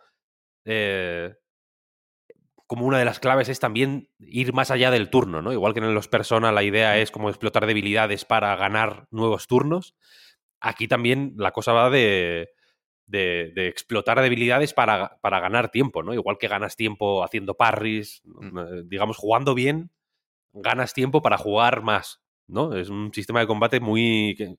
Eh, como una de las claves es también ir más allá del turno, ¿no? Igual que en los Persona la idea es como explotar debilidades para ganar nuevos turnos. Aquí también la cosa va de, de, de explotar debilidades para, para ganar tiempo, ¿no? Igual que ganas tiempo haciendo parries, mm. digamos, jugando bien, ganas tiempo para jugar más, ¿no? Es un sistema de combate muy... que,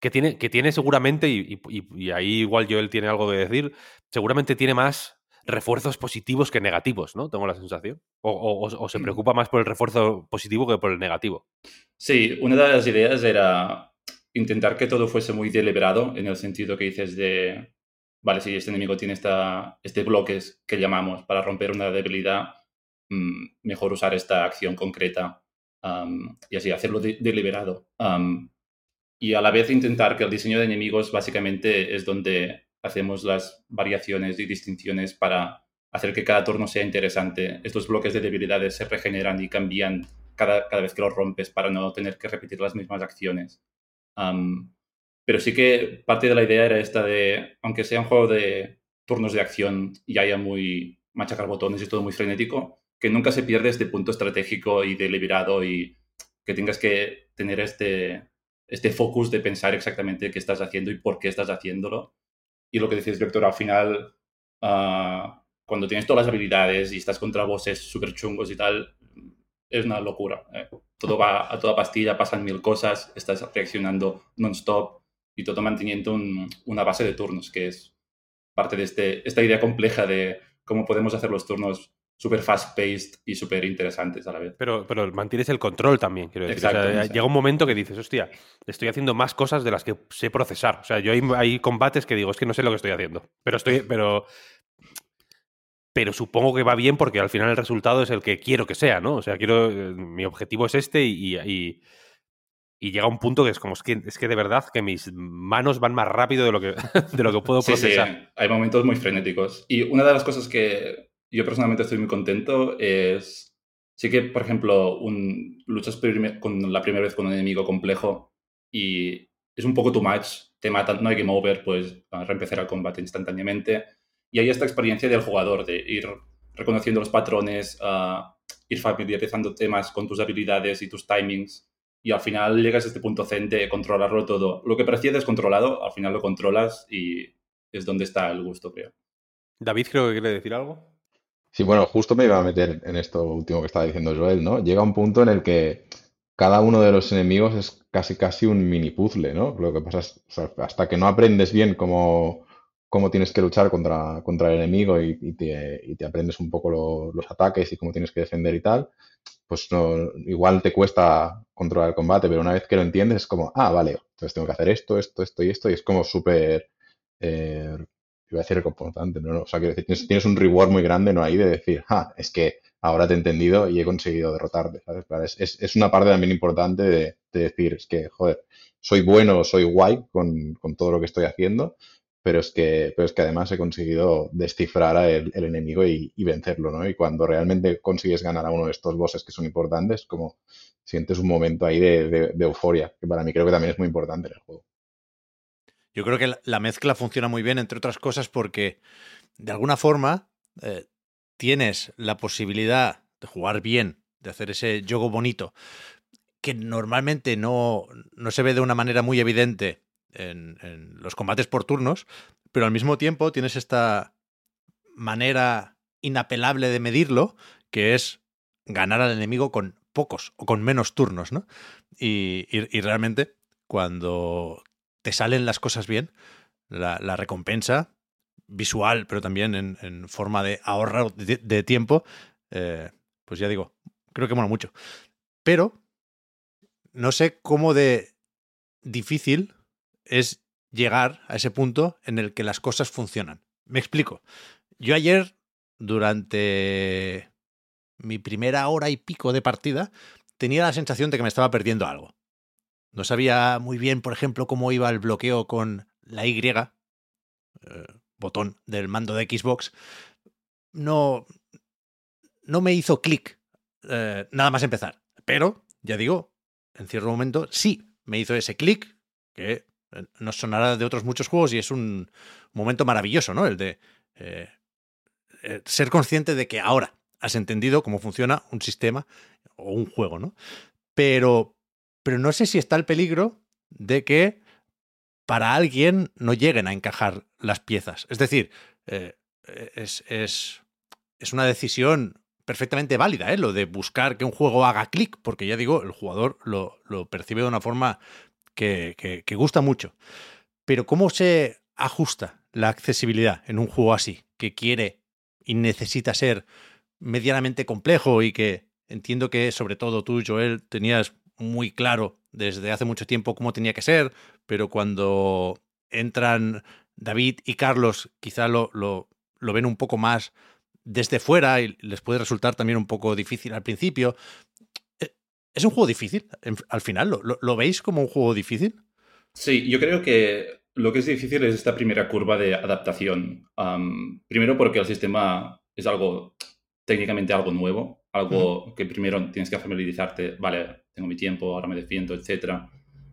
que, tiene, que tiene seguramente, y, y, y ahí igual Joel tiene algo que decir, seguramente tiene más refuerzos positivos que negativos, ¿no? Tengo la sensación. O, o, o se preocupa más por el refuerzo positivo que por el negativo. Sí, una de las ideas era... intentar que todo fuese muy deliberado, en el sentido que dices de, vale, si este enemigo tiene esta, este bloques que llamamos para romper una debilidad, mmm, mejor usar esta acción concreta um, y así hacerlo de, deliberado. Um, y a la vez intentar que el diseño de enemigos básicamente es donde hacemos las variaciones y distinciones para hacer que cada turno sea interesante. Estos bloques de debilidades se regeneran y cambian cada, cada vez que los rompes para no tener que repetir las mismas acciones. Um, pero sí que parte de la idea era esta de, aunque sea un juego de turnos de acción y haya muy machacar botones y todo muy frenético, que nunca se pierde este punto estratégico y deliberado y que tengas que tener este, este focus de pensar exactamente qué estás haciendo y por qué estás haciéndolo. Y lo que decías, Víctor, al final, uh, cuando tienes todas las habilidades y estás contra bosses súper chungos y tal, es una locura, ¿eh? Todo va a toda pastilla, pasan mil cosas, estás reaccionando non-stop y todo manteniendo un, una base de turnos, que es parte de este, esta idea compleja de cómo podemos hacer los turnos súper fast-paced y súper interesantes a la vez. Pero, pero mantienes el control también, quiero decir. Exacto, o sea, llega un momento que dices, hostia, estoy haciendo más cosas de las que sé procesar. O sea, yo hay, hay combates que digo, es que no sé lo que estoy haciendo, pero estoy... pero Pero supongo que va bien porque al final el resultado es el que quiero que sea, ¿no? O sea, quiero... Eh, mi objetivo es este y, y, y llega un punto que es como... Es que, es que de verdad que mis manos van más rápido de lo que, de lo que puedo procesar. Sí, sí, hay momentos muy frenéticos. Y una de las cosas que yo personalmente estoy muy contento es... Sí que, por ejemplo, un, luchas prim- con la primera vez con un enemigo complejo y es un poco too much. Te matan, no hay game over, pues reempezar el combate instantáneamente. Y hay esta experiencia del jugador, de ir reconociendo los patrones, uh, ir familiarizando temas con tus habilidades y tus timings, y al final llegas a este punto zen de controlarlo todo. Lo que parecía descontrolado, al final lo controlas y es donde está el gusto, creo. David, creo que quiere decir algo. Sí, bueno, justo me iba a meter en esto último que estaba diciendo Joel, ¿no? Llega un punto en el que cada uno de los enemigos es casi casi un mini puzzle, ¿no? Lo que pasa es, o sea, hasta que no aprendes bien cómo... cómo tienes que luchar contra, contra el enemigo y, y, te, y te aprendes un poco lo, los ataques y cómo tienes que defender y tal, pues no, igual te cuesta controlar el combate, pero una vez que lo entiendes es como, ah, vale, entonces tengo que hacer esto, esto, esto y esto, y es como súper, eh, iba a decir reconfortante, pero no, o sea, quiero decir, tienes, tienes un reward muy grande, ¿no? Ahí de decir, ah, es que ahora te he entendido y he conseguido derrotarte, ¿sabes? Claro, es, es, es una parte también importante de, de decir, es que, joder, soy bueno, soy guay con, con todo lo que estoy haciendo, pero es que pero es que además he conseguido descifrar a el, el enemigo y, y vencerlo, ¿no? Y cuando realmente consigues ganar a uno de estos bosses que son importantes, como sientes un momento ahí de, de, de euforia, que para mí creo que también es muy importante en el juego. Yo creo que la mezcla funciona muy bien, entre otras cosas, porque de alguna forma eh, tienes la posibilidad de jugar bien, de hacer ese juego bonito, que normalmente no, no se ve de una manera muy evidente En, en los combates por turnos, pero al mismo tiempo tienes esta manera inapelable de medirlo, que es ganar al enemigo con pocos o con menos turnos, ¿no? Y, y, y realmente, cuando te salen las cosas bien, la, la recompensa visual, pero también en, en forma de ahorro de, de tiempo, eh, pues ya digo, creo que mola mucho. Pero no sé cómo de difícil es llegar a ese punto en el que las cosas funcionan. Me explico. Yo ayer, durante mi primera hora y pico de partida, tenía la sensación de que me estaba perdiendo algo. No sabía muy bien, por ejemplo, cómo iba el bloqueo con la Y, eh, botón del mando de Xbox. No, no me hizo clic eh, nada más empezar. Pero, ya digo, en cierto momento sí me hizo ese clic que nos sonará de otros muchos juegos y es un momento maravilloso, ¿no? El de eh, ser consciente de que ahora has entendido cómo funciona un sistema o un juego, ¿no? Pero, pero no sé si está el peligro de que para alguien no lleguen a encajar las piezas. Es decir, eh, es, es, es una decisión perfectamente válida, ¿eh? Lo de buscar que un juego haga clic, porque ya digo, el jugador lo, lo percibe de una forma Que, que, que gusta mucho. Pero ¿cómo se ajusta la accesibilidad en un juego así, que quiere y necesita ser medianamente complejo y que entiendo que sobre todo tú, Joel, tenías muy claro desde hace mucho tiempo cómo tenía que ser, pero cuando entran David y Carlos quizá lo, lo, lo ven un poco más desde fuera y les puede resultar también un poco difícil al principio? ¿Es un juego difícil? Al final, ¿lo, lo, ¿lo veis como un juego difícil? Sí, yo creo que lo que es difícil es esta primera curva de adaptación. Um, primero porque el sistema es algo, técnicamente algo nuevo, algo uh-huh. que primero tienes que familiarizarte, vale, tengo mi tiempo, ahora me defiendo, etcétera.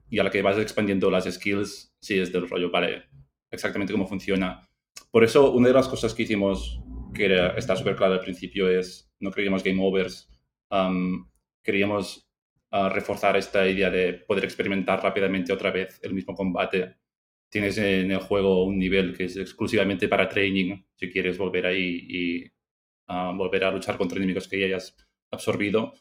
Y a la que vas expandiendo las skills, sí es del rollo, vale, exactamente cómo funciona. Por eso, una de las cosas que hicimos, que era, está súper clara al principio, es no creíamos game overs, um, queríamos a reforzar esta idea de poder experimentar rápidamente otra vez el mismo combate. Tienes en el juego un nivel que es exclusivamente para training, si quieres volver ahí y uh, volver a luchar contra enemigos que ya hayas absorbido,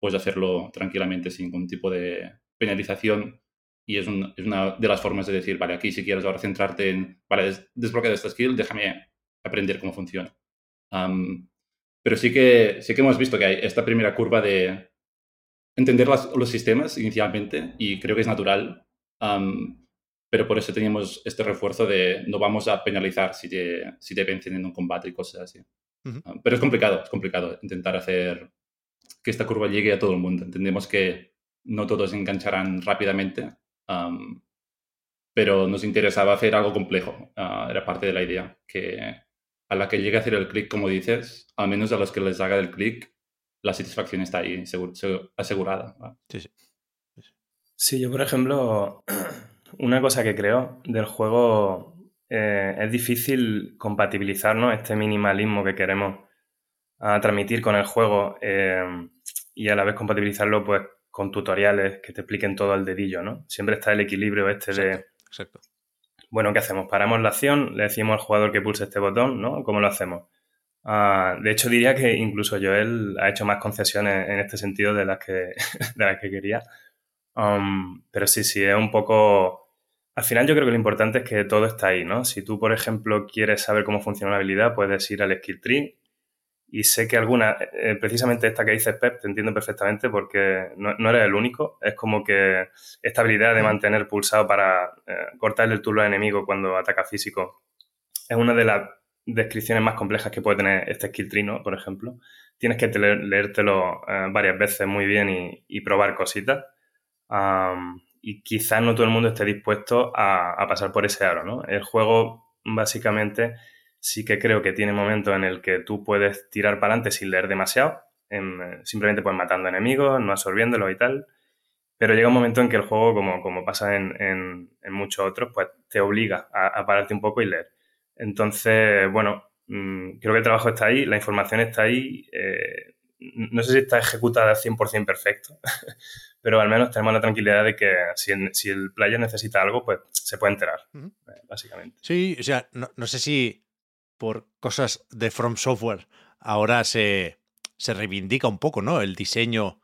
puedes hacerlo tranquilamente sin ningún tipo de penalización. Y es, un, es una de las formas de decir, vale, aquí si quieres ahora centrarte en, vale, des- desbloquear esta skill, déjame aprender cómo funciona. Um, pero sí que, sí que hemos visto que hay esta primera curva de entender las, los sistemas inicialmente, y creo que es natural, um, pero por eso teníamos este refuerzo de no vamos a penalizar si te, si te vencen en un combate y cosas así. Uh-huh. Um, pero es complicado, es complicado intentar hacer que esta curva llegue a todo el mundo. Entendemos que no todos engancharán rápidamente, um, pero nos interesaba hacer algo complejo, uh, era parte de la idea, que a la que llegue a hacer el clic, como dices, al menos a los que les haga el clic, la satisfacción está ahí seguro, seguro, asegurada. Sí, sí. Sí, yo por ejemplo, una cosa que creo del juego, eh, es difícil compatibilizarnos este minimalismo que queremos a transmitir con el juego, eh, y a la vez compatibilizarlo pues con tutoriales que te expliquen todo al dedillo, ¿no? Siempre está el equilibrio este, exacto, de... Exacto. Bueno, ¿qué hacemos? Paramos la acción, le decimos al jugador que pulse este botón, ¿no? ¿Cómo lo hacemos? Uh, de hecho, diría que incluso Joel ha hecho más concesiones en este sentido de las que, de las que quería. Um, pero sí, sí, es un poco Al final yo creo que lo importante es que todo está ahí, ¿no? Si tú, por ejemplo, quieres saber cómo funciona una habilidad, puedes ir al skill tree. Y sé que alguna, eh, precisamente esta que dices, Pep, te entiendo perfectamente porque no, no eres el único. Es como que esta habilidad de mantener pulsado para eh, cortarle el turno al enemigo cuando ataca físico es una de las descripciones más complejas que puede tener este skill tree, ¿no? Por ejemplo, tienes que leer, leértelo eh, varias veces muy bien y, y probar cositas. Um, y quizás no todo el mundo esté dispuesto a, a pasar por ese aro, ¿no? El juego, básicamente... Sí que creo que tiene momentos en el que tú puedes tirar para adelante sin leer demasiado, en, simplemente pues matando enemigos, no absorbiéndolos y tal, pero llega un momento en que el juego, como, como pasa en, en, en muchos otros, pues te obliga a, a pararte un poco y leer. Entonces, bueno, mmm, creo que el trabajo está ahí, la información está ahí, eh, no sé si está ejecutada al cien por ciento perfecto, pero al menos tenemos la tranquilidad de que si, si el player necesita algo, pues se puede enterar, uh-huh. eh, básicamente. Sí, o sea, no, no sé si... por cosas de From Software, ahora se, se reivindica un poco, ¿no? El diseño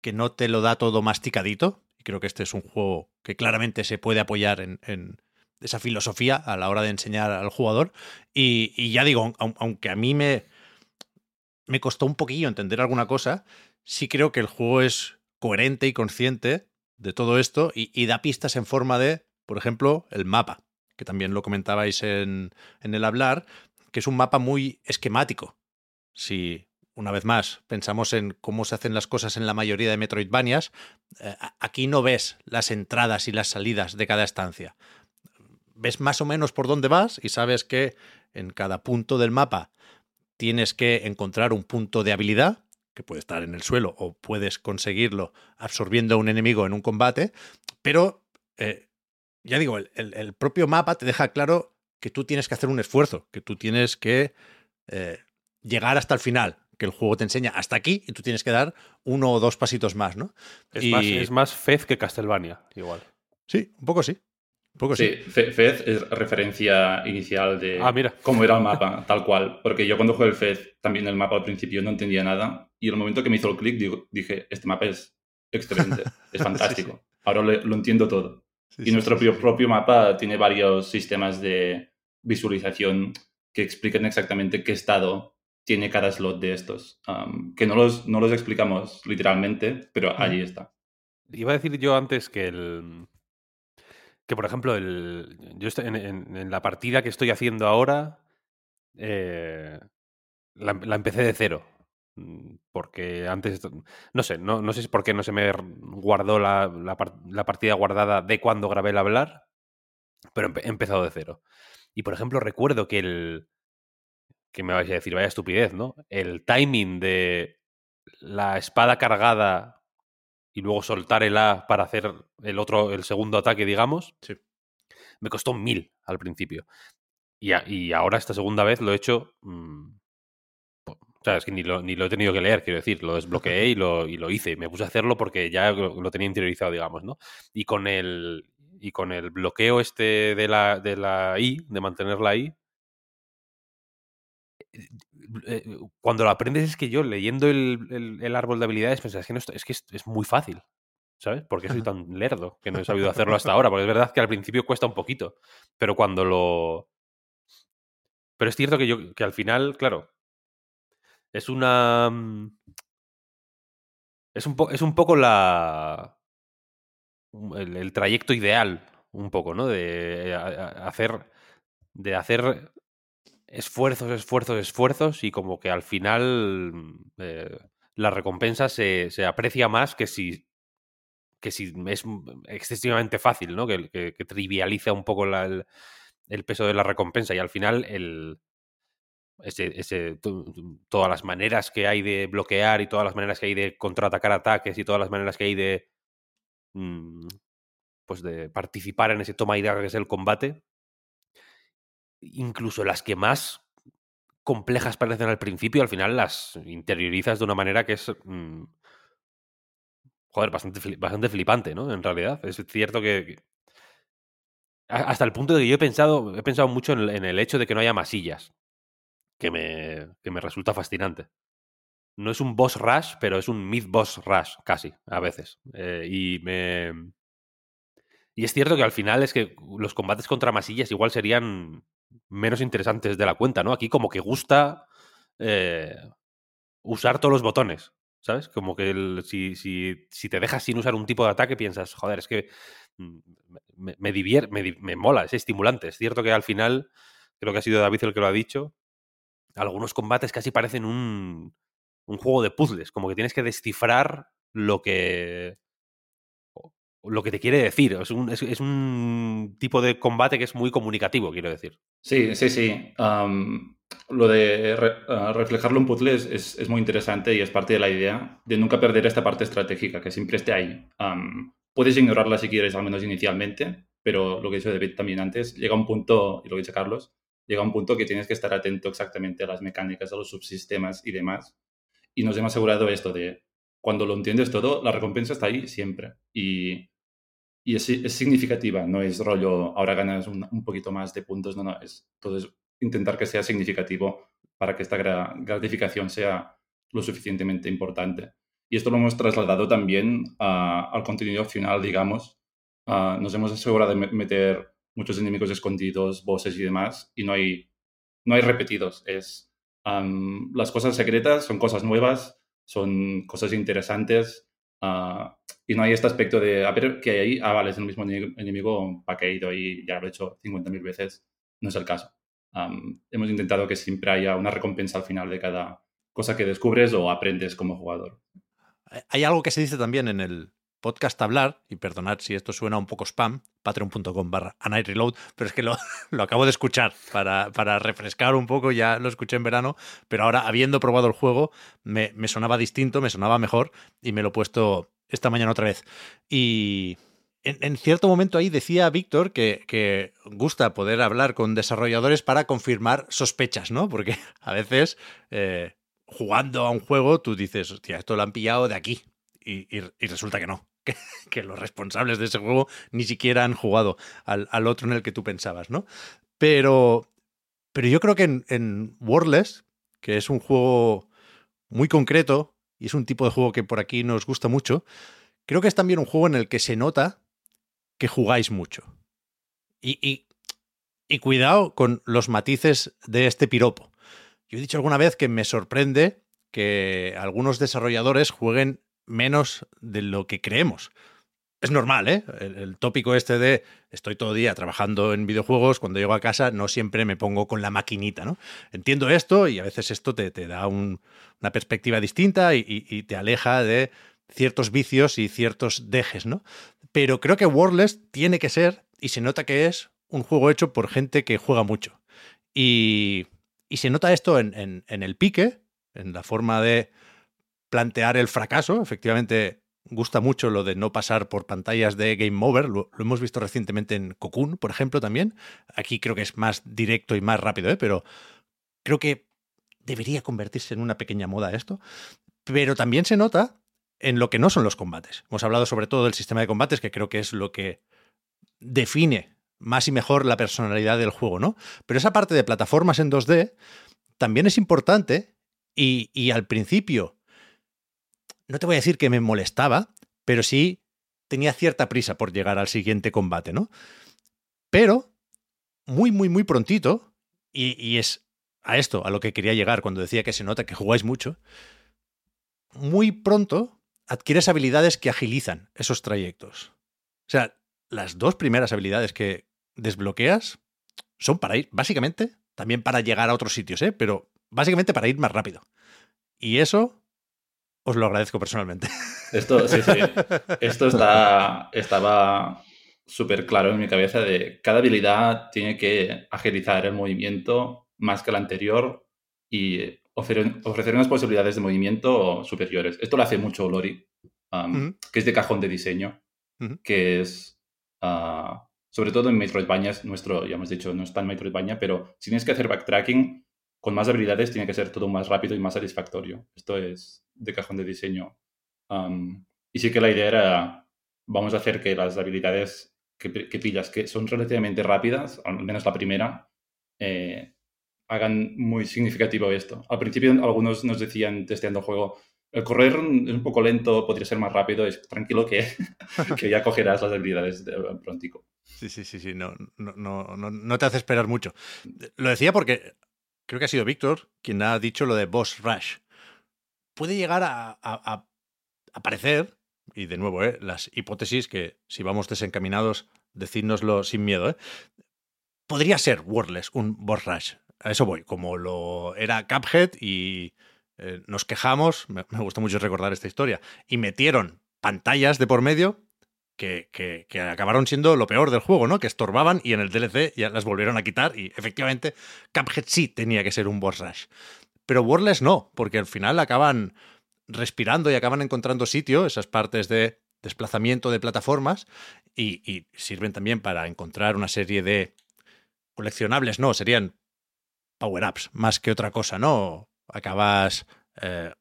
que no te lo da todo masticadito. Y creo que este es un juego que claramente se puede apoyar en, en esa filosofía a la hora de enseñar al jugador. Y, y ya digo, aunque a mí me, me costó un poquillo entender alguna cosa, sí creo que el juego es coherente y consciente de todo esto y, y da pistas en forma de, por ejemplo, el mapa, que también lo comentabais en, en el hablar, que es un mapa muy esquemático. Si, una vez más, pensamos en cómo se hacen las cosas en la mayoría de Metroidvanias, eh, aquí no ves las entradas y las salidas de cada estancia. Ves más o menos por dónde vas y sabes que en cada punto del mapa tienes que encontrar un punto de habilidad, que puede estar en el suelo o puedes conseguirlo absorbiendo a un enemigo en un combate, pero... Eh, Ya digo, el, el, el propio mapa te deja claro que tú tienes que hacer un esfuerzo, que tú tienes que eh, llegar hasta el final, que el juego te enseña hasta aquí y tú tienes que dar uno o dos pasitos más, ¿no? Es, y... más, es más Fez que Castlevania, igual. Sí, un poco sí. Un poco sí, sí. Fe, Fez es referencia inicial de ah, mira. cómo era el mapa, tal cual. Porque yo cuando jugué el Fez, también el mapa al principio no entendía nada y en el momento que me hizo el clic dije, este mapa es excelente, es fantástico, sí, sí. Ahora le, lo entiendo todo. Sí, y sí, nuestro sí, propio, sí. propio mapa tiene varios sistemas de visualización que explican exactamente qué estado tiene cada slot de estos. Um, que no los, no los explicamos literalmente, pero allí está. Iba a decir yo antes que, el, que por ejemplo, el, yo estoy en, en, en la partida que estoy haciendo ahora, eh, la, la empecé de cero. Porque antes, no sé, no, no sé por qué no se me guardó la, la, la partida guardada de cuando grabé el hablar, pero he empezado de cero. Y por ejemplo, recuerdo que el. Que me vais a decir, vaya estupidez, ¿no? El timing de la espada cargada y luego soltar el A para hacer el otro, el segundo ataque, digamos, sí. Me costó mil al principio. Y, a, y ahora, esta segunda vez, lo he hecho. Mmm, O sea, es que ni lo, ni lo he tenido que leer, quiero decir, lo desbloqueé y lo, y lo hice. Y me puse a hacerlo porque ya lo, lo tenía interiorizado, digamos, ¿no? Y con el y con el bloqueo este de la, de la I, de mantener la I, eh, cuando lo aprendes es que yo, leyendo el, el, el árbol de habilidades, pensé, es que, no, es, que es, es muy fácil, ¿sabes? Porque soy tan lerdo que no he sabido hacerlo hasta ahora. Porque es verdad que al principio cuesta un poquito, pero cuando lo... Pero es cierto que yo que al final, claro... Es una. Es un, po... es un poco la. El, el trayecto ideal, un poco, ¿no? De hacer. De hacer esfuerzos, esfuerzos, esfuerzos. Y como que al final. Eh, la recompensa se, se aprecia más que si. Que si es excesivamente fácil, ¿no? Que, que, que trivializa un poco la, el, el peso de la recompensa. Y al final, el. Ese, ese, todas las maneras que hay de bloquear y todas las maneras que hay de contraatacar ataques y todas las maneras que hay de pues de participar en ese toma y daga que es el combate, incluso las que más complejas parecen al principio, al final las interiorizas de una manera que es mmm, joder, bastante, bastante flipante, ¿no? En realidad, es cierto que, que hasta el punto de que yo he pensado he pensado mucho en, en el hecho de que no haya masillas. Que me, que me resulta fascinante. No es un boss rush, pero es un mid-boss rush, casi, a veces. Eh, y me... Y es cierto que al final es que los combates contra masillas igual serían menos interesantes de la cuenta, ¿no? Aquí como que gusta eh, usar todos los botones, ¿sabes? Como que el, si, si, si te dejas sin usar un tipo de ataque piensas, joder, es que me, me divierte, me, me mola, es estimulante. Es cierto que al final, creo que ha sido David el que lo ha dicho, algunos combates casi parecen un, un juego de puzzles, como que tienes que descifrar lo que... lo que te quiere decir. Es un, es, es un tipo de combate que es muy comunicativo, quiero decir. Sí, sí, sí. Um, lo de re, uh, reflejarlo en puzzles es, es muy interesante y es parte de la idea de nunca perder esta parte estratégica, que siempre esté ahí. Um, puedes ignorarla si quieres, al menos inicialmente, pero lo que he dicho David también antes, llega un punto, y lo que dice Carlos, llega un punto que tienes que estar atento exactamente a las mecánicas, a los subsistemas y demás. Y nos hemos asegurado esto de, cuando lo entiendes todo, la recompensa está ahí siempre. Y... Y es, es significativa, no es rollo, ahora ganas un, un poquito más de puntos, no, no, es todo es intentar que sea significativo para que esta gra- gratificación sea lo suficientemente importante. Y esto lo hemos trasladado también uh, al contenido final, digamos. Uh, nos hemos asegurado de me- meter muchos enemigos escondidos, bosses y demás, y no hay, no hay repetidos. Es, um, las cosas secretas son cosas nuevas, son cosas interesantes. Uh, y no hay este aspecto de, a ver, ¿qué hay ahí? Ah, vale, es el mismo enemigo para que he ido ahí, ya lo he hecho cincuenta mil veces. No es el caso. Um, hemos intentado que siempre haya una recompensa al final de cada cosa que descubres o aprendes como jugador. Hay algo que se dice también en el podcast hablar, y perdonad si esto suena un poco spam, patreon.com barra anightreload, pero es que lo, lo acabo de escuchar para, para refrescar un poco, ya lo escuché en verano, pero ahora habiendo probado el juego me, me sonaba distinto, me sonaba mejor y me lo he puesto esta mañana otra vez. Y en, en cierto momento ahí decía Víctor que, que gusta poder hablar con desarrolladores para confirmar sospechas, ¿no? Porque a veces eh, jugando a un juego tú dices, hostia, esto lo han pillado de aquí y, y, y resulta que no. Que, que los responsables de ese juego ni siquiera han jugado al, al otro en el que tú pensabas, ¿no? Pero, pero yo creo que en, en Worldless, que es un juego muy concreto y es un tipo de juego que por aquí nos gusta mucho, creo que es también un juego en el que se nota que jugáis mucho. Y, y, y cuidado con los matices de este piropo. Yo he dicho alguna vez que me sorprende que algunos desarrolladores jueguen menos de lo que creemos. Es normal, ¿eh? El, el tópico este de estoy todo día trabajando en videojuegos, cuando llego a casa no siempre me pongo con la maquinita, ¿no? Entiendo esto y a veces esto te, te da un, una perspectiva distinta y, y, y te aleja de ciertos vicios y ciertos dejes, ¿no? Pero creo que Worldless tiene que ser, y se nota que es un juego hecho por gente que juega mucho. Y, y se nota esto en, en, en el pique, en la forma de plantear el fracaso. Efectivamente, gusta mucho lo de no pasar por pantallas de Game Over. Lo, lo hemos visto recientemente en Cocoon, por ejemplo, también. Aquí creo que es más directo y más rápido, ¿eh? Pero creo que debería convertirse en una pequeña moda esto. Pero también se nota en lo que no son los combates. Hemos hablado sobre todo del sistema de combates, que creo que es lo que define más y mejor la personalidad del juego, ¿no? Pero esa parte de plataformas en dos D también es importante y, y al principio... No te voy a decir que me molestaba, pero sí tenía cierta prisa por llegar al siguiente combate, ¿no? Pero muy, muy, muy prontito, y, y es a esto a lo que quería llegar cuando decía que se nota que jugáis mucho, muy pronto adquieres habilidades que agilizan esos trayectos. O sea, las dos primeras habilidades que desbloqueas son para ir, básicamente, también para llegar a otros sitios, ¿eh? Pero básicamente para ir más rápido. Y eso... os lo agradezco personalmente. Esto, sí, sí. Esto está, estaba súper claro en mi cabeza de cada habilidad tiene que agilizar el movimiento más que el anterior y ofrecer, ofrecer unas posibilidades de movimiento superiores. Esto lo hace mucho Lori, um, uh-huh. que es de cajón de diseño, uh-huh. que es, uh, sobre todo en Metroidvanias, nuestro, ya hemos dicho, no está en Metroidvania, pero si tienes que hacer backtracking, con más habilidades tiene que ser todo más rápido y más satisfactorio. Esto es de cajón de diseño. Um, y sí que la idea era, vamos a hacer que las habilidades que, que pillas, que son relativamente rápidas, al menos la primera, eh, hagan muy significativo esto. Al principio algunos nos decían, testeando el juego, el correr es un poco lento, podría ser más rápido, es tranquilo que, que ya cogerás las habilidades prontico. Sí, sí, sí, sí. No, no, no, no te hace esperar mucho. Lo decía porque creo que ha sido Víctor quien ha dicho lo de Boss Rush. Puede llegar a, a, a aparecer, y de nuevo, ¿eh? Las hipótesis que si vamos desencaminados, decídnoslo sin miedo, ¿eh? Podría ser Worldless un Boss Rush. A eso voy, como lo era Cuphead y eh, nos quejamos, me, me gusta mucho recordar esta historia, y metieron pantallas de por medio que, que, que acabaron siendo lo peor del juego, ¿no? Que estorbaban y en el D L C ya las volvieron a quitar y efectivamente Cuphead sí tenía que ser un Boss Rush. Pero Worldless no, porque al final acaban respirando y acaban encontrando sitio, esas partes de desplazamiento de plataformas, y, y sirven también para encontrar una serie de coleccionables, no, serían power-ups más que otra cosa, ¿no? Acabas eh,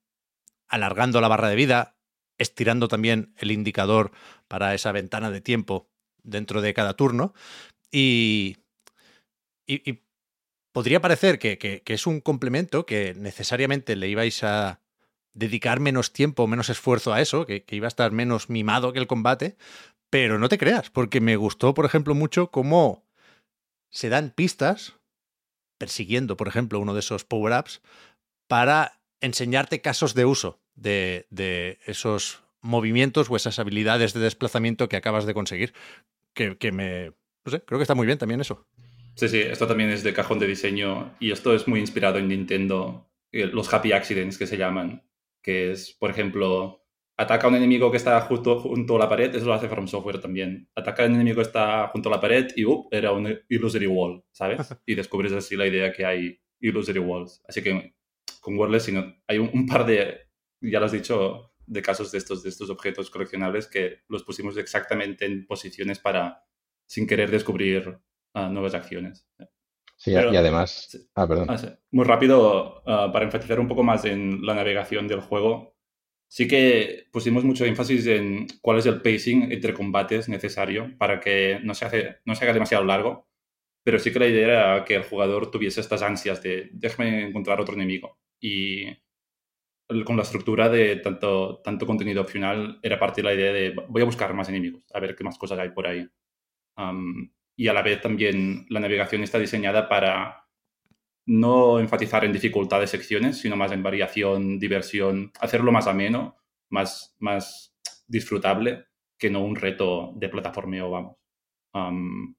alargando la barra de vida, estirando también el indicador para esa ventana de tiempo dentro de cada turno, y, y, y podría parecer que, que, que es un complemento que necesariamente le ibais a dedicar menos tiempo, menos esfuerzo a eso, que, que iba a estar menos mimado que el combate, pero no te creas, porque me gustó, por ejemplo, mucho cómo se dan pistas persiguiendo, por ejemplo, uno de esos power-ups para enseñarte casos de uso de, de esos movimientos o esas habilidades de desplazamiento que acabas de conseguir, que, que me... no sé, creo que está muy bien también eso. Sí, sí, esto también es de cajón de diseño y esto es muy inspirado en Nintendo, los Happy Accidents que se llaman, que es, por ejemplo, ataca a un enemigo que está justo, junto a la pared, eso lo hace From Software también. Ataca a un enemigo que está junto a la pared y ¡up! Era un Illusory Wall, ¿sabes? Y descubres así la idea que hay Illusory Walls. Así que con Wordless sino, hay un, un par de, ya lo has dicho, de casos de estos, de estos objetos coleccionables que los pusimos exactamente en posiciones para, sin querer, descubrir uh, nuevas acciones. Sí, pero, y además... Sí. Ah, perdón. Muy rápido, uh, para enfatizar un poco más en la navegación del juego, sí que pusimos mucho énfasis en cuál es el pacing entre combates necesario para que no se, hace, no se haga demasiado largo, pero sí que la idea era que el jugador tuviese estas ansias de déjame encontrar otro enemigo. Y con la estructura de tanto, tanto contenido opcional era parte de la idea de voy a buscar más enemigos, a ver qué más cosas hay por ahí. Um, y a la vez también la navegación está diseñada para no enfatizar en dificultad de secciones, sino más en variación, diversión, hacerlo más ameno, más, más disfrutable, que no un reto de plataformeo, vamos. Um,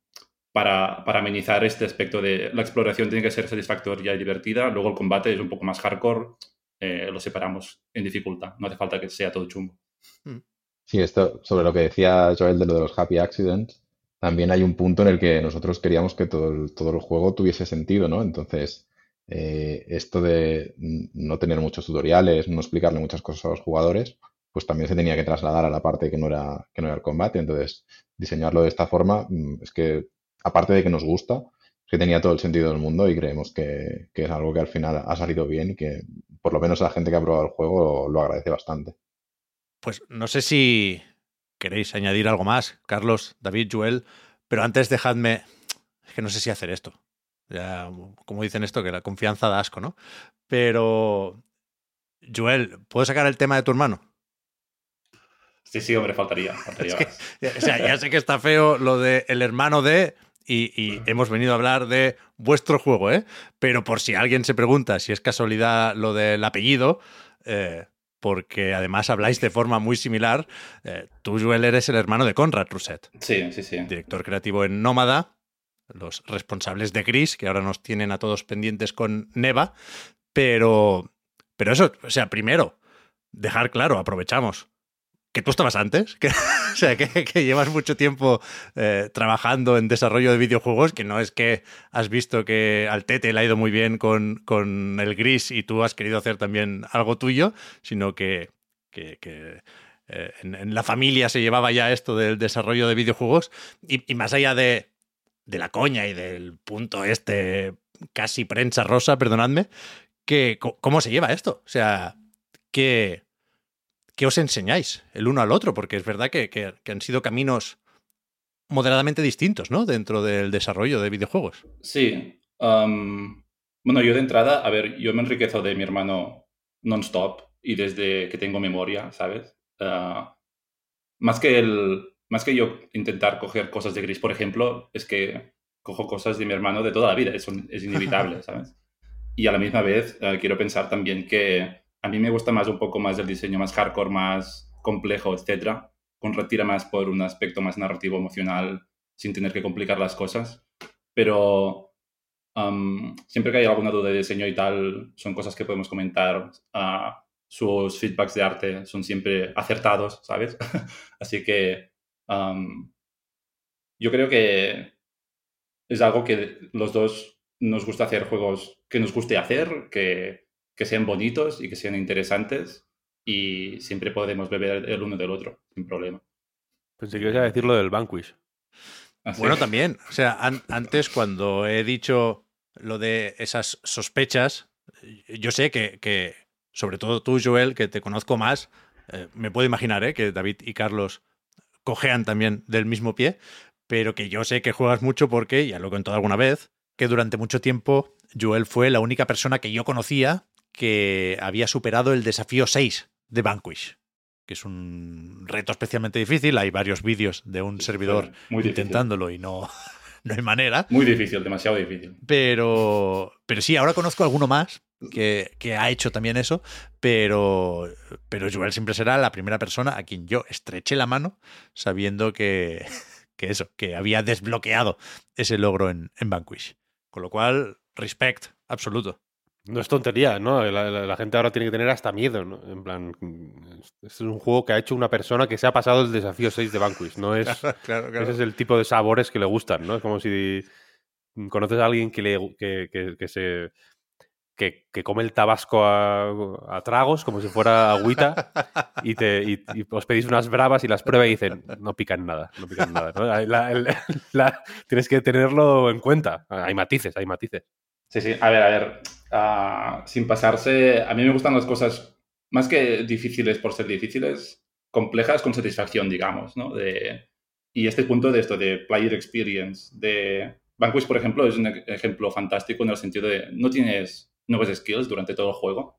para, para amenizar este aspecto de la exploración tiene que ser satisfactoria y divertida, luego el combate es un poco más hardcore, eh, lo separamos en dificultad, no hace falta que sea todo chungo. Sí, esto sobre lo que decía Joel de lo de los Happy Accidents, también hay un punto en el que nosotros queríamos que todo el, todo el juego tuviese sentido, ¿no? Entonces, eh, esto de no tener muchos tutoriales, no explicarle muchas cosas a los jugadores, pues también se tenía que trasladar a la parte que no era, que no era el combate. Entonces, diseñarlo de esta forma es que, aparte de que nos gusta, es que tenía todo el sentido del mundo y creemos que, que es algo que al final ha salido bien y que, por lo menos, a la gente que ha probado el juego lo agradece bastante. Pues no sé si... ¿Queréis añadir algo más? Carlos, David, Joel. Pero antes dejadme... Es que no sé si hacer esto. Ya, como dicen esto, que la confianza da asco, ¿no? Pero... Joel, ¿puedo sacar el tema de tu hermano? Sí, sí, hombre, faltaría. faltaría más. Que, o sea, ya sé que está feo lo de el hermano de... Y, y hemos venido a hablar de vuestro juego, ¿eh? Pero por si alguien se pregunta si es casualidad lo del apellido... Eh, porque además habláis de forma muy similar. Eh, tú, Joel, eres el hermano de Conrad Rousset. Sí, sí, sí. Director creativo en Nómada, los responsables de Gris, que ahora nos tienen a todos pendientes con Neva. Pero, pero eso, o sea, primero, dejar claro, aprovechamos, que tú estabas antes, que, o sea, que, que llevas mucho tiempo eh, trabajando en desarrollo de videojuegos, que no es que has visto que al Tete le ha ido muy bien con, con el Gris y tú has querido hacer también algo tuyo, sino que, que, que eh, en, en la familia se llevaba ya esto del desarrollo de videojuegos y, y más allá de, de la coña y del punto este casi prensa rosa, perdonadme, que, ¿cómo se lleva esto? O sea, que... ¿Qué os enseñáis el uno al otro? Porque es verdad que, que, que han sido caminos moderadamente distintos, ¿no? Dentro del desarrollo de videojuegos. Sí. Um, bueno, yo de entrada, a ver, yo me enriquezo de mi hermano non-stop y desde que tengo memoria, ¿sabes? Uh, más que el... Más que yo intentar coger cosas de Gris, por ejemplo, es que cojo cosas de mi hermano de toda la vida. Eso es inevitable, ¿sabes? Y a la misma vez uh, quiero pensar también que a mí me gusta más un poco más el diseño más hardcore, más complejo, etcétera, con retira más por un aspecto más narrativo, emocional, sin tener que complicar las cosas. Pero um, siempre que hay alguna duda de diseño y tal, son cosas que podemos comentar. Uh, sus feedbacks de arte son siempre acertados, ¿sabes? Así que... Um, yo creo que es algo que los dos nos gusta hacer, juegos que nos guste hacer, que, que sean bonitos y que sean interesantes, y siempre podemos beber el uno del otro sin problema. Pensé que ibas a decir lo del Vanquish. ¿Ah, sí? Bueno, también, o sea, an- antes cuando he dicho lo de esas sospechas, yo sé que, que sobre todo tú, Joel, que te conozco más, eh, me puedo imaginar ¿eh? que David y Carlos cojean también del mismo pie, pero que yo sé que juegas mucho porque, ya lo he contado alguna vez, que durante mucho tiempo Joel fue la única persona que yo conocía que había superado el desafío seis de Vanquish, que es un reto especialmente difícil. Hay varios vídeos de un sí, servidor muy intentándolo y no, no hay manera. Muy difícil, demasiado difícil. Pero, pero sí, ahora conozco alguno más que, que ha hecho también eso, pero, pero Joel siempre será la primera persona a quien yo estreché la mano sabiendo que, que eso, que había desbloqueado ese logro en, en Vanquish. Con lo cual, respect absoluto. No es tontería, ¿no? La, la, la gente ahora tiene que tener hasta miedo, ¿no? En plan, es un juego que ha hecho una persona que se ha pasado el desafío seis de Vanquish, ¿no? Es, claro, claro, claro. Ese es el tipo de sabores que le gustan, ¿no? Es como si conoces a alguien que, le, que, que, que se... Que, que come el tabasco a, a tragos, como si fuera agüita, y, te, y, y os pedís unas bravas y las pruebas y dicen, no pican nada, no pican nada. ¿No? La, la, la, tienes que tenerlo en cuenta. Hay matices, hay matices. Sí, sí. A ver, a ver. Uh, sin pasarse... A mí me gustan las cosas, más que difíciles por ser difíciles, complejas con satisfacción, digamos, ¿no? De, y este punto de esto, de player experience, de... Vanquish, por ejemplo, es un ejemplo fantástico en el sentido de no tienes... nuevas skills durante todo el juego,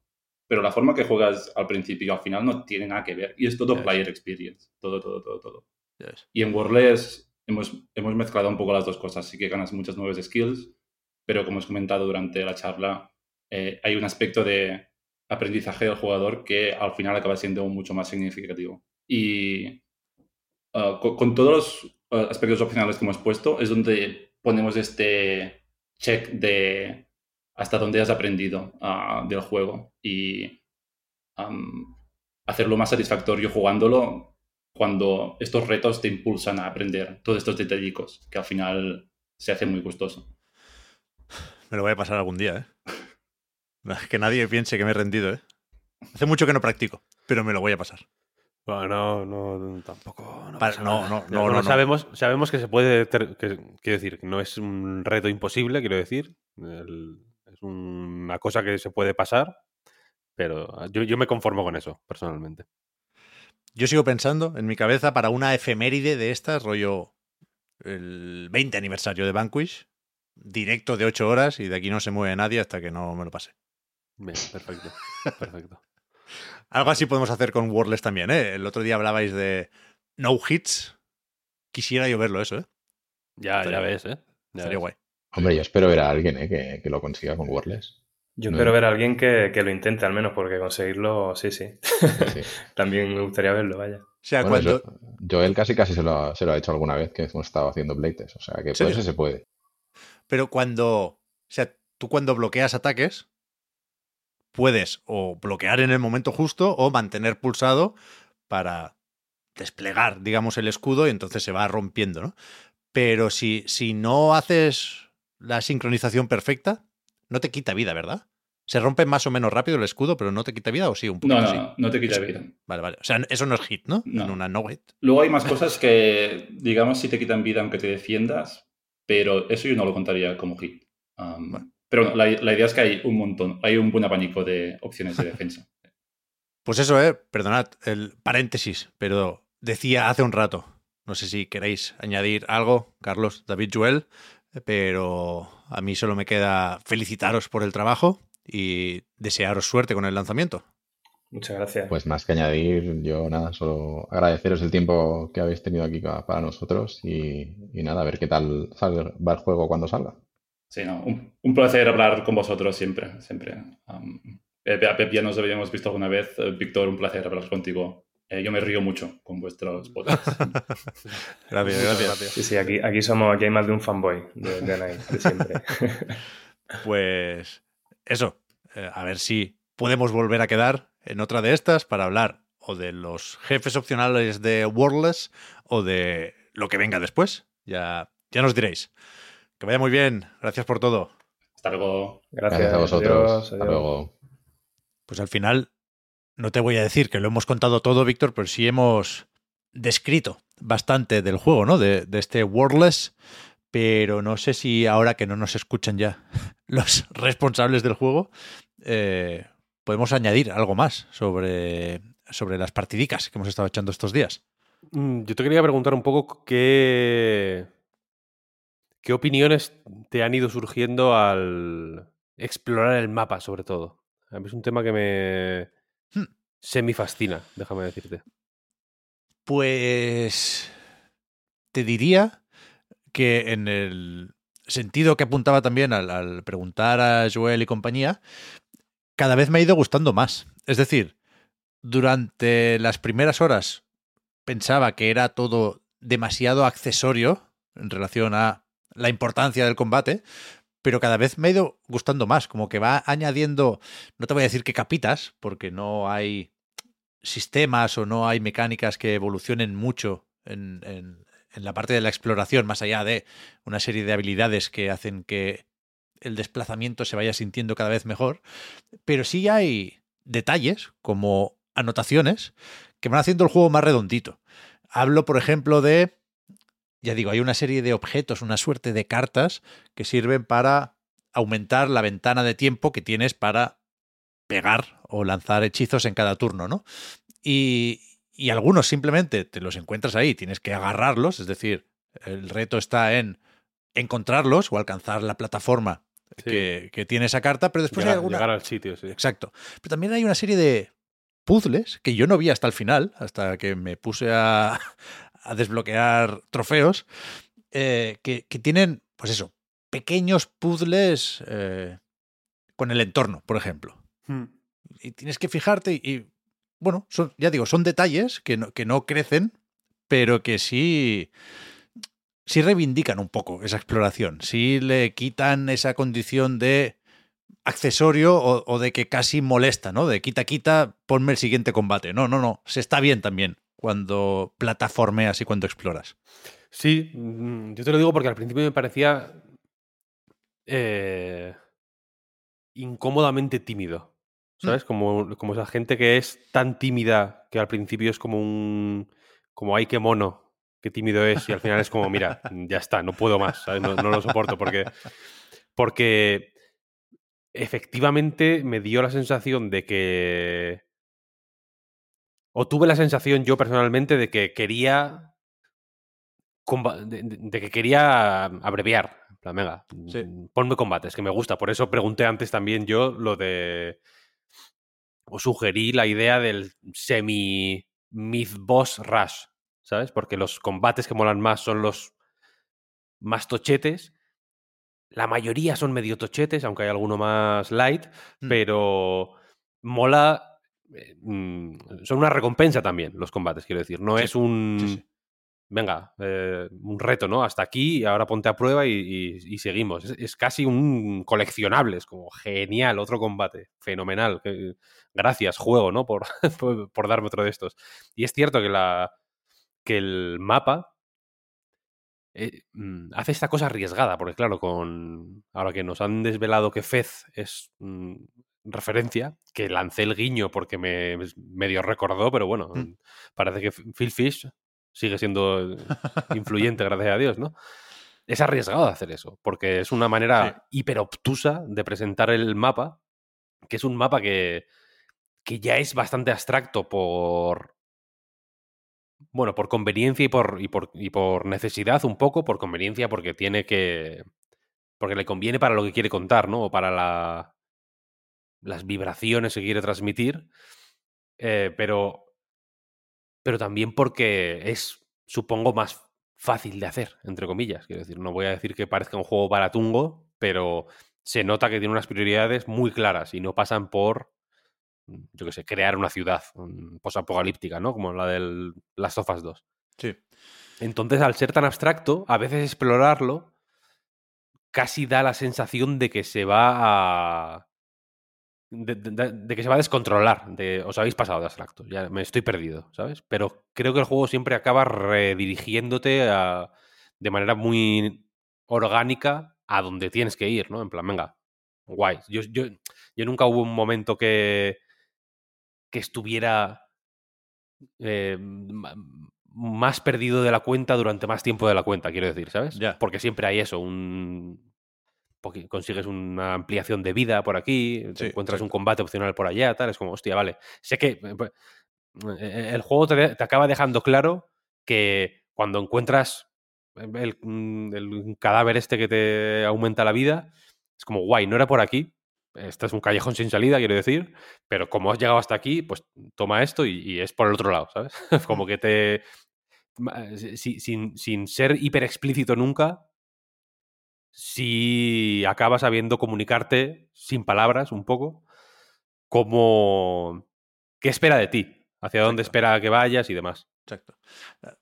pero la forma que juegas al principio y al final no tiene nada que ver. Y es todo yes. player experience. Todo, todo, todo, todo. Yes. Y en Worldless hemos, hemos mezclado un poco las dos cosas. Sí que ganas muchas nuevas skills, pero como has comentado durante la charla, eh, hay un aspecto de aprendizaje del jugador que al final acaba siendo mucho más significativo. Y uh, con, con todos los aspectos opcionales que hemos puesto es donde ponemos este check de... hasta dónde has aprendido uh, del juego y um, hacerlo más satisfactorio jugándolo cuando estos retos te impulsan a aprender todos estos detallitos que al final se hace muy gustoso. Me lo voy a pasar algún día, ¿eh? Que nadie piense que me he rendido, ¿eh? Hace mucho que no practico, pero me lo voy a pasar. Bueno, no, no, tampoco. No, Para, no, no, no, no, no. Sabemos, sabemos que se puede, ter- que, quiero decir, no es un reto imposible, quiero decir. El... Es una cosa que se puede pasar, pero yo, yo me conformo con eso, personalmente. Yo sigo pensando en mi cabeza para una efeméride de estas, rollo el veinte aniversario de Vanquish, directo de ocho horas y de aquí no se mueve nadie hasta que no me lo pase. Bien, perfecto, perfecto. Algo así podemos hacer con Worldless también, ¿eh? El otro día hablabais de no hits. Quisiera yo verlo eso, ¿eh? Ya, estaría, ya ves, ¿eh? Ya estaría ves. Guay. Hombre, yo espero ver a alguien ¿eh? que, que lo consiga con Worldless. Yo no espero ver a alguien que, que lo intente, al menos, porque conseguirlo, sí, sí. sí. También me gustaría verlo, vaya. O sea, bueno, cuando... yo, Joel casi casi se lo, ha, se lo ha hecho alguna vez que hemos estado haciendo playtests, o sea, que por eso se puede. Pero cuando, o sea, tú cuando bloqueas ataques, puedes o bloquear en el momento justo o mantener pulsado para desplegar, digamos, el escudo y entonces se va rompiendo, ¿no? Pero si, si no haces... la sincronización perfecta no te quita vida, ¿verdad? Se rompe más o menos rápido el escudo, pero no te quita vida, ¿o sí? Un poco no, no, así. no te quita vida. Vale, vale. O sea, eso no es hit, ¿no? No. En una no hit. Luego hay más cosas que, digamos, sí te quitan vida aunque te defiendas, pero eso yo no lo contaría como hit. Um, bueno. Pero la, la idea es que hay un montón, hay un buen abanico de opciones de defensa. Pues eso, ¿eh? Perdonad el paréntesis, pero decía hace un rato, no sé si queréis añadir algo, Carlos, David, Joel... Pero a mí solo me queda felicitaros por el trabajo y desearos suerte con el lanzamiento. Muchas gracias. Pues más que añadir, yo nada, solo agradeceros el tiempo que habéis tenido aquí para nosotros y, y nada, a ver qué tal va el juego cuando salga. Sí, no, un, un placer hablar con vosotros siempre, siempre. Um, a Pep ya nos habíamos visto alguna vez. Víctor, un placer hablar contigo. Eh, yo me río mucho con vuestros podcasts. Gracias, gracias. Sí, sí, aquí, aquí somos, aquí hay más de un fanboy de, de, Night, de siempre. Pues eso, eh, a ver si podemos volver a quedar en otra de estas para hablar o de los jefes opcionales de Worldless o de lo que venga después. Ya, ya nos diréis. Que vaya muy bien. Gracias por todo. Hasta luego. Gracias, Gracias a vosotros. Adiós, hasta luego. Pues al final, no te voy a decir que lo hemos contado todo, Víctor, pero sí hemos descrito bastante del juego, ¿no? De, de este Worldless, pero no sé si ahora que no nos escuchan ya los responsables del juego, eh, podemos añadir algo más sobre, sobre las partidicas que hemos estado echando estos días. Yo te quería preguntar un poco qué... ¿Qué opiniones te han ido surgiendo al explorar el mapa, sobre todo? A mí es un tema que me hmm. semifascina, déjame decirte. Pues te diría que en el sentido que apuntaba también al, al preguntar a Joel y compañía, cada vez me ha ido gustando más. Es decir, durante las primeras horas pensaba que era todo demasiado accesorio en relación a la importancia del combate, pero cada vez me ha ido gustando más, como que va añadiendo, no te voy a decir que capitas, porque no hay sistemas o no hay mecánicas que evolucionen mucho en, en, en la parte de la exploración, más allá de una serie de habilidades que hacen que el desplazamiento se vaya sintiendo cada vez mejor, pero sí hay detalles como anotaciones que van haciendo el juego más redondito. Hablo, por ejemplo, de... Ya digo, hay una serie de objetos, una suerte de cartas que sirven para aumentar la ventana de tiempo que tienes para pegar o lanzar hechizos en cada turno, ¿no? Y, y algunos simplemente te los encuentras ahí, tienes que agarrarlos, es decir, el reto está en encontrarlos o alcanzar la plataforma sí. que, que tiene esa carta, pero después llegar, hay alguna... Llegar al sitio, sí. Exacto. Pero también hay una serie de puzzles que yo no vi hasta el final, hasta que me puse a... a desbloquear trofeos, eh, que, que tienen, pues eso, pequeños puzzles eh, con el entorno, por ejemplo. Hmm. Y tienes que fijarte y, y bueno, son, ya digo, son detalles que no, que no crecen, pero que sí, sí reivindican un poco esa exploración, sí le quitan esa condición de accesorio o, o de que casi molesta, ¿no? De quita, quita, ponme el siguiente combate. No, no, no, se está bien también cuando plataformeas y cuando exploras. Sí, yo te lo digo porque al principio me parecía eh, incómodamente tímido, ¿sabes? Mm. Como, como esa gente que es tan tímida que al principio es como un... como ¡ay, qué mono! ¡Qué tímido es! Y al final es como, mira, ya está, no puedo más, ¿sabes? No, no lo soporto porque... Porque efectivamente me dio la sensación de que... O tuve la sensación yo personalmente de que quería de, de, de que quería abreviar. En plan, venga, sí. ponme combates, que me gusta. Por eso pregunté antes también yo lo de... O sugerí la idea del semi-mid-boss rush, ¿sabes? Porque los combates que molan más son los más tochetes. La mayoría son medio tochetes, aunque hay alguno más light. Mm. Pero mola... son una recompensa también los combates, quiero decir, no sí, es un sí, sí. venga, eh, un reto, ¿no? Hasta aquí, ahora ponte a prueba y, y, y seguimos, es, es casi un coleccionable, es como genial, otro combate, fenomenal, eh, gracias juego, ¿no? Por, por, por darme otro de estos. Y es cierto que la que el mapa eh, hace esta cosa arriesgada, porque claro, con ahora que nos han desvelado que Fez es... Mm, referencia, que lancé el guiño porque me medio recordó, pero bueno, mm. parece que Phil Fish sigue siendo influyente, gracias a Dios, ¿no? Es arriesgado hacer eso, porque es una manera sí. hiperoptusa de presentar el mapa, que es un mapa que, que ya es bastante abstracto por... Bueno, por conveniencia y por, y por, y por necesidad un poco, por conveniencia porque tiene que... Porque le conviene para lo que quiere contar, ¿no? O para la... las vibraciones que quiere transmitir, eh, pero, pero también porque es, supongo, más fácil de hacer, entre comillas. Quiero decir, no voy a decir que parezca un juego baratungo, pero se nota que tiene unas prioridades muy claras y no pasan por, yo qué sé, crear una ciudad posapocalíptica, ¿no? Como la del Last of Us dos. Sí. Entonces, al ser tan abstracto, a veces explorarlo casi da la sensación de que se va a... De, de, de que se va a descontrolar. De, os habéis pasado de abstracto. Ya me estoy perdido, ¿sabes? Pero creo que el juego siempre acaba redirigiéndote a, de manera muy orgánica a donde tienes que ir, ¿no? En plan, venga, guay. Yo, yo, yo nunca hubo un momento que, que estuviera eh, más perdido de la cuenta durante más tiempo de la cuenta, quiero decir, ¿sabes? Yeah. Porque siempre hay eso, un... consigues una ampliación de vida por aquí, sí, te encuentras, sí, un combate opcional por allá, tal, es como, hostia, vale. Sé que el juego te, te acaba dejando claro que cuando encuentras el, el cadáver este que te aumenta la vida, es como, guay, no era por aquí, este es un callejón sin salida, quiero decir, pero como has llegado hasta aquí, pues toma esto y, y es por el otro lado, ¿sabes? Como que te... Si, sin, sin ser hiper explícito nunca... si acabas sabiendo comunicarte sin palabras un poco, como qué espera de ti, hacia dónde Exacto. espera que vayas y demás. Exacto.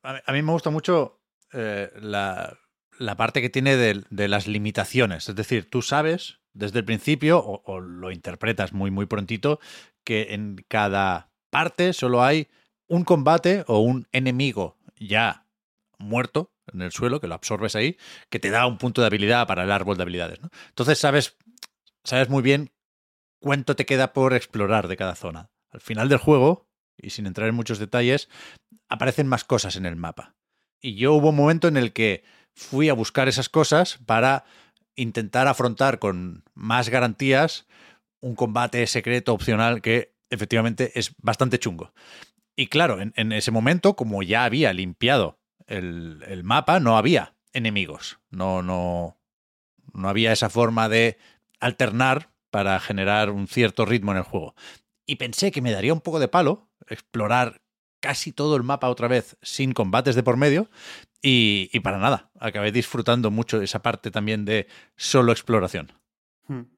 A mí me gusta mucho eh, la, la parte que tiene de, de las limitaciones. Es decir, tú sabes desde el principio, o, o lo interpretas muy, muy prontito, que en cada parte solo hay un combate o un enemigo ya muerto en el suelo, que lo absorbes ahí, que te da un punto de habilidad para el árbol de habilidades, ¿no? Entonces sabes, sabes muy bien cuánto te queda por explorar de cada zona. Al final del juego, y sin entrar en muchos detalles, aparecen más cosas en el mapa. Y yo hubo un momento en el que fui a buscar esas cosas para intentar afrontar con más garantías un combate secreto opcional que efectivamente es bastante chungo. Y claro, en, en ese momento, como ya había limpiado El, el mapa, no había enemigos, no, no, no había esa forma de alternar para generar un cierto ritmo en el juego. Y pensé que me daría un poco de palo explorar casi todo el mapa otra vez sin combates de por medio, y, y para nada, acabé disfrutando mucho esa parte también de solo exploración.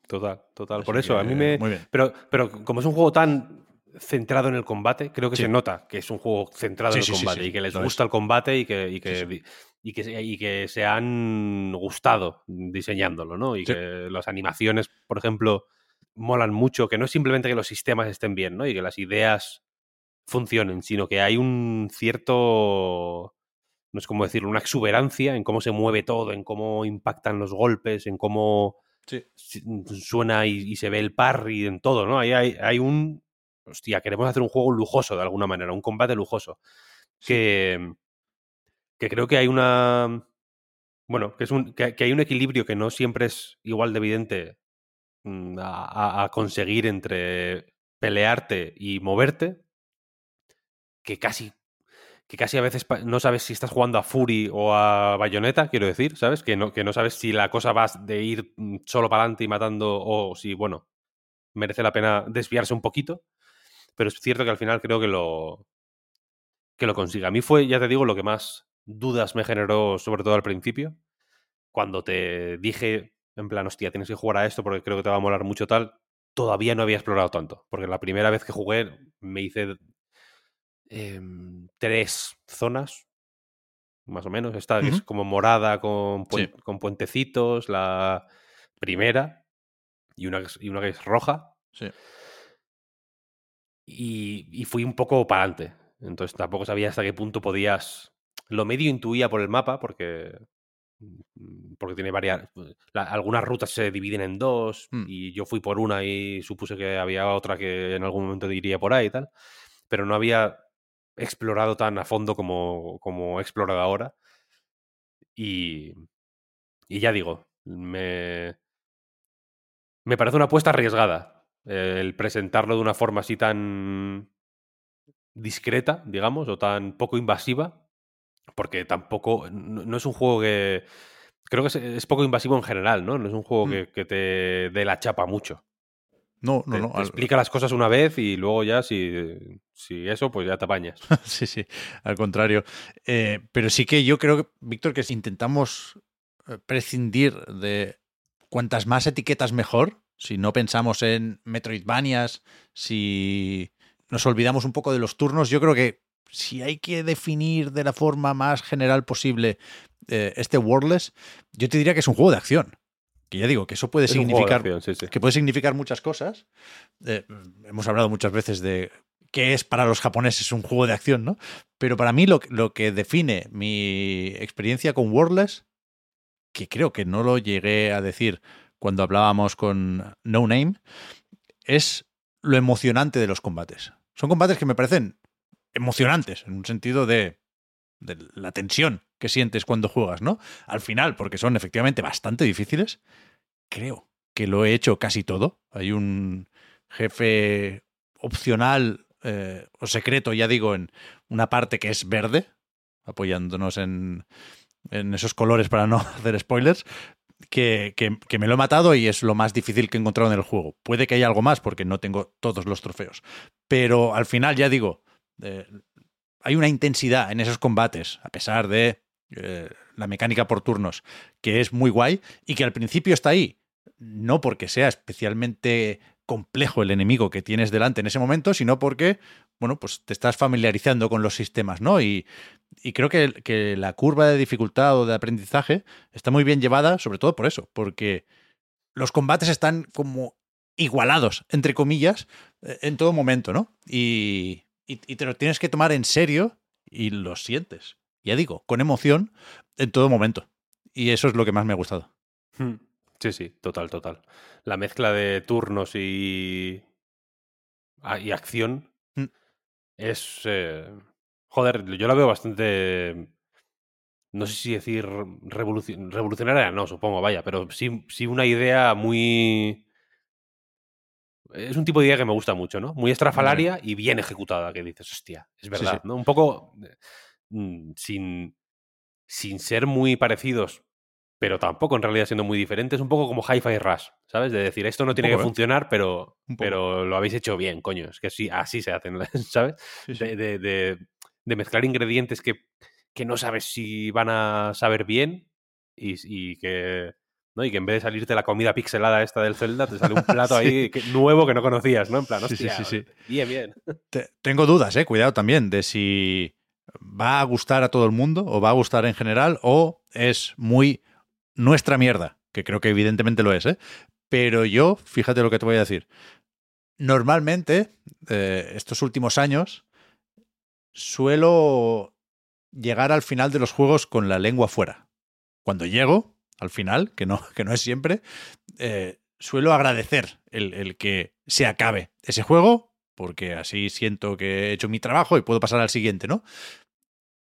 Total, total. Así por eso, que, a mí me... Muy bien. Pero, pero como es un juego tan... centrado en el combate, creo que sí. Se nota que es un juego centrado sí, en el sí, combate sí, sí. y que les gusta el combate y que, y que, sí, sí. Y que, y que se han gustado diseñándolo, ¿no? Y sí. que las animaciones, por ejemplo, molan mucho, que no es simplemente que los sistemas estén bien, ¿no? Y que las ideas funcionen, sino que hay un cierto, no es cómo decirlo, una exuberancia en cómo se mueve todo, en cómo impactan los golpes, en cómo sí. suena y, y se ve el parry, en todo, ¿no? Ahí hay, hay un... Hostia, queremos hacer un juego lujoso de alguna manera, un combate lujoso. Sí. Que, que creo que hay una... Bueno, que, es un, que, que hay un equilibrio que no siempre es igual de evidente a, a conseguir entre pelearte y moverte, que casi, que casi a veces no sabes si estás jugando a Fury o a Bayonetta, quiero decir, ¿sabes? Que no, que no sabes si la cosa va de ir solo para adelante y matando o si, bueno, merece la pena desviarse un poquito. Pero es cierto que al final creo que lo que lo consigue. A mí fue, ya te digo, lo que más dudas me generó, sobre todo al principio, cuando te dije, en plan, hostia, tienes que jugar a esto porque creo que te va a molar mucho tal. Todavía no había explorado tanto, porque la primera vez que jugué me hice eh, tres zonas, más o menos. Esta que uh-huh. es como morada con, puen- sí. con puentecitos, la primera, y una, y una que es roja. Sí. Y, y fui un poco para adelante. Entonces tampoco sabía hasta qué punto podías... Lo medio intuía por el mapa porque... Porque tiene varias... La, algunas rutas se dividen en dos mm. y yo fui por una y supuse que había otra que en algún momento iría por ahí y tal. Pero no había explorado tan a fondo como, como he explorado ahora. Y, y ya digo, me... Me parece una apuesta arriesgada. El presentarlo de una forma así tan discreta, digamos, o tan poco invasiva, porque tampoco... No, no es un juego que... Creo que es, es poco invasivo en general, ¿no? No es un juego mm. que, que te dé la chapa mucho. No, no, te, no. Te al... explica las cosas una vez y luego ya, si, si eso, pues ya te apañas. Sí, sí, al contrario. Eh, pero sí que yo creo, que, Víctor, que si intentamos prescindir de cuantas más etiquetas mejor, si no pensamos en Metroidvanias, si nos olvidamos un poco de los turnos, yo creo que si hay que definir de la forma más general posible eh, este Worldless, yo te diría que es un juego de acción. Que ya digo, que eso puede, es significar, acción, sí, sí. que puede significar muchas cosas. Eh, hemos hablado muchas veces de qué es para los japoneses un juego de acción, ¿no? Pero para mí lo, lo que define mi experiencia con Worldless, que creo que no lo llegué a decir cuando hablábamos con No Name, es lo emocionante de los combates. Son combates que me parecen emocionantes, en un sentido de, de la tensión que sientes cuando juegas, ¿no? Al final, porque son efectivamente bastante difíciles, creo que lo he hecho casi todo. Hay un jefe opcional eh, o secreto, ya digo, en una parte que es verde, apoyándonos en, en esos colores para no hacer spoilers, que, que, que me lo he matado y es lo más difícil que he encontrado en el juego. Puede que haya algo más porque no tengo todos los trofeos, pero al final, ya digo, Eh, hay una intensidad en esos combates, a pesar de eh, la mecánica por turnos, que es muy guay y que al principio está ahí, no porque sea especialmente complejo el enemigo que tienes delante en ese momento, sino porque, bueno, pues te estás familiarizando con los sistemas, ¿no? Y, y creo que, que la curva de dificultad o de aprendizaje está muy bien llevada, sobre todo por eso, porque los combates están como igualados, entre comillas, en todo momento, ¿no? Y... y te lo tienes que tomar en serio y lo sientes, ya digo, con emoción en todo momento. Y eso es lo que más me ha gustado. Sí, sí, total, total. La mezcla de turnos y, y acción mm. es... Eh... Joder, yo la veo bastante... No sé si decir revolucion... revolucionaria, no, supongo, vaya, pero sí, sí una idea muy... Es un tipo de idea que me gusta mucho, ¿no? Muy estrafalaria vale. y bien ejecutada, que dices, hostia, es verdad, sí, sí. ¿no? Un poco mm, sin, sin ser muy parecidos, pero tampoco en realidad siendo muy diferentes, un poco como Hi-Fi Rush, ¿sabes? De decir, esto no un tiene poco, que eh. funcionar, pero, pero lo habéis hecho bien, coño. Es que sí, así se hacen, ¿sabes? Sí, sí. De, de, de, de mezclar ingredientes que, que no sabes si van a saber bien y, y que... ¿no? Y que en vez de salirte la comida pixelada esta del Zelda, te sale un plato sí. ahí que, nuevo que no conocías, ¿no? En plan, hostia, sí, sí, sí, sí. bien, bien. Te, tengo dudas, eh, cuidado también, de si va a gustar a todo el mundo o va a gustar en general o es muy nuestra mierda, que creo que evidentemente lo es, ¿eh? Pero yo, fíjate lo que te voy a decir. Normalmente, eh, estos últimos años, suelo llegar al final de los juegos con la lengua fuera. Cuando llego... al final, que no, que no es siempre, eh, suelo agradecer el, el que se acabe ese juego, porque así siento que he hecho mi trabajo y puedo pasar al siguiente, ¿no?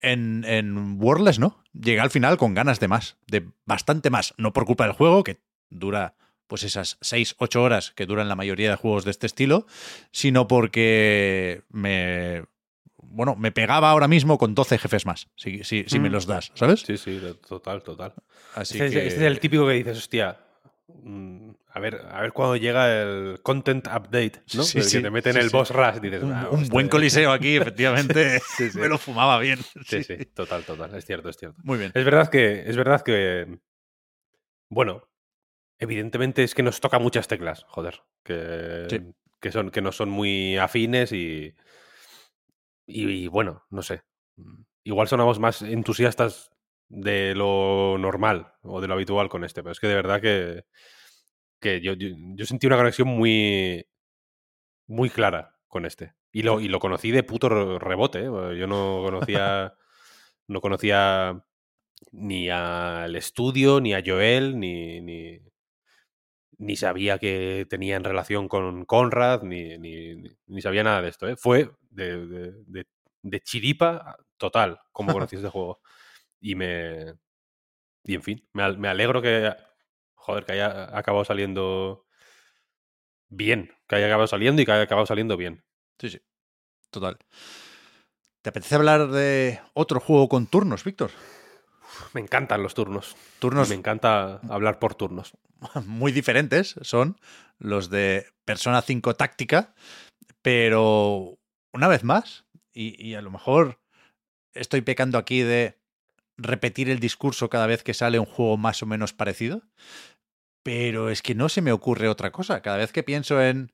En, en Worldless, ¿no? Llegué al final con ganas de más, de bastante más, no por culpa del juego, que dura pues esas seis ocho horas que duran la mayoría de juegos de este estilo, sino porque me... Bueno, me pegaba ahora mismo con doce jefes más, si, si, si mm. me los das, ¿sabes? Sí, sí, total, total. Así este, que... este es el típico que dices, hostia, a ver, a ver cuándo llega el content update, ¿no? Sí, sí, que te meten sí, el sí. boss rush, dices... Un, ah, un este... buen coliseo aquí, efectivamente, sí, sí. me lo fumaba bien. Sí, sí, sí, total, total, es cierto, es cierto. Muy bien. Es verdad que, es verdad que, bueno, evidentemente es que nos toca muchas teclas, joder, que, sí. que, son, que no son muy afines y... Y, y bueno, no sé. Igual sonamos más entusiastas de lo normal o de lo habitual con este, pero es que de verdad que, que yo, yo, yo sentí una conexión muy, muy clara con este. Y lo, y lo conocí de puto rebote, ¿eh? Yo no conocía, no conocía ni al estudio, ni a Joel, ni, ni, ni sabía que tenía en relación con Conrad, ni, ni, ni sabía nada de esto, ¿eh? Fue... De, de, de, de chiripa total, como conocí este juego. Y me... Y en fin, me, me alegro que... Joder, que haya acabado saliendo bien. Que haya acabado saliendo y que haya acabado saliendo bien. Sí, sí. Total. ¿Te apetece hablar de otro juego con turnos, Víctor? Me encantan los turnos. Turnos. Me encanta hablar por turnos. Muy diferentes son los de Persona cinco Táctica, pero una vez más, y, y a lo mejor estoy pecando aquí de repetir el discurso cada vez que sale un juego más o menos parecido, pero es que no se me ocurre otra cosa. Cada vez que pienso en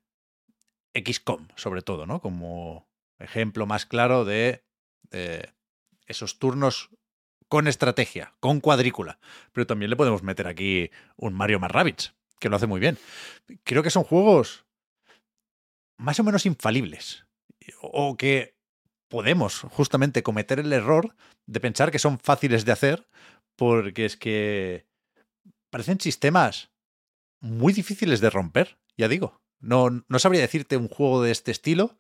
X COM, sobre todo, ¿no? Como ejemplo más claro de, de esos turnos con estrategia, con cuadrícula. Pero también le podemos meter aquí un Mario más Rabbids, que lo hace muy bien. Creo que son juegos más o menos infalibles, o que podemos justamente cometer el error de pensar que son fáciles de hacer, porque es que parecen sistemas muy difíciles de romper, ya digo. No, no sabría decirte un juego de este estilo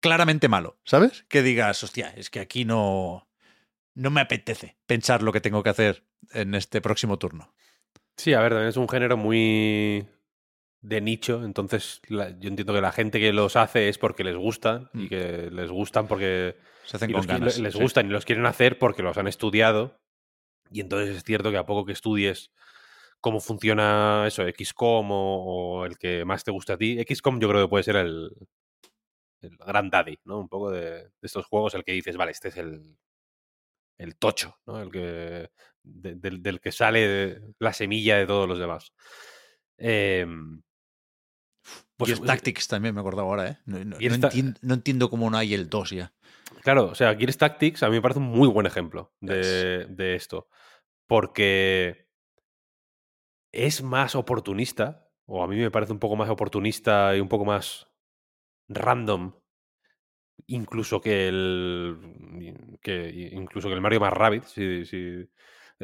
claramente malo, ¿sabes? Que digas, hostia, es que aquí no... No me apetece pensar lo que tengo que hacer en este próximo turno. Sí, a ver, también es un género muy de nicho, entonces la, yo entiendo que la gente que los hace es porque les gustan mm. y que les gustan porque se hacen con ganas, les gustan sí. y los quieren hacer porque los han estudiado, y entonces es cierto que a poco que estudies cómo funciona eso, X COM o, o el que más te gusta a ti, X COM yo creo que puede ser el, el gran daddy, ¿no? Un poco de, de estos juegos, el que dices, vale, este es el el tocho, ¿no? El que, de, del, del que sale de, la semilla de todos los demás. Eh, pues, Gears Tactics también me acordaba ahora, ¿eh? No, no, no, ta- entiendo, no entiendo cómo no hay el dos ya. Claro, o sea, Gears Tactics a mí me parece un muy buen ejemplo de, yes. de esto. Porque es más oportunista, o a mí me parece un poco más oportunista y un poco más random, incluso que el que incluso que el Mario más Rabbids, sí, sí.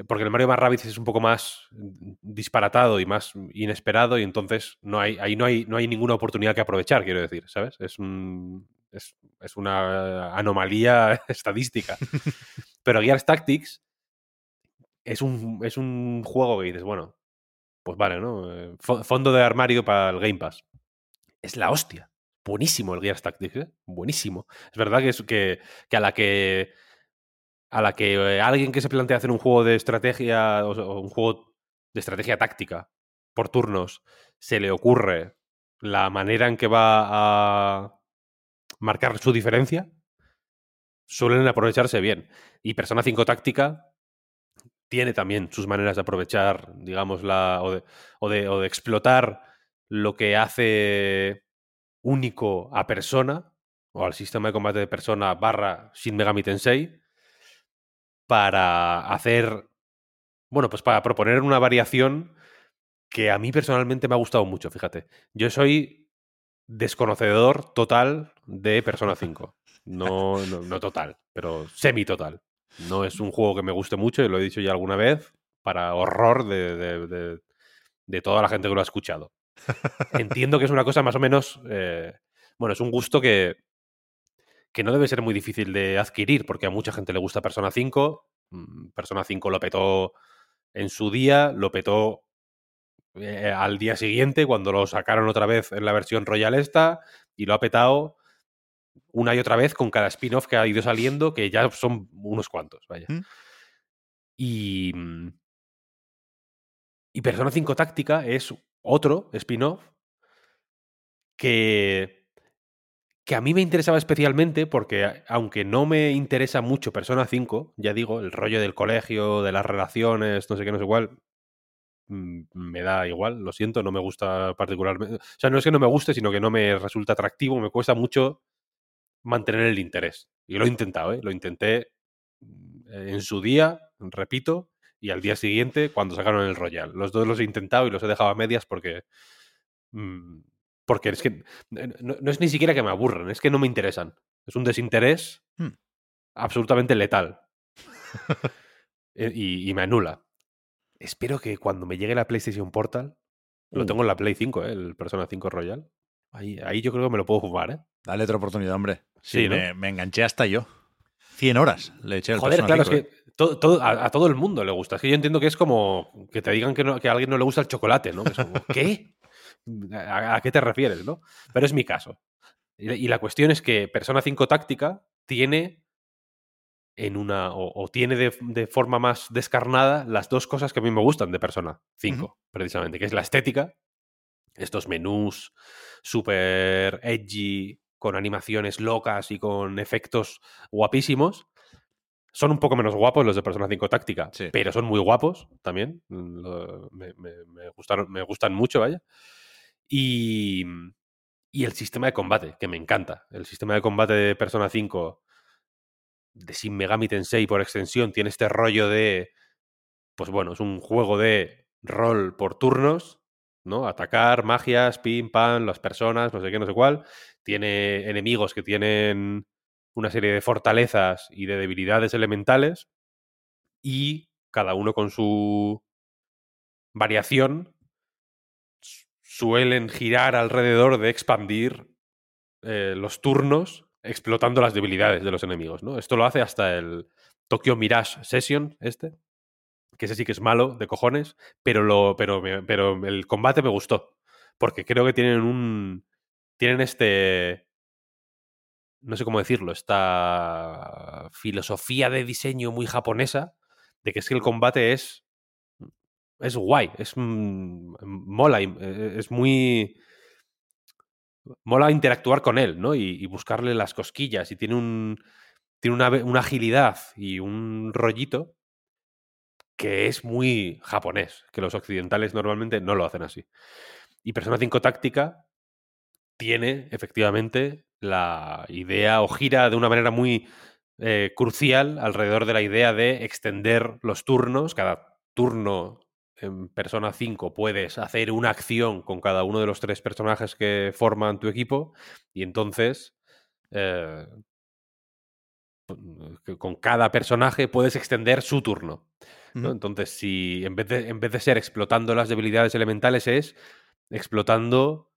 Porque el Mario más Rabbids es un poco más disparatado y más inesperado, y entonces no hay ahí no hay no hay ninguna oportunidad que aprovechar, quiero decir, ¿sabes? Es un, es, es una anomalía estadística. Pero Gears Tactics es un es un juego que dices, bueno, pues vale, ¿no? F- fondo de armario para el Game Pass. Es la hostia. Buenísimo el Gears Tactics, ¿eh? Buenísimo. Es verdad que, es, que, que a la que a la que eh, alguien que se plantea hacer un juego de estrategia o, o un juego de estrategia táctica por turnos se le ocurre la manera en que va a marcar su diferencia, suelen aprovecharse bien. Y Persona cinco Táctica tiene también sus maneras de aprovechar, digamos, la o de, o de, o de explotar lo que hace único a Persona o al sistema de combate de Persona barra Shin Megami Tensei para hacer, bueno, pues para proponer una variación que a mí personalmente me ha gustado mucho, fíjate. Yo soy desconocedor total de Persona cinco. No, no, no total, pero semi-total. No es un juego que me guste mucho, y lo he dicho ya alguna vez, para horror de, de, de, de toda la gente que lo ha escuchado. Entiendo que es una cosa más o menos eh, bueno, es un gusto que que no debe ser muy difícil de adquirir, porque a mucha gente le gusta Persona cinco. Persona cinco lo petó en su día, lo petó eh, al día siguiente cuando lo sacaron otra vez en la versión Royal esta, y lo ha petado una y otra vez con cada spin-off que ha ido saliendo, que ya son unos cuantos, vaya. ¿Mm? Y y Persona cinco Táctica es otro spin-off que, que a mí me interesaba especialmente porque, aunque no me interesa mucho Persona cinco, ya digo, el rollo del colegio, de las relaciones, no sé qué, no sé cuál, me da igual, lo siento, no me gusta particularmente. O sea, no es que no me guste, sino que no me resulta atractivo, me cuesta mucho mantener el interés. Y lo he intentado, ¿eh? Lo intenté en su día, repito, y al día siguiente, cuando sacaron el Royal. Los dos los he intentado y los he dejado a medias porque... Porque es que... No, no es ni siquiera que me aburren, es que no me interesan. Es un desinterés hmm. absolutamente letal. y, y me anula. Espero que cuando me llegue la PlayStation Portal... Uh. Lo tengo en la Play cinco, ¿eh? El Persona cinco Royal. Ahí, ahí yo creo que me lo puedo jugar, ¿eh? Dale otra oportunidad, hombre. Sí, sí, ¿no? me, me enganché hasta yo. cien horas le eché al Persona claro, cinco. Joder, claro, es que... Todo, todo, a, a todo el mundo le gusta. Es que yo entiendo que es como que te digan que, no, que a alguien no le gusta el chocolate, ¿no? Es como, ¿qué? ¿A, a qué te refieres, no? Pero es mi caso. Y, y la cuestión es que Persona cinco Táctica tiene en una o, o tiene de, de forma más descarnada las dos cosas que a mí me gustan de Persona cinco, uh-huh. precisamente, que es la estética, estos menús súper edgy, con animaciones locas y con efectos guapísimos. Son un poco menos guapos los de Persona cinco Táctica, sí. pero son muy guapos también. Lo, me, me, me, gustaron, me gustan mucho, vaya. Y, y el sistema de combate, que me encanta. El sistema de combate de Persona cinco, de Shin Megami Tensei por extensión, tiene este rollo de... Pues bueno, es un juego de rol por turnos, ¿no? Atacar, magias, pim, pam, las personas, no sé qué, no sé cuál. Tiene enemigos que tienen una serie de fortalezas y de debilidades elementales y cada uno con su variación suelen girar alrededor de expandir eh, los turnos explotando las debilidades de los enemigos, ¿no? Esto lo hace hasta el Tokyo Mirage Session este, que ese sí que es malo de cojones, pero, lo, pero, me, pero el combate me gustó porque creo que tienen un... tienen este... no sé cómo decirlo, esta filosofía de diseño muy japonesa de que es que el combate es es guay, es mola, es muy mola interactuar con él, ¿no? Y, y buscarle las cosquillas y tiene un tiene una, una agilidad y un rollito que es muy japonés, que los occidentales normalmente no lo hacen así. Y Persona cinco Táctica tiene efectivamente la idea o gira de una manera muy eh, crucial alrededor de la idea de extender los turnos. Cada turno en Persona cinco puedes hacer una acción con cada uno de los tres personajes que forman tu equipo y entonces eh, con cada personaje puedes extender su turno, ¿no? Mm. Entonces, si en vez de, en vez de ser explotando las debilidades elementales, es explotando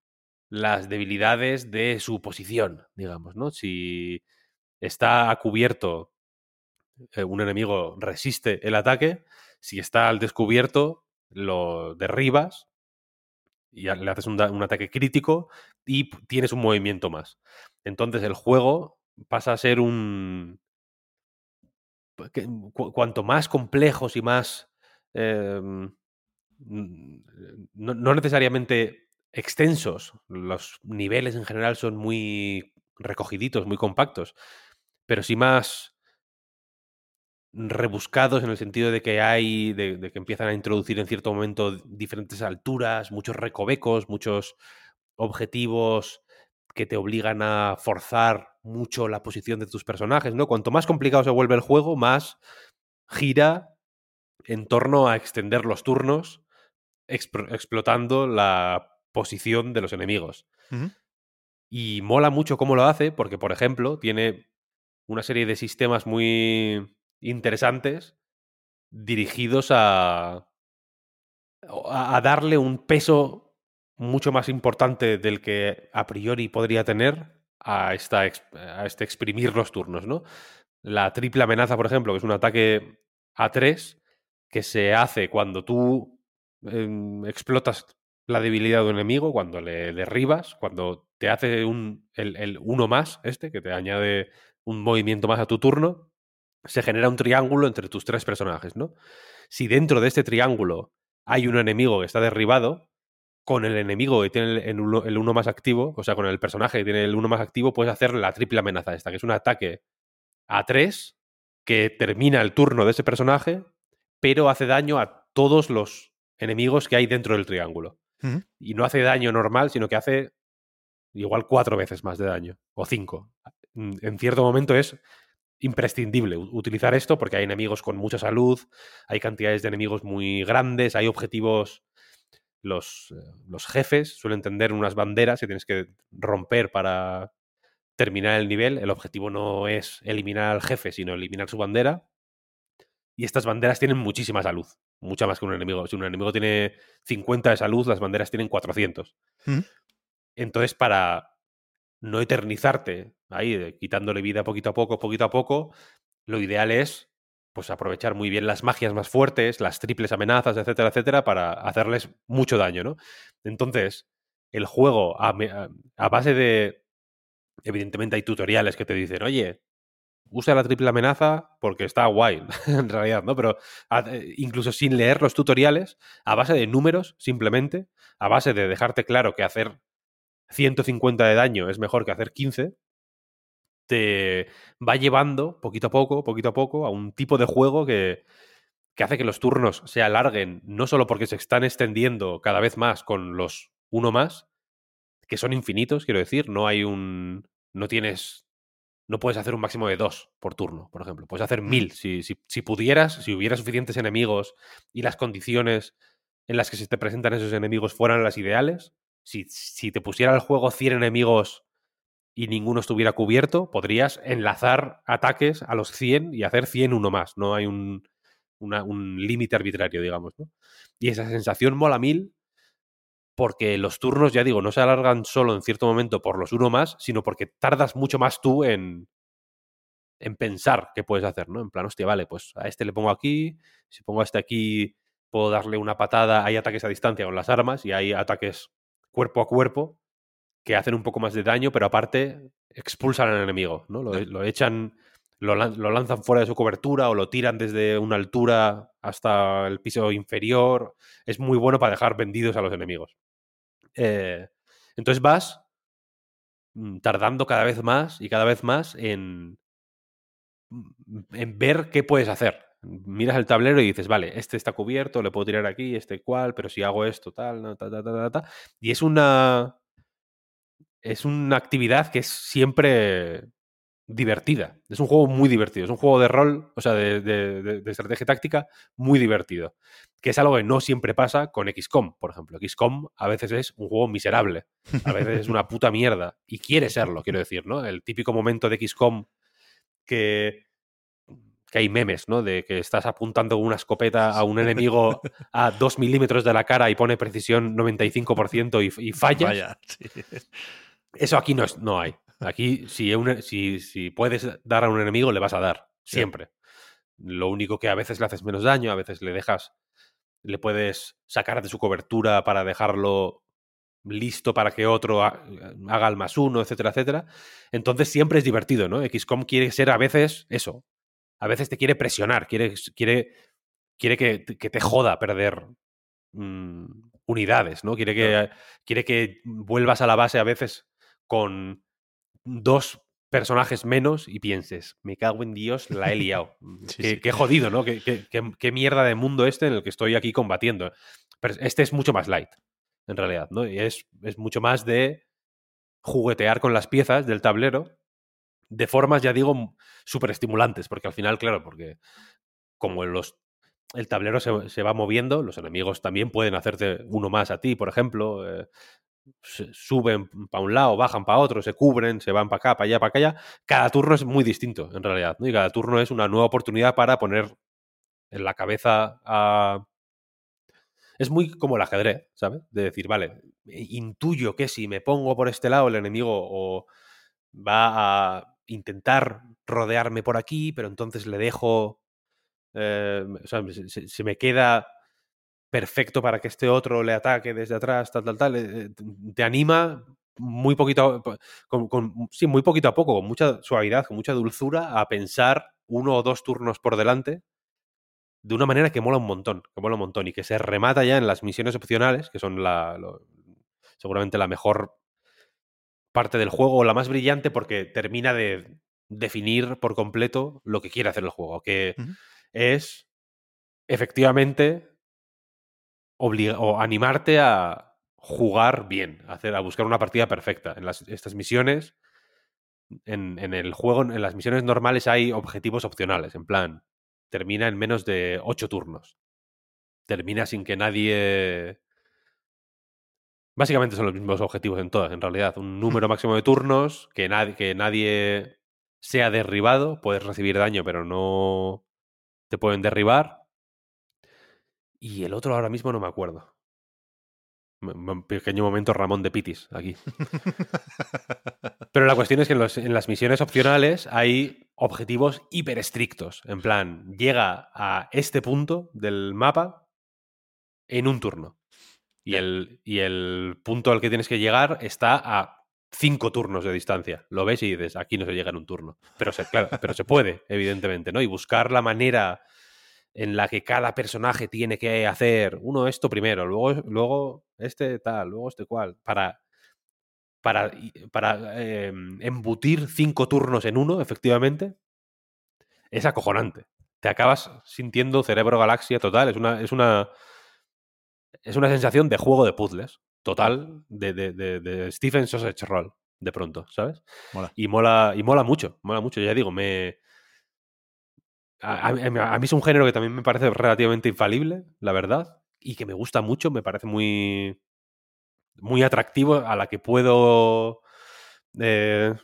las debilidades de su posición, digamos, ¿no? Si está a cubierto, eh, un enemigo resiste el ataque, si está al descubierto, lo derribas y le haces un, da- un ataque crítico y p- tienes un movimiento más. Entonces el juego pasa a ser un... Cu- cuanto más complejos y más... Eh, no, no necesariamente... extensos, los niveles en general son muy recogiditos, muy compactos, pero sí más rebuscados en el sentido de que hay, de, de que empiezan a introducir en cierto momento diferentes alturas, muchos recovecos, muchos objetivos que te obligan a forzar mucho la posición de tus personajes, ¿no? Cuanto más complicado se vuelve el juego, más gira en torno a extender los turnos, exp- explotando la posición de los enemigos. Uh-huh. Y mola mucho cómo lo hace porque, por ejemplo, tiene una serie de sistemas muy interesantes dirigidos a, a darle un peso mucho más importante del que a priori podría tener a, esta, a este exprimir los turnos, ¿no? La triple amenaza, por ejemplo, que es un ataque a tres que se hace cuando tú eh, explotas la debilidad de un enemigo, cuando le derribas, cuando te hace un, el, el uno más, este, que te añade un movimiento más a tu turno, se genera un triángulo entre tus tres personajes, ¿no? Si dentro de este triángulo hay un enemigo que está derribado, con el enemigo que tiene el, el, uno, el uno más activo, o sea, con el personaje que tiene el uno más activo, puedes hacer la triple amenaza esta, que es un ataque a tres que termina el turno de ese personaje, pero hace daño a todos los enemigos que hay dentro del triángulo. Uh-huh. Y no hace daño normal, sino que hace igual cuatro veces más de daño, o cinco. En cierto momento es imprescindible utilizar esto porque hay enemigos con mucha salud, hay cantidades de enemigos muy grandes, hay objetivos... Los, los jefes suelen tener unas banderas que tienes que romper para terminar el nivel. El objetivo no es eliminar al jefe, sino eliminar su bandera. Y estas banderas tienen muchísima salud. Mucha más que un enemigo. Si un enemigo tiene cincuenta de salud, las banderas tienen cuatrocientos. ¿Mm? Entonces, para no eternizarte ahí, quitándole vida poquito a poco, poquito a poco, lo ideal es pues aprovechar muy bien las magias más fuertes, las triples amenazas, etcétera, etcétera, para hacerles mucho daño, ¿no? Entonces, el juego a, a base de... Evidentemente hay tutoriales que te dicen, oye, usa la triple amenaza porque está guay, en realidad, ¿no? Pero a, incluso sin leer los tutoriales, a base de números, simplemente, a base de dejarte claro que hacer ciento cincuenta de daño es mejor que hacer quince, te va llevando poquito a poco, poquito a poco, a un tipo de juego que, que hace que los turnos se alarguen, no solo porque se están extendiendo cada vez más con los uno más, que son infinitos, quiero decir, no hay un... no tienes... no puedes hacer un máximo de dos por turno, por ejemplo. Puedes hacer mil si, si, si pudieras, si hubiera suficientes enemigos y las condiciones en las que se te presentan esos enemigos fueran las ideales. Si, si te pusiera al juego cien enemigos y ninguno estuviera cubierto, podrías enlazar ataques a los cien y hacer cien uno más. No hay un, una, un límite arbitrario, digamos, ¿no? Y esa sensación mola mil porque los turnos, ya digo, no se alargan solo en cierto momento por los uno más, sino porque tardas mucho más tú en, en pensar qué puedes hacer, ¿no? En plan, hostia, vale, pues a este le pongo aquí, si pongo a este aquí puedo darle una patada, hay ataques a distancia con las armas y hay ataques cuerpo a cuerpo que hacen un poco más de daño, pero aparte expulsan al enemigo, ¿no? Lo, lo echan, lo, lo lanzan fuera de su cobertura o lo tiran desde una altura hasta el piso inferior. Es muy bueno para dejar vendidos a los enemigos. Eh, entonces vas tardando cada vez más y cada vez más en, en ver qué puedes hacer. Miras el tablero y dices, vale, este está cubierto, le puedo tirar aquí, este cual, pero si hago esto, tal, no, tal, tal, tal, tal. Y es una... es una actividad que es siempre divertida. Es un juego muy divertido. Es un juego de rol, o sea, de, de, de, de estrategia táctica muy divertido. Que es algo que no siempre pasa con equis com, por ejemplo. equis com a veces es un juego miserable. A veces es una puta mierda. Y quiere serlo, quiero decir, ¿no? El típico momento de equis com que... que hay memes, ¿no? De que estás apuntando una escopeta a un enemigo a dos milímetros de la cara y pone precisión noventa y cinco por ciento y, y fallas. Vaya, sí. Eso aquí no, es, no hay. Aquí, si, un, si, si puedes dar a un enemigo, le vas a dar. Siempre. Sí. Lo único que a veces le haces menos daño, a veces le dejas... le puedes sacar de su cobertura para dejarlo listo para que otro ha, haga el más uno, etcétera, etcétera. Entonces siempre es divertido, ¿no? equis com quiere ser a veces eso. A veces te quiere presionar, quiere, quiere, quiere que, que te joda perder mmm, unidades, ¿no? Quiere que, no. quiere que vuelvas a la base a veces con dos personajes menos y pienses, me cago en Dios, la he liado. sí, qué, sí. Qué jodido, ¿no? Qué, qué, qué, qué mierda de mundo este en el que estoy aquí combatiendo. Pero este es mucho más light, en realidad, ¿no? Y es, es mucho más de juguetear con las piezas del tablero de formas, ya digo, súper estimulantes, porque al final, claro, porque como los, el tablero se, se va moviendo, los enemigos también pueden hacerte uno más a ti, por ejemplo, eh, suben para un lado, bajan para otro, se cubren, se van para acá, para allá, para allá. Cada turno es muy distinto, en realidad, ¿no? Y cada turno es una nueva oportunidad para poner en la cabeza a... Es muy como el ajedrez, ¿sabes? De decir, vale, intuyo que si me pongo por este lado el enemigo o va a intentar rodearme por aquí, pero entonces le dejo... Eh, o sea, se, se me queda perfecto para que este otro le ataque desde atrás, tal, tal, tal. Eh, te anima muy poquito... A, con, con, sí, muy poquito a poco, con mucha suavidad, con mucha dulzura, a pensar uno o dos turnos por delante de una manera que mola un montón, que mola un montón y que se remata ya en las misiones opcionales, que son la, lo, seguramente la mejor parte del juego, o la más brillante, porque termina de definir por completo lo que quiere hacer el juego, que uh-huh. es efectivamente obliga- o animarte a jugar bien, a, hacer, a buscar una partida perfecta. En las, estas misiones, en, en el juego, en las misiones normales hay objetivos opcionales, en plan, termina en menos de ocho turnos. Termina sin que nadie... Básicamente son los mismos objetivos en todas, en realidad. Un número máximo de turnos, que nadie, que nadie sea derribado. Puedes recibir daño, pero no te pueden derribar. Y el otro ahora mismo no me acuerdo. Un pequeño momento Ramón de Pitis aquí. Pero la cuestión es que en, los, en las misiones opcionales hay objetivos hiper estrictos. En plan, llega a este punto del mapa en un turno. Y el, y el punto al que tienes que llegar está a cinco turnos de distancia. Lo ves y dices, aquí no se llega en un turno. Pero se, claro, pero se puede, evidentemente, ¿no? Y buscar la manera en la que cada personaje tiene que hacer uno esto primero, luego, luego este tal, luego este cual, para, para, para eh, embutir cinco turnos en uno, efectivamente, es acojonante. Te acabas sintiendo cerebro galaxia total. Es una, es una, es una sensación de juego de puzzles total, de, de, de, de Stephen Sausage Roll, de pronto, ¿sabes? Mola. Y mola, y mola mucho, mola mucho. Ya digo, me... A, a, a mí es un género que también me parece relativamente infalible, la verdad, y que me gusta mucho, me parece muy, muy atractivo, a la que puedo eh,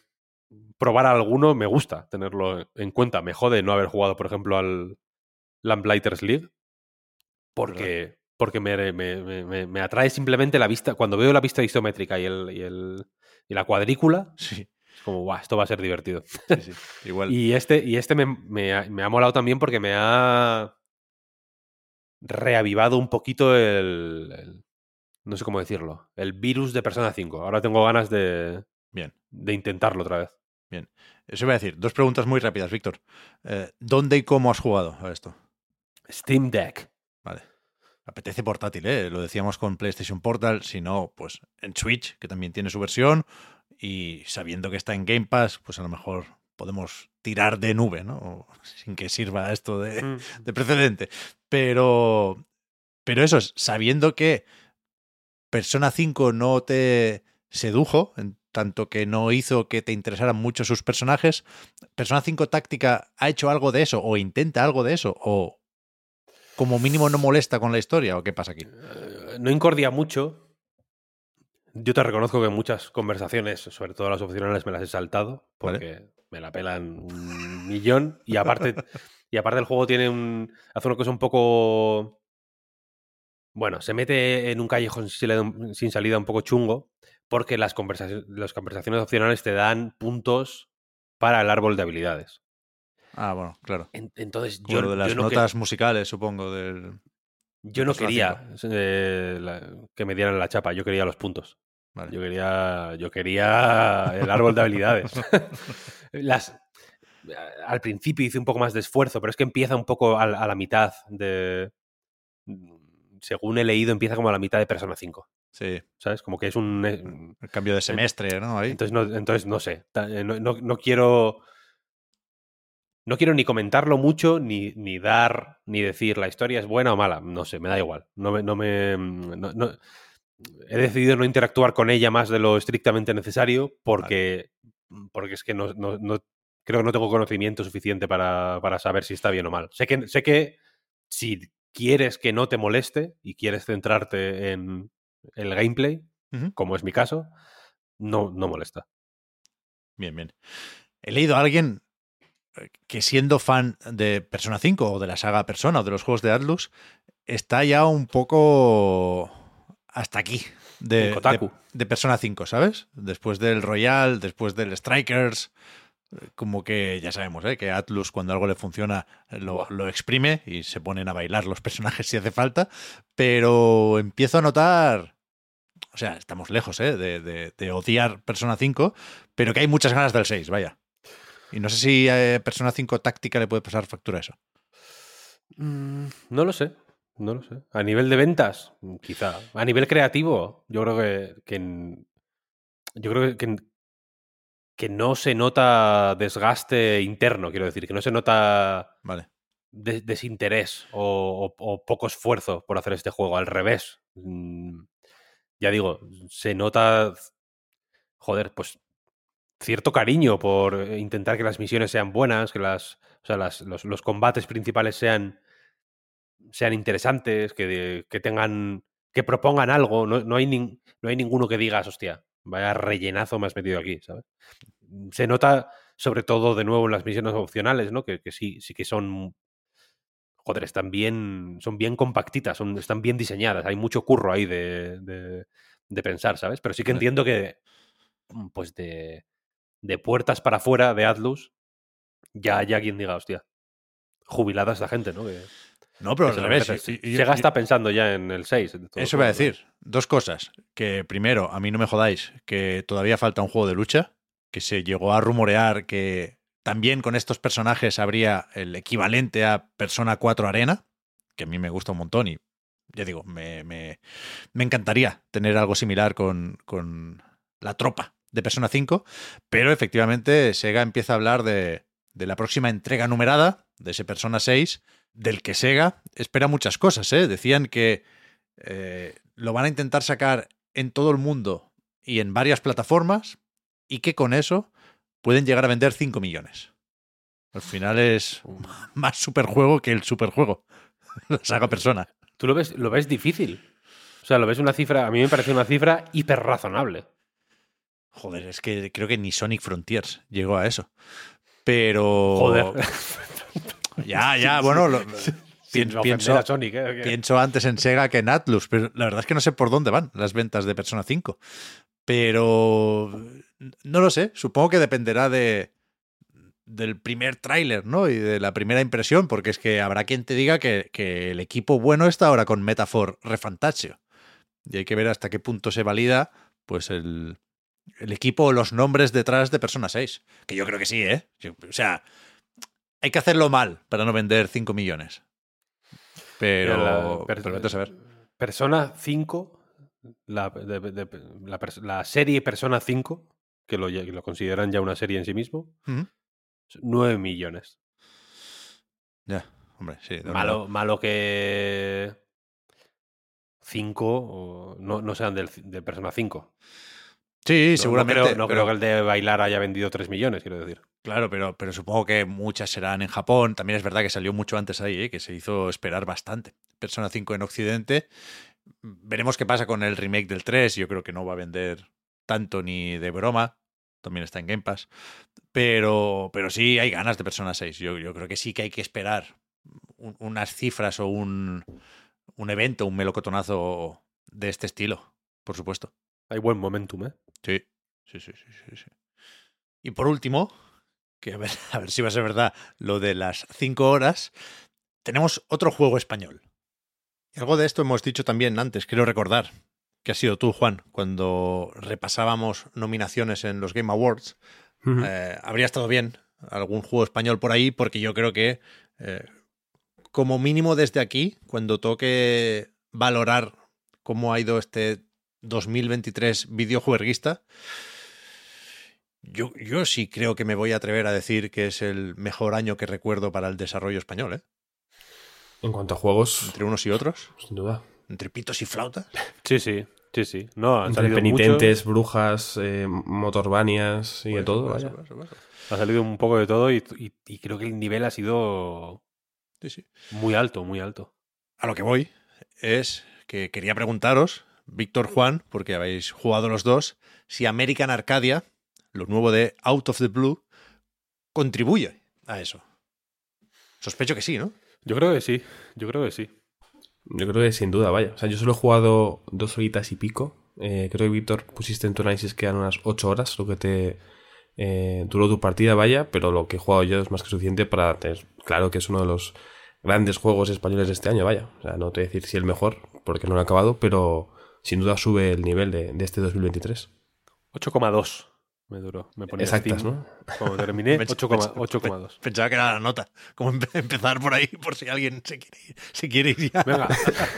probar a alguno, me gusta tenerlo en cuenta. Me jode no haber jugado, por ejemplo, al Lamplighters League, porque, porque me, me, me, me atrae simplemente la vista, cuando veo la vista isométrica y, el, y, el, y la cuadrícula... Sí. Como, guau, esto va a ser divertido. Sí, sí, igual. y este, y este me, me, ha, me ha molado también porque me ha reavivado un poquito el, el, no sé cómo decirlo, el virus de Persona cinco. Ahora tengo ganas de, Bien. de intentarlo otra vez. Bien. Eso iba a decir. Dos preguntas muy rápidas, Víctor. Eh, ¿Dónde y cómo has jugado a esto? Steam Deck. Vale. Apetece portátil, ¿eh? Lo decíamos con PlayStation Portal. Si no, pues en Switch, que también tiene su versión. Y sabiendo que está en Game Pass, pues a lo mejor podemos tirar de nube, ¿no? Sin que sirva esto de, mm. de precedente. Pero, pero eso es, sabiendo que Persona cinco no te sedujo, en tanto que no hizo que te interesaran mucho sus personajes, ¿Persona cinco Táctica ha hecho algo de eso? ¿O intenta algo de eso? ¿O como mínimo no molesta con la historia? ¿O qué pasa aquí? No incordia mucho. Yo te reconozco que muchas conversaciones, sobre todo las opcionales, me las he saltado porque ¿Vale? me la pelan un millón. Y aparte, y aparte el juego tiene un, hace una cosa un poco... Bueno, se mete en un callejón sin salida un poco chungo porque las conversaciones, las conversaciones opcionales te dan puntos para el árbol de habilidades. Ah, bueno, claro. En, entonces yo, lo de las yo notas no musicales, supongo, del... Yo no quería eh, la, que me dieran la chapa, yo quería los puntos. Vale. Yo quería yo quería el árbol de habilidades. Las, al principio hice un poco más de esfuerzo, pero es que empieza un poco a, a la mitad de... Según he leído, empieza como a la mitad de Persona cinco. Sí. ¿Sabes? Como que es un... El cambio de semestre, ¿no? Ahí. Entonces, no, entonces, no sé. No, no, no quiero... No quiero ni comentarlo mucho, ni, ni dar, ni decir la historia es buena o mala. No sé, me da igual. No me, no me, no, no, he decidido no interactuar con ella más de lo estrictamente necesario porque, vale. porque es que no, no, no, creo que no tengo conocimiento suficiente para, para saber si está bien o mal. Sé que, sé que si quieres que no te moleste y quieres centrarte en el gameplay, uh-huh. como es mi caso, no, no molesta. Bien, bien. He leído a alguien... que siendo fan de Persona cinco o de la saga Persona o de los juegos de Atlus está ya un poco hasta aquí de, de, de Persona cinco, ¿sabes? Después del Royal, después del Strikers, como que ya sabemos, ¿eh? Que Atlus cuando algo le funciona lo, lo exprime y se ponen a bailar los personajes si hace falta, pero empiezo a notar... O sea, estamos lejos, ¿eh? de, de, de odiar Persona cinco, pero que hay muchas ganas del seis, vaya. Y no sé si eh, Persona cinco Táctica le puede pasar factura a eso. Mm, no lo sé, no lo sé. A nivel de ventas, quizá. A nivel creativo, yo creo que, que yo creo que, que no se nota desgaste interno, quiero decir, que no se nota vale. de, desinterés o, o, o poco esfuerzo por hacer este juego. Al revés, mm, ya digo, se nota, joder, pues cierto cariño por intentar que las misiones sean buenas, que las, o sea, las, los, los combates principales sean, sean interesantes, que, de, que tengan, que propongan algo. No, no, hay nin, no hay ninguno que digas, hostia, vaya rellenazo me has metido aquí, ¿sabes? Se nota sobre todo de nuevo en las misiones opcionales, ¿no? Que, que sí, sí que son, joder, están bien, son bien compactitas, son, están bien diseñadas. Hay mucho curro ahí de, de, de pensar, ¿sabes? Pero sí que entiendo que, pues de de puertas para afuera de Atlus, ya haya quien diga, hostia, jubilada esta gente, ¿no? Que, No, pero al revés. Te... Yo, Sega yo, está pensando ya en el seis. En todo eso voy a decir. Dos cosas. Que primero, a mí no me jodáis, que todavía falta un juego de lucha, que se llegó a rumorear que también con estos personajes habría el equivalente a Persona cuatro Arena, que a mí me gusta un montón y, ya digo, me, me, me encantaría tener algo similar con, con la tropa de Persona cinco, pero efectivamente Sega empieza a hablar de, de la próxima entrega numerada de ese Persona seis, del que Sega espera muchas cosas, ¿eh? Decían que eh, lo van a intentar sacar en todo el mundo y en varias plataformas y que con eso pueden llegar a vender cinco millones. Al final es más superjuego que el superjuego, la saga Persona. Tú lo ves, lo ves difícil. O sea, lo ves una cifra, a mí me parece una cifra hiper razonable. Joder, es que creo que ni Sonic Frontiers llegó a eso. Pero... Joder. Ya, ya, bueno, lo, sin, pienso, pienso, Sonic, ¿eh? Pienso antes en Sega que en Atlus, pero la verdad es que no sé por dónde van las ventas de Persona cinco. Pero no lo sé, supongo que dependerá de del primer tráiler, ¿no? Y de la primera impresión, porque es que habrá quien te diga que, que el equipo bueno está ahora con Metaphor Refantasio. Y hay que ver hasta qué punto se valida pues el, el equipo o los nombres detrás de Persona seis. Que yo creo que sí, ¿eh? Yo, o sea... Hay que hacerlo mal para no vender cinco millones. Pero... Per- pero vete a saber. Persona cinco, la, de, de, de, la, la serie Persona cinco, que lo, que lo consideran ya una serie en sí mismo, ¿mm? nueve millones. Ya, hombre, sí. Malo, malo que... cinco, no, no sean del, de Persona cinco. Sí, no, seguramente. No, creo, no pero... creo que el de bailar haya vendido tres millones, quiero decir. Claro, pero, pero supongo que muchas serán en Japón. También es verdad que salió mucho antes ahí, ¿eh? Que se hizo esperar bastante. Persona cinco en Occidente. Veremos qué pasa con el remake del tres. Yo creo que no va a vender tanto ni de broma. También está en Game Pass. Pero, pero sí hay ganas de Persona seis. Yo, yo creo que sí que hay que esperar un, unas cifras o un, un evento, un melocotonazo de este estilo, por supuesto. Hay buen momentum, ¿eh? Sí, sí, sí, sí, sí, sí. Y por último... que a ver, a ver si va a ser verdad lo de las cinco horas, tenemos otro juego español. Y algo de esto hemos dicho también antes, creo recordar, que has sido tú, Juan, cuando repasábamos nominaciones en los Game Awards. Uh-huh. Eh, habría estado bien algún juego español por ahí, porque yo creo que, eh, como mínimo desde aquí, cuando toque valorar cómo ha ido este dos mil veintitrés videojueguista, Yo, yo sí creo que me voy a atrever a decir que es el mejor año que recuerdo para el desarrollo español, ¿eh? En cuanto a juegos... Entre unos y otros. Sin duda. Entre pitos y flautas. Sí, sí. sí, sí. No, han Entre salido penitentes, mucho. Brujas, eh, motorvanias y pues, de todo. Pasa, pasa, pasa. Ha salido un poco de todo y, y, y creo que el nivel ha sido sí, sí. muy alto, muy alto. A lo que voy es que quería preguntaros, Víctor, Juan, porque habéis jugado los dos, si American Arcadia... lo nuevo de Out of the Blue, contribuye a eso. Sospecho que sí, ¿no? Yo creo que sí, yo creo que sí. Yo creo que sin duda, vaya. O sea, yo solo he jugado dos horitas y pico. Eh, creo que, Víctor, pusiste en tu análisis que eran unas ocho horas, lo que te eh, duró tu partida, vaya, pero lo que he jugado yo es más que suficiente para tener claro que es uno de los grandes juegos españoles de este año, vaya. O sea, no te voy a decir si el mejor, porque no lo he acabado, pero sin duda sube el nivel de, de este dos mil veintitrés. ocho coma dos. Me duró. Me ponía exactas, Steam, ¿no? Cuando terminé, ocho coma dos. Pensaba que era la nota. Como empezar por ahí, por si alguien se quiere ir, se quiere ir ya. Venga.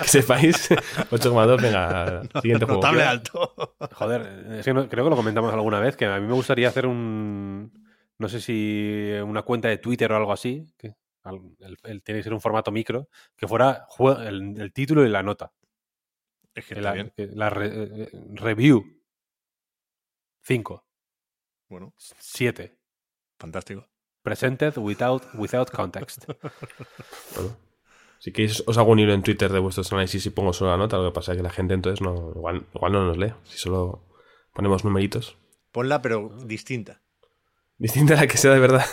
Que sepáis, ocho coma dos, venga. No, siguiente juego. Notable alto. Joder, es que no, creo que lo comentamos alguna vez, que a mí me gustaría hacer un... No sé si una cuenta de Twitter o algo así. Que al, el, el, tiene que ser un formato micro. Que fuera el, el título y la nota. Es que la, bien. La re, review. cinco. Bueno, siete. Fantástico. Presented without, without context. Bueno, si queréis os hago un hilo en Twitter de vuestros análisis y pongo solo la nota, lo que pasa es que la gente entonces no igual, igual no nos lee, si solo ponemos numeritos. Ponla, pero distinta. Distinta a la que sea de verdad.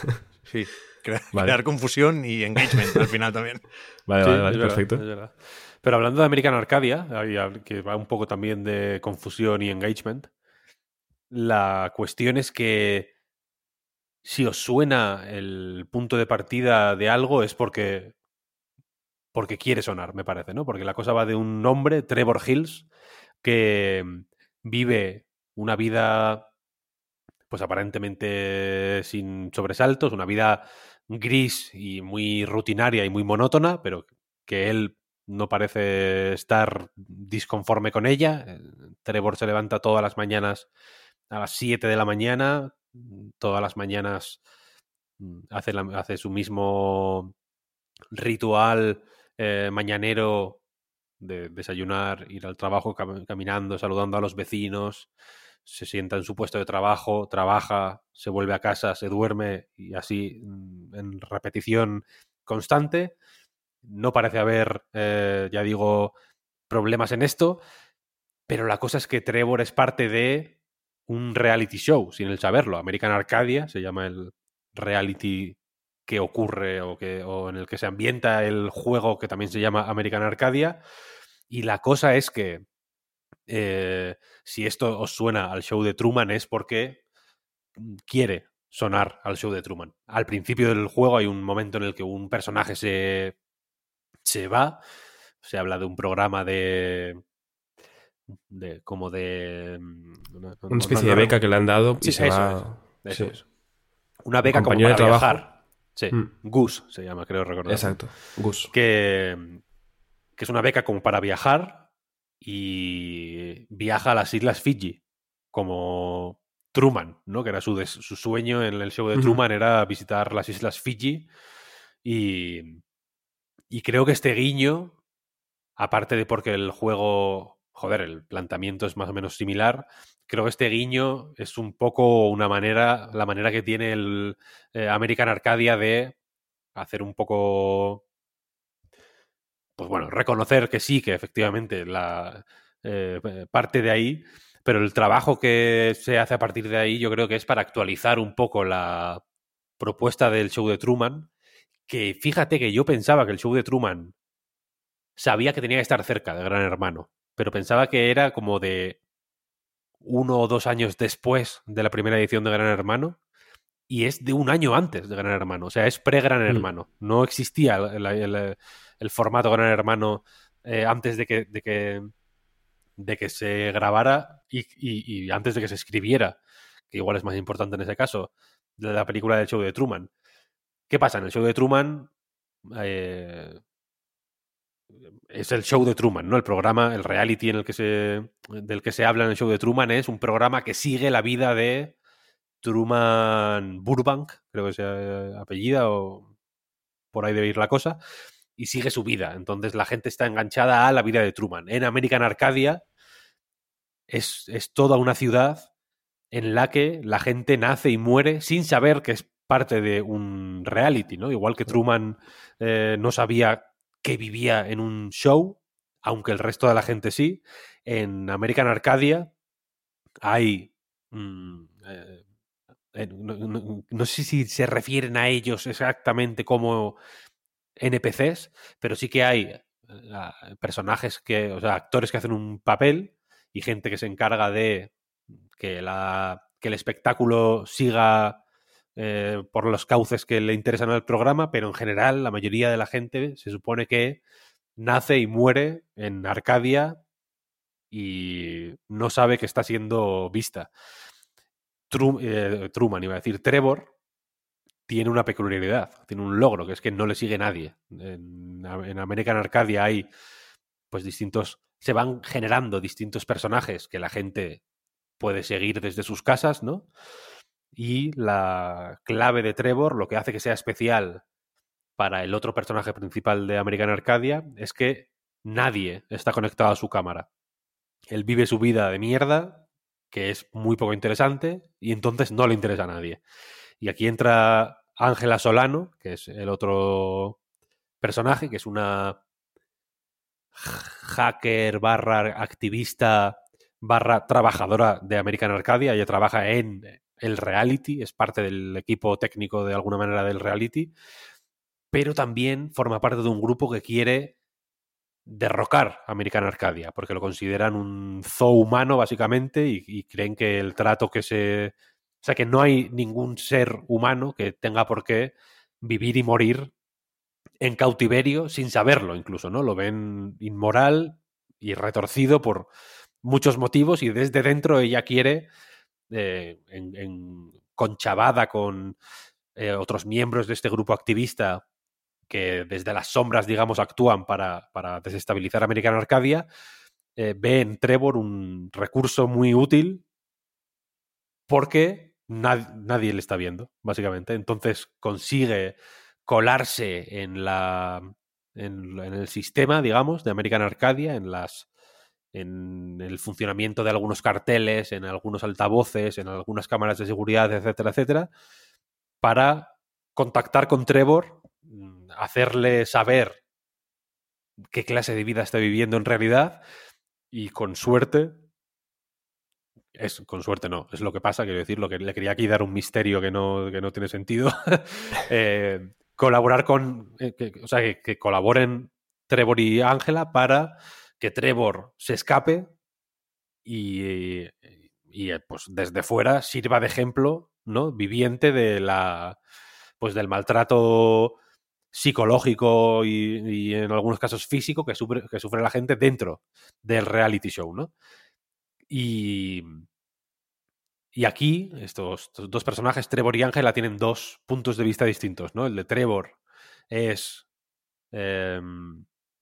Sí, crear, vale. crear confusión y engagement al final también. Vale, sí, vale, vale, perfecto. Verdad, pero hablando de American Arcadia, que va un poco también de confusión y engagement, la cuestión es que si os suena el punto de partida de algo es porque porque quiere sonar, me parece, ¿no? Porque la cosa va de un hombre, Trevor Hills, que vive una vida, pues aparentemente sin sobresaltos, una vida gris y muy rutinaria y muy monótona, pero que él no parece estar disconforme con ella. Trevor se levanta todas las mañanas a las siete de la mañana, todas las mañanas hace, la, hace su mismo ritual eh, mañanero de desayunar, ir al trabajo caminando, saludando a los vecinos, se sienta en su puesto de trabajo, trabaja, se vuelve a casa, se duerme y así en repetición constante. No parece haber, eh, ya digo, problemas en esto, pero la cosa es que Trevor es parte de un reality show, sin él saberlo. American Arcadia se llama el reality que ocurre o, que, o en el que se ambienta el juego, que también se llama American Arcadia. Y la cosa es que, eh, si esto os suena al show de Truman, es porque quiere sonar al show de Truman. Al principio del juego hay un momento en el que un personaje se... se va, se habla de un programa de... de como de... Una, una especie no, no, de beca que le han dado y sí, se eso, va... Eso, eso, sí. eso. Una beca como para de viajar. Sí, mm. Gus se llama, creo recordar. Exacto, Gus. Que, que es una beca como para viajar y viaja a las Islas Fiji, como Truman, ¿no? Que era su, des, su sueño en el show de Truman, mm. era visitar las Islas Fiji y... Y creo que este guiño, aparte de porque el juego, joder, el planteamiento es más o menos similar, creo que este guiño es un poco una manera, la manera que tiene el eh, American Arcadia de hacer un poco, pues bueno, reconocer que sí, que efectivamente la eh, parte de ahí, pero el trabajo que se hace a partir de ahí yo creo que es para actualizar un poco la propuesta del show de Truman. Que fíjate que yo pensaba que el show de Truman sabía que tenía que estar cerca de Gran Hermano, pero pensaba que era como de uno o dos años después de la primera edición de Gran Hermano, y es de un año antes de Gran Hermano, o sea, es pre-Gran Hermano. Mm. No existía el, el, el formato Gran Hermano eh, antes de que, de, que, de que se grabara y, y, y antes de que se escribiera, que igual es más importante en ese caso, de la película del show de Truman. ¿Qué pasa? En el show de Truman eh, es el show de Truman, ¿no? El programa, el reality en el que se, del que se habla en el show de Truman es un programa que sigue la vida de Truman Burbank, creo que sea apellida o por ahí debe ir la cosa, y sigue su vida. Entonces la gente está enganchada a la vida de Truman. En American Arcadia es, es toda una ciudad en la que la gente nace y muere sin saber que es parte de un reality, ¿no? Igual que Truman eh, no sabía que vivía en un show, aunque el resto de la gente sí. En American Arcadia hay... Mm, eh, no, no, no sé si se refieren a ellos exactamente como N P Cs, pero sí que hay personajes que... O sea, actores que hacen un papel y gente que se encarga de que, la, que el espectáculo siga... Eh, por los cauces que le interesan al programa, pero en general la mayoría de la gente se supone que nace y muere en Arcadia y no sabe que está siendo vista. Trum- eh, Truman, iba a decir, Trevor tiene una peculiaridad, tiene un logro, que es que no le sigue nadie. En, en American Arcadia hay pues distintos, se van generando distintos personajes que la gente puede seguir desde sus casas, ¿no? Y la clave de Trevor, lo que hace que sea especial para el otro personaje principal de American Arcadia, es que nadie está conectado a su cámara. Él vive su vida de mierda, que es muy poco interesante, y entonces no le interesa a nadie. Y aquí entra Ángela Solano, que es el otro personaje, que es una hacker barra activista barra trabajadora de American Arcadia. Ella trabaja en... el reality, es parte del equipo técnico de alguna manera del reality, pero también forma parte de un grupo que quiere derrocar a American Arcadia, porque lo consideran un zoo humano básicamente y, y creen que el trato que se... O sea, que no hay ningún ser humano que tenga por qué vivir y morir en cautiverio sin saberlo incluso, ¿no? Lo ven inmoral y retorcido por muchos motivos y desde dentro ella quiere, eh, en, en conchavada con eh, otros miembros de este grupo activista que desde las sombras, digamos, actúan para, para desestabilizar American Arcadia, eh, ve en Trevor un recurso muy útil porque nad- nadie le está viendo, básicamente. Entonces consigue colarse en la en, en el sistema, digamos, de American Arcadia, en las en el funcionamiento de algunos carteles, en algunos altavoces, en algunas cámaras de seguridad, etcétera, etcétera, para contactar con Trevor, hacerle saber qué clase de vida está viviendo en realidad y con suerte, es con suerte no, es lo que pasa, quiero decir, lo que le quería aquí dar un misterio que no, que no tiene sentido, eh, colaborar con, eh, que, o sea, que, que colaboren Trevor y Ángela para que Trevor se escape y, y pues desde fuera sirva de ejemplo, ¿no? Viviente de la, pues del maltrato psicológico y, y en algunos casos físico que sufre, que sufre la gente dentro del reality show, ¿no? Y, y aquí estos, estos dos personajes, Trevor y Ángela, tienen dos puntos de vista distintos, ¿no? El de Trevor es... Eh,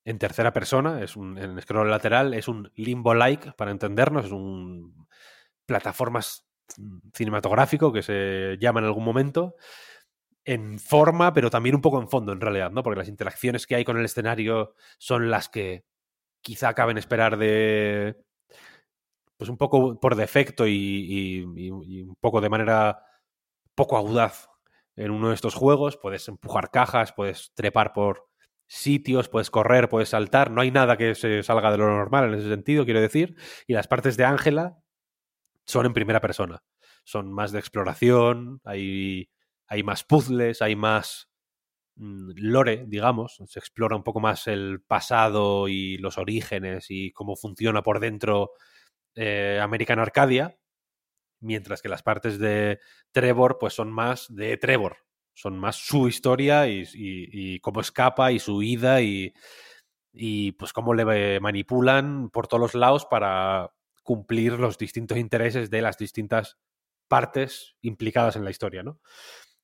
en tercera persona, es un, en scroll lateral, es un limbo-like, para entendernos, es un plataformas cinematográfico que se llama en algún momento, en forma, pero también un poco en fondo, en realidad, ¿no? Porque las interacciones que hay con el escenario son las que quizá caben esperar de... pues un poco por defecto y, y, y un poco de manera poco audaz en uno de estos juegos. Puedes empujar cajas, puedes trepar por... sitios, puedes correr, puedes saltar, no hay nada que se salga de lo normal en ese sentido, quiero decir, y las partes de Ángela son en primera persona, son más de exploración, hay, hay más puzzles, hay más mmm, lore, digamos, se explora un poco más el pasado y los orígenes y cómo funciona por dentro eh, American Arcadia, mientras que las partes de Trevor pues son más de Trevor. Son más su historia y, y, y cómo escapa y su huida y, y pues cómo le manipulan por todos los lados para cumplir los distintos intereses de las distintas partes implicadas en la historia, ¿no?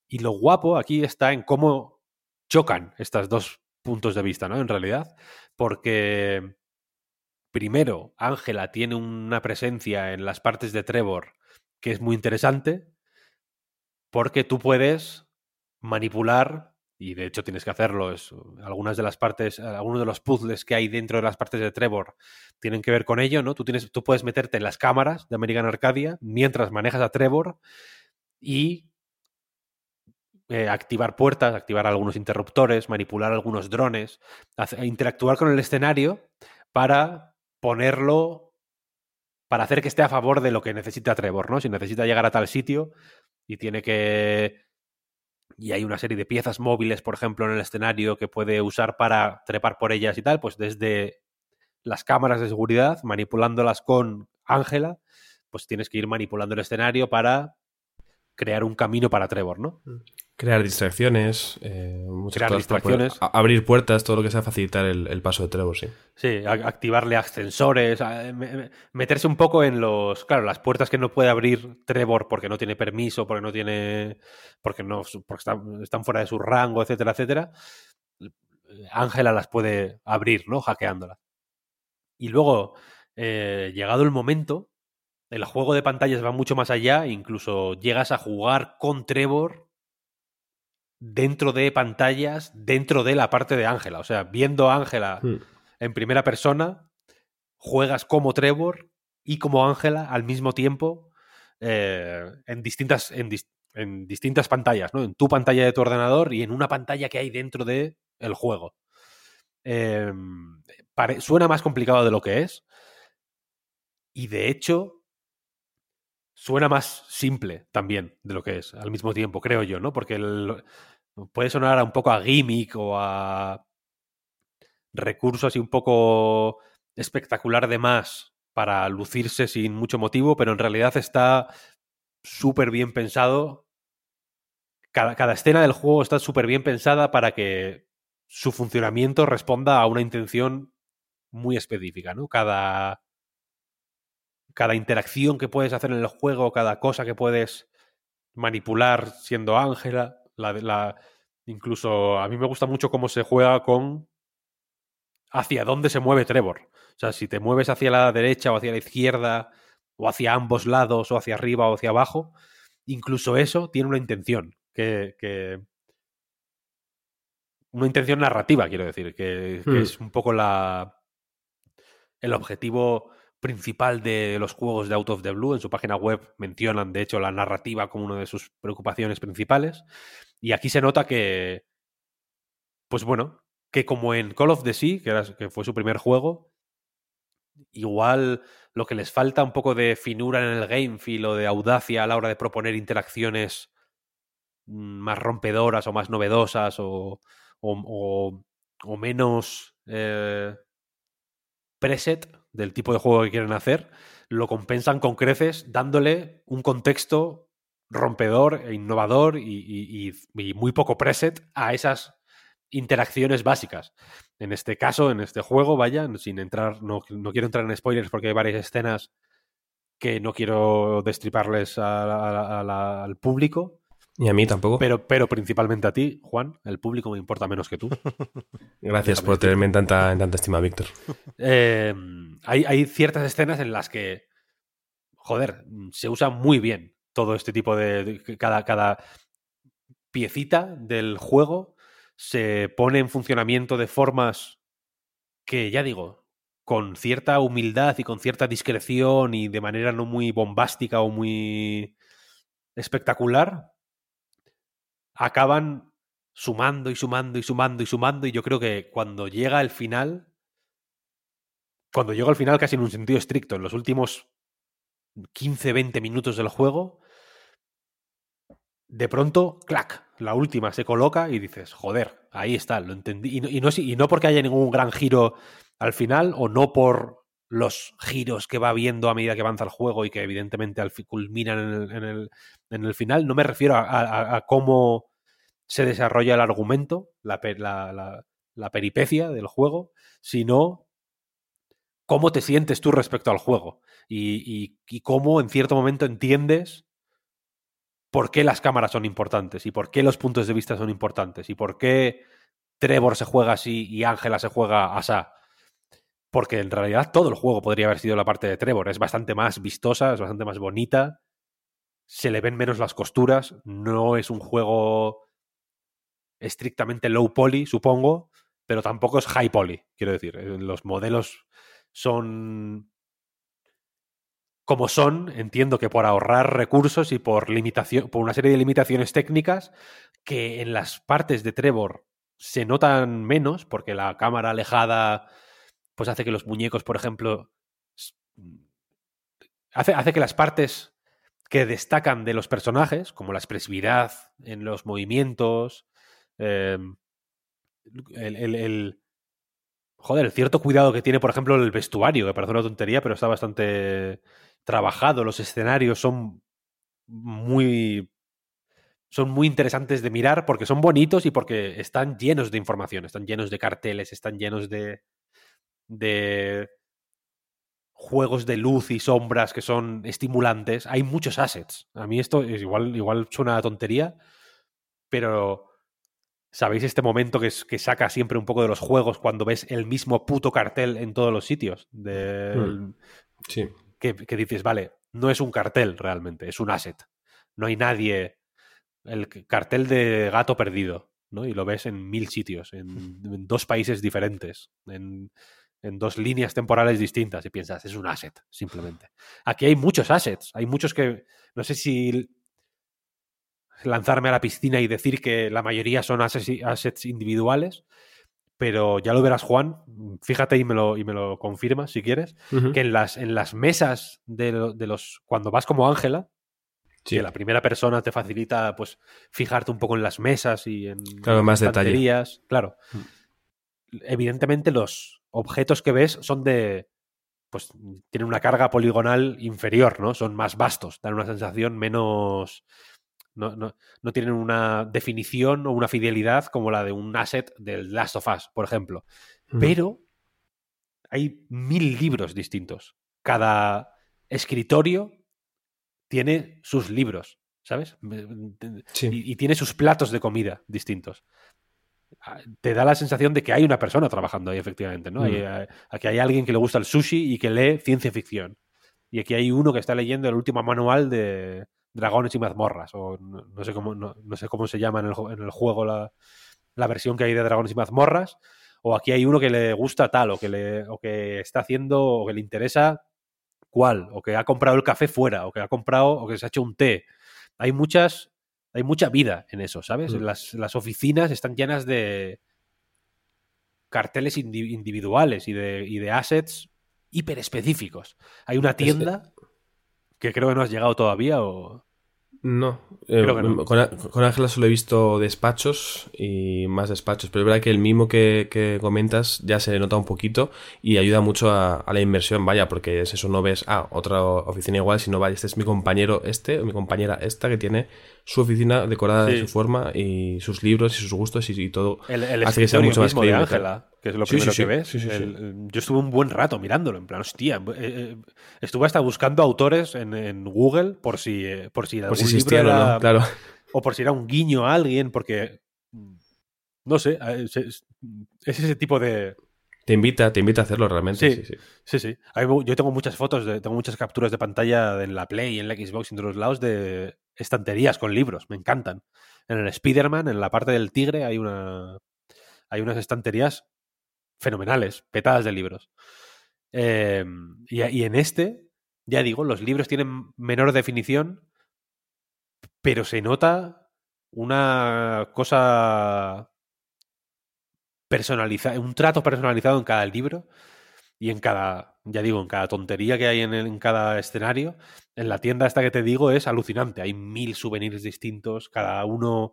Y lo guapo aquí está en cómo chocan estos dos puntos de vista, ¿no? En realidad, porque primero Ángela tiene una presencia en las partes de Trevor que es muy interesante porque tú puedes... manipular, y de hecho tienes que hacerlo, es, algunas de las partes, algunos de los puzzles que hay dentro de las partes de Trevor tienen que ver con ello, ¿no? Tú tienes, tú puedes meterte en las cámaras de American Arcadia mientras manejas a Trevor y eh, activar puertas, activar algunos interruptores, manipular algunos drones, hacer, interactuar con el escenario para ponerlo, para hacer que esté a favor de lo que necesita Trevor, ¿no? Si necesita llegar a tal sitio y tiene que... y hay una serie de piezas móviles, por ejemplo, en el escenario que puede usar para trepar por ellas y tal, pues desde las cámaras de seguridad, manipulándolas con Ángela, pues tienes que ir manipulando el escenario para crear un camino para Trevor, ¿no? Crear distracciones, eh, muchas crear distracciones. Poder, a, abrir puertas, todo lo que sea facilitar el, el paso de Trevor, sí. Sí, a, activarle ascensores, a, me, meterse un poco en los, claro, las puertas que no puede abrir Trevor porque no tiene permiso, porque no tiene, porque no, porque está, están fuera de su rango, etcétera, etcétera. Ángela las puede abrir, ¿no? Hackeándolas. Y luego, eh, llegado el momento, el juego de pantallas va mucho más allá, incluso llegas a jugar con Trevor dentro de pantallas, dentro de la parte de Ángela. O sea, viendo a Ángela mm. en primera persona, juegas como Trevor y como Ángela al mismo tiempo eh, en distintas en, dis- en distintas pantallas, ¿no? En tu pantalla de tu ordenador y en una pantalla que hay dentro de el juego. Eh, pare- suena más complicado de lo que es y, de hecho, suena más simple también de lo que es, al mismo tiempo, creo yo, ¿no? Porque el, puede sonar un poco a gimmick o a recursos así un poco espectacular de más para lucirse sin mucho motivo, pero en realidad está súper bien pensado. Cada, cada escena del juego está súper bien pensada para que su funcionamiento responda a una intención muy específica, ¿no? Cada, cada interacción que puedes hacer en el juego, cada cosa que puedes manipular siendo Ángela, la, la, incluso a mí me gusta mucho cómo se juega con hacia dónde se mueve Trevor. O sea, si te mueves hacia la derecha o hacia la izquierda o hacia ambos lados o hacia arriba o hacia abajo, incluso eso tiene una intención que... que una intención narrativa, quiero decir, que, que mm. es un poco la el objetivo principal de los juegos de Out of the Blue. En su página web mencionan, de hecho, la narrativa como una de sus preocupaciones principales. Y aquí se nota que, pues bueno, que como en Call of the Sea, que, era, que fue su primer juego, igual lo que les falta un poco de finura en el game feel o de audacia a la hora de proponer interacciones más rompedoras o más novedosas o... O, o, o menos eh, preset del tipo de juego que quieren hacer, lo compensan con creces dándole un contexto rompedor e innovador y, y, y, y muy poco preset a esas interacciones básicas. En este caso, en este juego, vaya, sin entrar, no, no quiero entrar en spoilers porque hay varias escenas que no quiero destriparles a, a, a la, al público. Y a mí tampoco. Pero, pero principalmente a ti, Juan. El público me importa menos que tú. Gracias por tenerme en tanta, en tanta estima, Víctor. Eh, hay, hay ciertas escenas en las que, joder, se usa muy bien todo este tipo de... de cada, cada piecita del juego se pone en funcionamiento de formas que, ya digo, con cierta humildad y con cierta discreción y de manera no muy bombástica o muy espectacular, acaban sumando y sumando y sumando y sumando, y yo creo que cuando llega el final, cuando llega al final casi en un sentido estricto, en los últimos quince a veinte minutos del juego, de pronto, clac, la última se coloca y dices, joder, ahí está, lo entendí. Y no, y no, y no porque haya ningún gran giro al final, o no por los giros que va viendo a medida que avanza el juego y que evidentemente al culminan en el, en, el, en el final, no me refiero a, a, a cómo se desarrolla el argumento, la, la, la, la peripecia del juego, sino cómo te sientes tú respecto al juego y, y, y cómo en cierto momento entiendes por qué las cámaras son importantes y por qué los puntos de vista son importantes y por qué Trevor se juega así y Ángela se juega asá. Porque en realidad todo el juego podría haber sido la parte de Trevor. Es bastante más vistosa, es bastante más bonita, se le ven menos las costuras, no es un juego... estrictamente low poly, supongo, pero tampoco es high poly, quiero decir. Los modelos son como son, entiendo que por ahorrar recursos y por limitación, por una serie de limitaciones técnicas que en las partes de Trevor se notan menos, porque la cámara alejada pues hace que los muñecos, por ejemplo, hace, hace que las partes que destacan de los personajes, como la expresividad en los movimientos, Eh, el, el, el joder, el cierto cuidado que tiene, por ejemplo, el vestuario, que parece una tontería, pero está bastante trabajado. Los escenarios son muy son muy interesantes de mirar porque son bonitos y porque están llenos de información, están llenos de carteles, están llenos de de juegos de luz y sombras que son estimulantes. Hay muchos assets. A mí esto es igual, igual suena a tontería, pero ¿sabéis este momento que, es, que saca siempre un poco de los juegos cuando ves el mismo puto cartel en todos los sitios? De, mm, sí. Que, que dices, vale, no es un cartel realmente, es un asset. No hay nadie... El cartel de gato perdido, ¿no? Y lo ves en mil sitios, en, en dos países diferentes, en, en dos líneas temporales distintas. Y piensas, es un asset, simplemente. Aquí hay muchos assets. Hay muchos que... No sé si... lanzarme a la piscina y decir que la mayoría son assets individuales, pero ya lo verás, Juan, fíjate y me lo, y me lo confirmas si quieres, uh-huh. que en las, en las mesas de, de los... cuando vas como Ángela, sí. que la primera persona te facilita pues fijarte un poco en las mesas y en claro, más detalle. Claro. Uh-huh. Evidentemente los objetos que ves son de... pues tienen una carga poligonal inferior, ¿no? Son más vastos, dan una sensación menos... No, no, no tienen una definición o una fidelidad como la de un asset del Last of Us, por ejemplo. Mm. Pero hay mil libros distintos. Cada escritorio tiene sus libros, ¿sabes? Sí. Y, y tiene sus platos de comida distintos. Te da la sensación de que hay una persona trabajando ahí, efectivamente, ¿no? Mm. Hay, a, a que hay alguien que le gusta el sushi y que lee ciencia ficción. Y aquí hay uno que está leyendo el último manual de Dragones y mazmorras, o no, no sé cómo no, no sé cómo se llama en el, en el juego la, la versión que hay de Dragones y mazmorras, o aquí hay uno que le gusta tal, o que le o que está haciendo, o que le interesa cuál, o que ha comprado el café fuera, o que ha comprado, o que se ha hecho un té. Hay muchas, hay mucha vida en eso, ¿sabes? Mm. Las, las oficinas están llenas de carteles indi- individuales y de, y de assets hiperespecíficos. Hay una tienda... Este... Que creo que no has llegado todavía, o... No. Eh, no. Con Ángela solo he visto despachos y más despachos, pero es verdad que el mismo que, que comentas ya se nota un poquito y ayuda mucho a, a la inversión, vaya, porque es eso, no ves, ah, otra oficina igual, sino, vaya, este es mi compañero este, o mi compañera esta, que tiene su oficina decorada sí. de su forma y sus libros y sus gustos y, y todo. El, el hace que sea mucho más creíble. Ángela, que es lo sí, primero sí, sí, que ves. Sí, sí, el, sí. Yo estuve un buen rato mirándolo, en plan, hostia, eh, estuve hasta buscando autores en, en Google por si eh, por si algún por si existía, libro era, ¿no? Claro. O por si era un guiño a alguien, porque no sé, es, es ese tipo de... Te invita, te invita a hacerlo realmente. Sí, sí, sí. sí, sí. Hay, yo tengo muchas fotos, de, tengo muchas capturas de pantalla en la Play, en la Xbox y en todos lados de estanterías con libros, me encantan. En el Spider-Man, en la parte del tigre, hay una hay unas estanterías fenomenales, petadas de libros. Eh, y, y en este, ya digo, los libros tienen menor definición, pero se nota una cosa personalizada, un trato personalizado en cada libro y en cada, ya digo, en cada tontería que hay en, el, en cada escenario. En la tienda esta que te digo es alucinante. Hay mil souvenirs distintos, cada uno...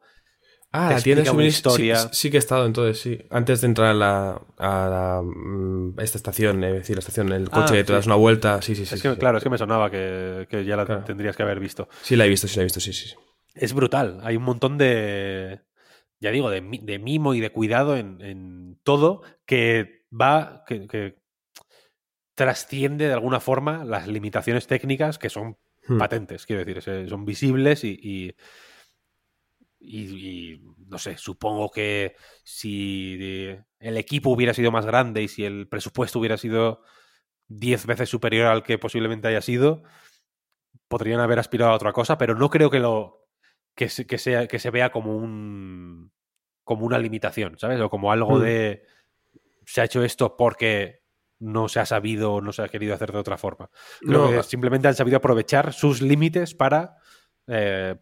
Ah, la tienda una historia. Sí, sí que he estado, entonces, sí. Antes de entrar a, la, a, la, a esta estación, es decir, la estación, el coche, ah, sí. te das una vuelta, sí, sí, sí. Es que, sí claro, sí. es que me sonaba que, que ya la claro. tendrías que haber visto. Sí, la he visto, sí, la he visto, sí, sí. Es brutal. Hay un montón de, ya digo, de, de mimo y de cuidado en, en todo que va, que, que trasciende de alguna forma las limitaciones técnicas que son hmm. patentes, quiero decir, son visibles y... y Y, y no sé, supongo que si el equipo hubiera sido más grande y si el presupuesto hubiera sido diez veces superior al que posiblemente haya sido, podrían haber aspirado a otra cosa, pero no creo que lo que se, que sea, que se vea como un como una limitación, ¿sabes? O como algo mm. de se ha hecho esto porque no se ha sabido o no se ha querido hacer de otra forma. Creo no. que simplemente han sabido aprovechar sus límites para eh,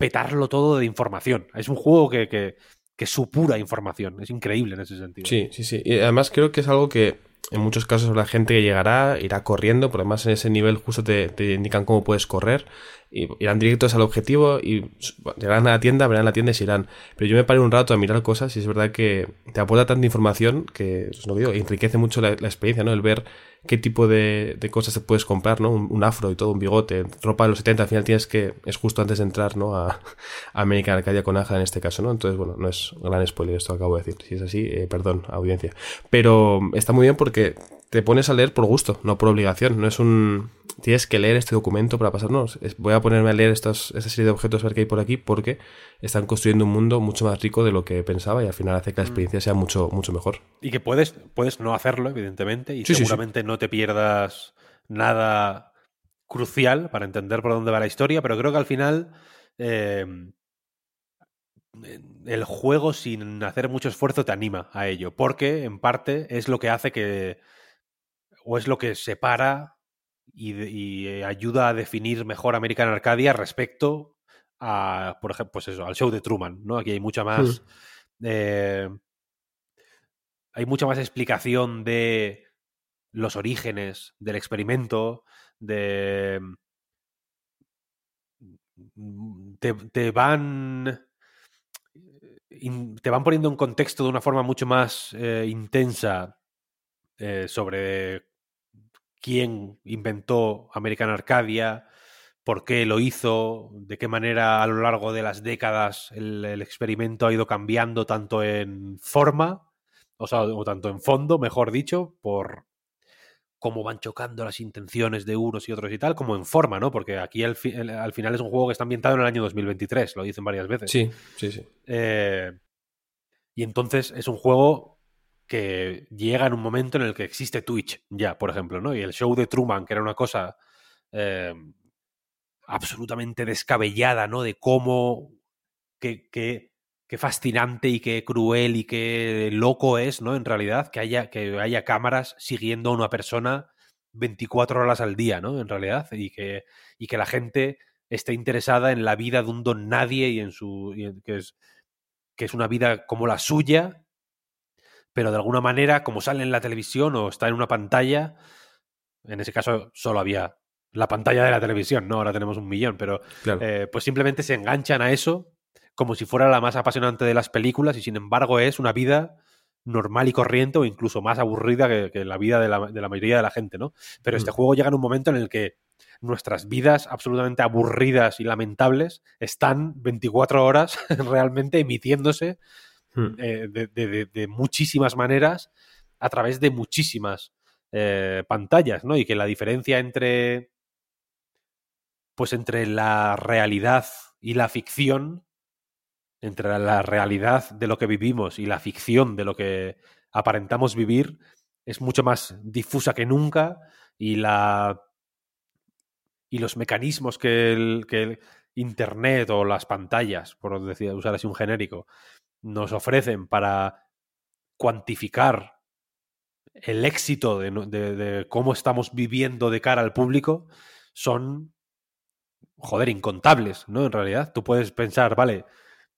petarlo todo de información. Es un juego que, que, que supura información. Es increíble en ese sentido. Sí, sí, sí. Y además creo que es algo que en muchos casos la gente que llegará irá corriendo, porque además en ese nivel justo te, te indican cómo puedes correr, y irán directos al objetivo y llegarán a la tienda, verán la tienda y se irán. Pero yo me paré un rato a mirar cosas y es verdad que te aporta tanta información que, os lo digo, enriquece mucho la, la experiencia, ¿no? El ver qué tipo de, de cosas te puedes comprar, ¿no? Un, un afro y todo, un bigote, ropa de los setenta, al final tienes que, es justo antes de entrar, ¿no? A, a American Arcadia con Ángela en este caso, ¿no? Entonces, bueno, no es gran spoiler esto que acabo de decir. Si es así, eh, perdón, audiencia. Pero está muy bien porque que te pones a leer por gusto, no por obligación. No es un... Tienes que leer este documento para pasarnos. Voy a ponerme a leer estos, esta serie de objetos, a ver qué hay por aquí, porque están construyendo un mundo mucho más rico de lo que pensaba y al final hace que la experiencia sea mucho, mucho mejor. Y que puedes, puedes no hacerlo, evidentemente, y sí, seguramente sí, sí. no te pierdas nada crucial para entender por dónde va la historia, pero creo que al final eh, el juego, sin hacer mucho esfuerzo, te anima a ello, porque en parte es lo que hace que, o es lo que separa y, y ayuda a definir mejor American Arcadia respecto a, por ejemplo, pues eso, al show de Truman, ¿no? Aquí hay mucha más sí. eh, hay mucha más explicación de los orígenes del experimento, de te, te van te van poniendo en contexto de una forma mucho más eh, intensa eh, sobre quién inventó American Arcadia, por qué lo hizo, de qué manera a lo largo de las décadas el, el experimento ha ido cambiando tanto en forma, o sea, o tanto en fondo, mejor dicho, por cómo van chocando las intenciones de unos y otros y tal, como en forma, ¿no? Porque aquí al, fi- el, al final es un juego que está ambientado en el año dos mil veintitrés, lo dicen varias veces. Sí, sí, sí. Eh, y entonces es un juego que llega en un momento en el que existe Twitch ya, por ejemplo, ¿no? Y el show de Truman, que era una cosa eh, absolutamente descabellada, ¿no? De cómo... que, que Qué fascinante y qué cruel y qué loco es, ¿no? En realidad, que haya, que haya cámaras siguiendo a una persona veinticuatro horas al día, ¿no? En realidad, y que, y que la gente esté interesada en la vida de un don nadie y en su. Y en, que, es, que es una vida como la suya, pero de alguna manera, como sale en la televisión o está en una pantalla, en ese caso solo había la pantalla de la televisión, ¿no? Ahora tenemos un millón, pero claro. eh, pues simplemente se enganchan a eso, como si fuera la más apasionante de las películas, y sin embargo es una vida normal y corriente o incluso más aburrida que, que la vida de la, de la mayoría de la gente, ¿no? Pero mm. este juego llega en un momento en el que nuestras vidas absolutamente aburridas y lamentables están veinticuatro horas realmente emitiéndose mm. eh, de, de, de, de muchísimas maneras a través de muchísimas eh, pantallas, ¿no? Y que la diferencia entre, pues entre la realidad y la ficción, entre la realidad de lo que vivimos y la ficción de lo que aparentamos vivir, es mucho más difusa que nunca, y la y los mecanismos que el, que el internet o las pantallas, por decir, usar así un genérico, nos ofrecen para cuantificar el éxito de, de, de cómo estamos viviendo de cara al público son, joder, incontables, ¿no? En realidad, tú puedes pensar, vale,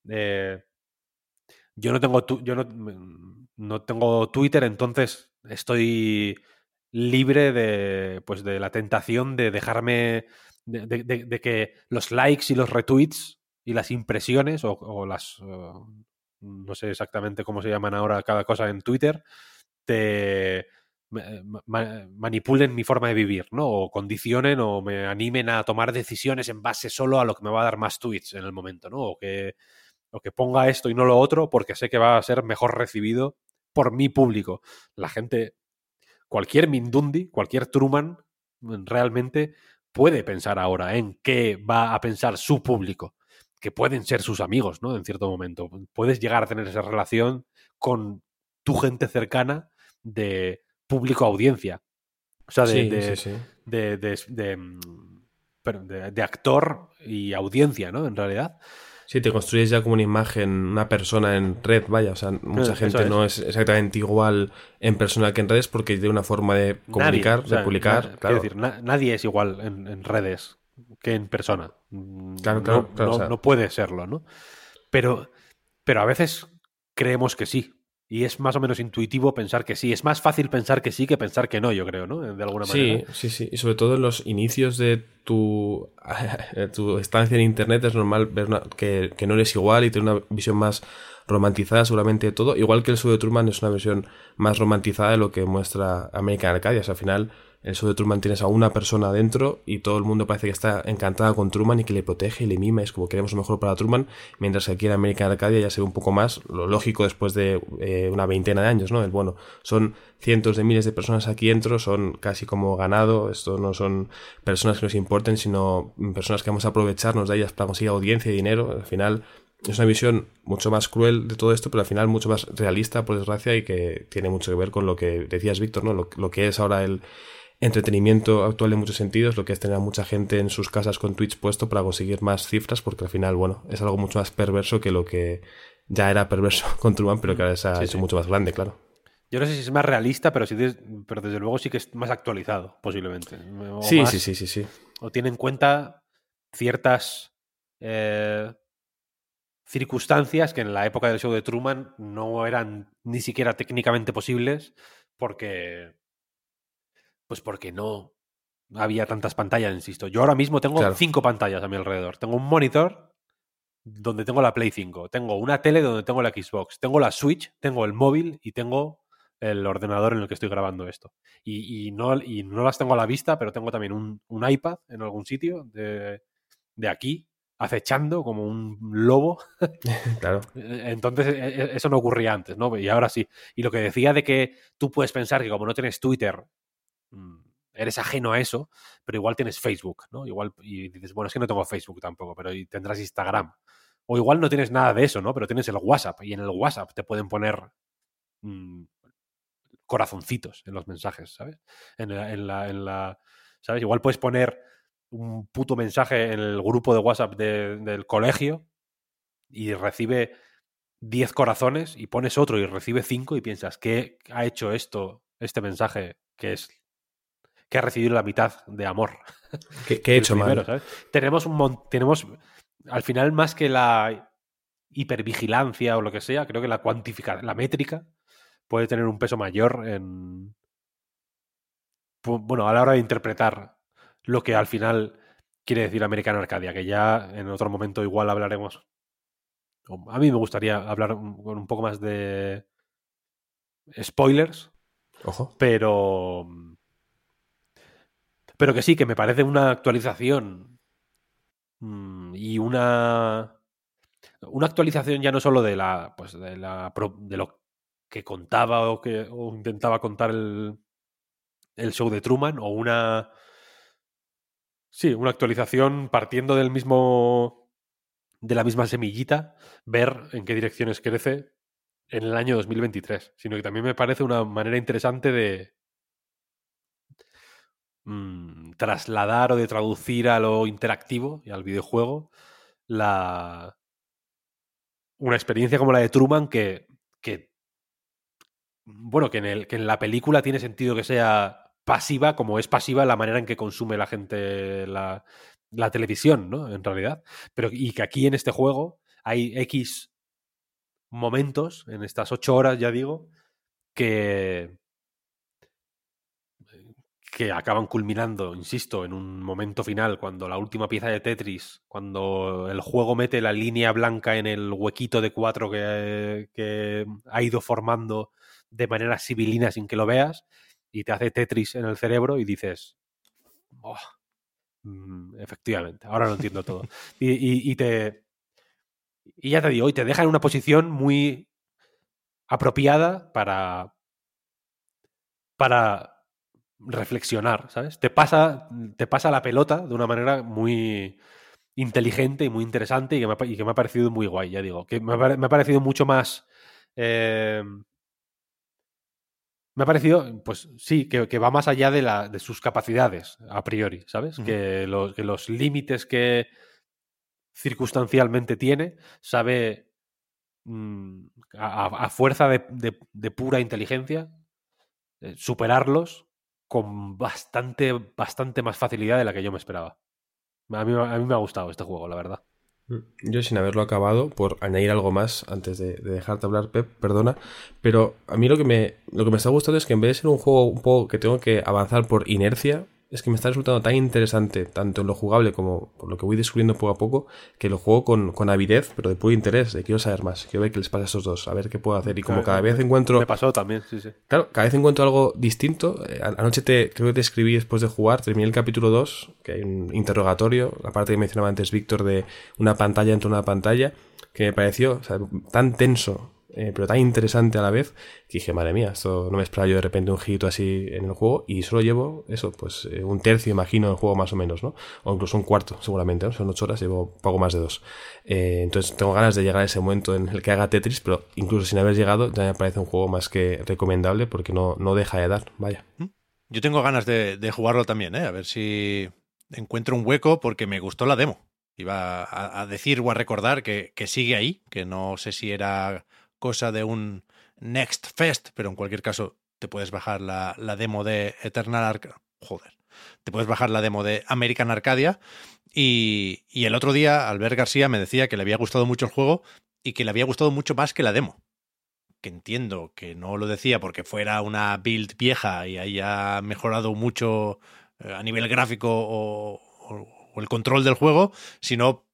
Eh, yo no tengo tu- yo no, no tengo Twitter, entonces estoy libre de pues de la tentación de dejarme de, de, de, de que los likes y los retweets y las impresiones o, o las o, no sé exactamente cómo se llaman ahora cada cosa en Twitter te ma- manipulen mi forma de vivir, ¿no? O condicionen o me animen a tomar decisiones en base solo a lo que me va a dar más tweets en el momento, ¿no? O que o que ponga esto y no lo otro porque sé que va a ser mejor recibido por mi público. La gente, cualquier Mindundi, cualquier Truman, realmente puede pensar ahora en qué va a pensar su público, que pueden ser sus amigos, ¿no? En cierto momento. Puedes llegar a tener esa relación con tu gente cercana de público-audiencia. O sea, de, sí, de, sí, sí. De, de, de, de, de actor y audiencia, ¿no? En realidad. Sí, te construyes ya como una imagen, una persona en red, vaya, o sea, mucha gente es. No es exactamente igual en persona que en redes porque tiene una forma de comunicar, nadie, de o sea, publicar. Na- claro. Quiero decir, na- nadie es igual en, en redes que en persona. Claro, claro. No, claro, no, o sea. No puede serlo, ¿no? Pero, pero a veces creemos que sí. Y es más o menos intuitivo pensar que sí. Es más fácil pensar que sí que pensar que no, yo creo, ¿no? De alguna manera. Sí, sí, sí. Y sobre todo en los inicios de tu, tu estancia en Internet es normal ver una, que, que no eres igual y tener una visión más romantizada seguramente de todo. Igual que el show de Truman es una versión más romantizada de lo que muestra American Arcadia. O sea, al final, el show de Truman tienes a una persona adentro y todo el mundo parece que está encantado con Truman y que le protege y le mima. Es como queremos lo mejor para Truman. Mientras que aquí en American Arcadia ya se ve un poco más lo lógico después de eh, una veintena de años, ¿no? El bueno, son cientos de miles de personas aquí dentro, son casi como ganado. Esto no son personas que nos importen, sino personas que vamos a aprovecharnos de ellas para conseguir audiencia y dinero. Al final es una visión mucho más cruel de todo esto, pero al final mucho más realista, por desgracia, y que tiene mucho que ver con lo que decías, Víctor, ¿no? Lo, lo que es ahora el entretenimiento actual en muchos sentidos, lo que es tener a mucha gente en sus casas con Twitch puesto para conseguir más cifras, porque al final, bueno, es algo mucho más perverso que lo que ya era perverso con Truman, pero que ahora se ha sí, hecho sí. mucho más grande, claro. Yo no sé si es más realista, pero sí des, pero desde luego sí que es más actualizado, posiblemente. O sí, más, sí, sí, sí, sí. O tiene en cuenta ciertas eh, circunstancias que en la época del show de Truman no eran ni siquiera técnicamente posibles porque... Pues porque no había tantas pantallas, insisto. Yo ahora mismo tengo claro. cinco pantallas a mi alrededor. Tengo un monitor donde tengo la Play cinco. Tengo una tele donde tengo la Xbox. Tengo la Switch, tengo el móvil y tengo el ordenador en el que estoy grabando esto. Y, y, no, y no las tengo a la vista, pero tengo también un, un iPad en algún sitio de, de aquí, acechando como un lobo. Claro. Entonces, eso no ocurría antes, ¿no? Y ahora sí. Y lo que decía de que tú puedes pensar que como no tienes Twitter, eres ajeno a eso, pero igual tienes Facebook, ¿no? Igual, y dices, bueno, es que no tengo Facebook tampoco, pero y tendrás Instagram. O igual no tienes nada de eso, ¿no? Pero tienes el WhatsApp, y en el WhatsApp te pueden poner mmm, corazoncitos en los mensajes, ¿sabes? En la, en la, en la, ¿sabes? Igual puedes poner un puto mensaje en el grupo de WhatsApp de, del colegio y recibe diez corazones, y pones otro y recibe cinco y piensas, ¿qué ha hecho esto, este mensaje que es que ha recibido la mitad de amor? ¿Qué, qué he hecho primero, mal? ¿Sabes? Tenemos un mon- tenemos al final, más que la hipervigilancia o lo que sea, creo que la cuantificación, la métrica puede tener un peso mayor en, bueno, a la hora de interpretar lo que al final quiere decir American Arcadia, que ya en otro momento igual hablaremos. A mí me gustaría hablar con un poco más de spoilers. Ojo. Pero pero que sí, que me parece una actualización y una una actualización ya no solo de la pues de la de lo que contaba o que o intentaba contar el el show de Truman, o una Sí, una actualización partiendo del mismo, de la misma semillita, ver en qué direcciones crece en el año dos mil veintitrés, sino que también me parece una manera interesante de mmm, trasladar o de traducir a lo interactivo y al videojuego la una experiencia como la de Truman que, que bueno, que en el, que en la película tiene sentido que sea pasiva, como es pasiva la manera en que consume la gente la, la televisión, ¿no? En realidad. Pero, y que aquí en este juego hay X momentos, en estas ocho horas, ya digo, que, que acaban culminando, insisto, en un momento final, cuando la última pieza de Tetris, cuando el juego mete la línea blanca en el huequito de cuatro que, que ha ido formando de manera sibilina sin que lo veas, y te hace Tetris en el cerebro y dices, oh, efectivamente, ahora lo entiendo todo. y, y, y te y ya te digo, y te deja en una posición muy apropiada para para reflexionar, ¿sabes? Te pasa, te pasa la pelota de una manera muy inteligente y muy interesante, y que me ha, y que me ha parecido muy guay, ya digo. Que me ha, me ha parecido mucho más... Eh, Me ha parecido, pues sí, que, que va más allá de, la, de sus capacidades, a priori, ¿sabes? Uh-huh. Que, lo, que los límites que circunstancialmente tiene, sabe mmm, a, a fuerza de, de, de pura inteligencia eh, superarlos con bastante, bastante más facilidad de la que yo me esperaba. A mí, a mí me ha gustado este juego, la verdad. Yo, sin haberlo acabado, por añadir algo más antes de, de dejarte hablar, Pep, perdona, pero a mí lo que me lo que me está gustando es que en vez de ser un juego un poco que tengo que avanzar por inercia, es que me está resultando tan interesante, tanto en lo jugable como por lo que voy descubriendo poco a poco, que lo juego con, con avidez, pero de puro interés, de quiero saber más, quiero ver qué les pasa a esos dos, a ver qué puedo hacer. Y como claro, cada vez encuentro... Me pasó también, sí, sí. Claro, cada vez encuentro algo distinto. Anoche te, creo que te escribí después de jugar, terminé el capítulo dos, que hay un interrogatorio, la parte que mencionaba antes Víctor de una pantalla entre una pantalla, que me pareció, o sea, tan tenso, Eh, pero tan interesante a la vez, que dije, madre mía, esto no me esperaba yo de repente un girito así en el juego, y solo llevo eso, pues eh, un tercio, imagino, del juego más o menos, ¿no? O incluso un cuarto, seguramente, ¿no? Son ocho horas, llevo poco más de dos. Eh, entonces tengo ganas de llegar a ese momento en el que haga Tetris, pero incluso sin haber llegado, ya me parece un juego más que recomendable, porque no, no deja de dar, vaya. Yo tengo ganas de, de jugarlo también, ¿eh? A ver si encuentro un hueco, porque me gustó la demo. Iba a, a decir o a recordar que, que sigue ahí, que no sé si era... cosa de un Next Fest, pero en cualquier caso te puedes bajar la, la demo de Eternal Arcadia. Joder. Te puedes bajar la demo de American Arcadia. Y, y el otro día Albert García me decía que le había gustado mucho el juego y que le había gustado mucho más que la demo. Que entiendo que no lo decía porque fuera una build vieja y haya mejorado mucho a nivel gráfico o, o, o el control del juego, sino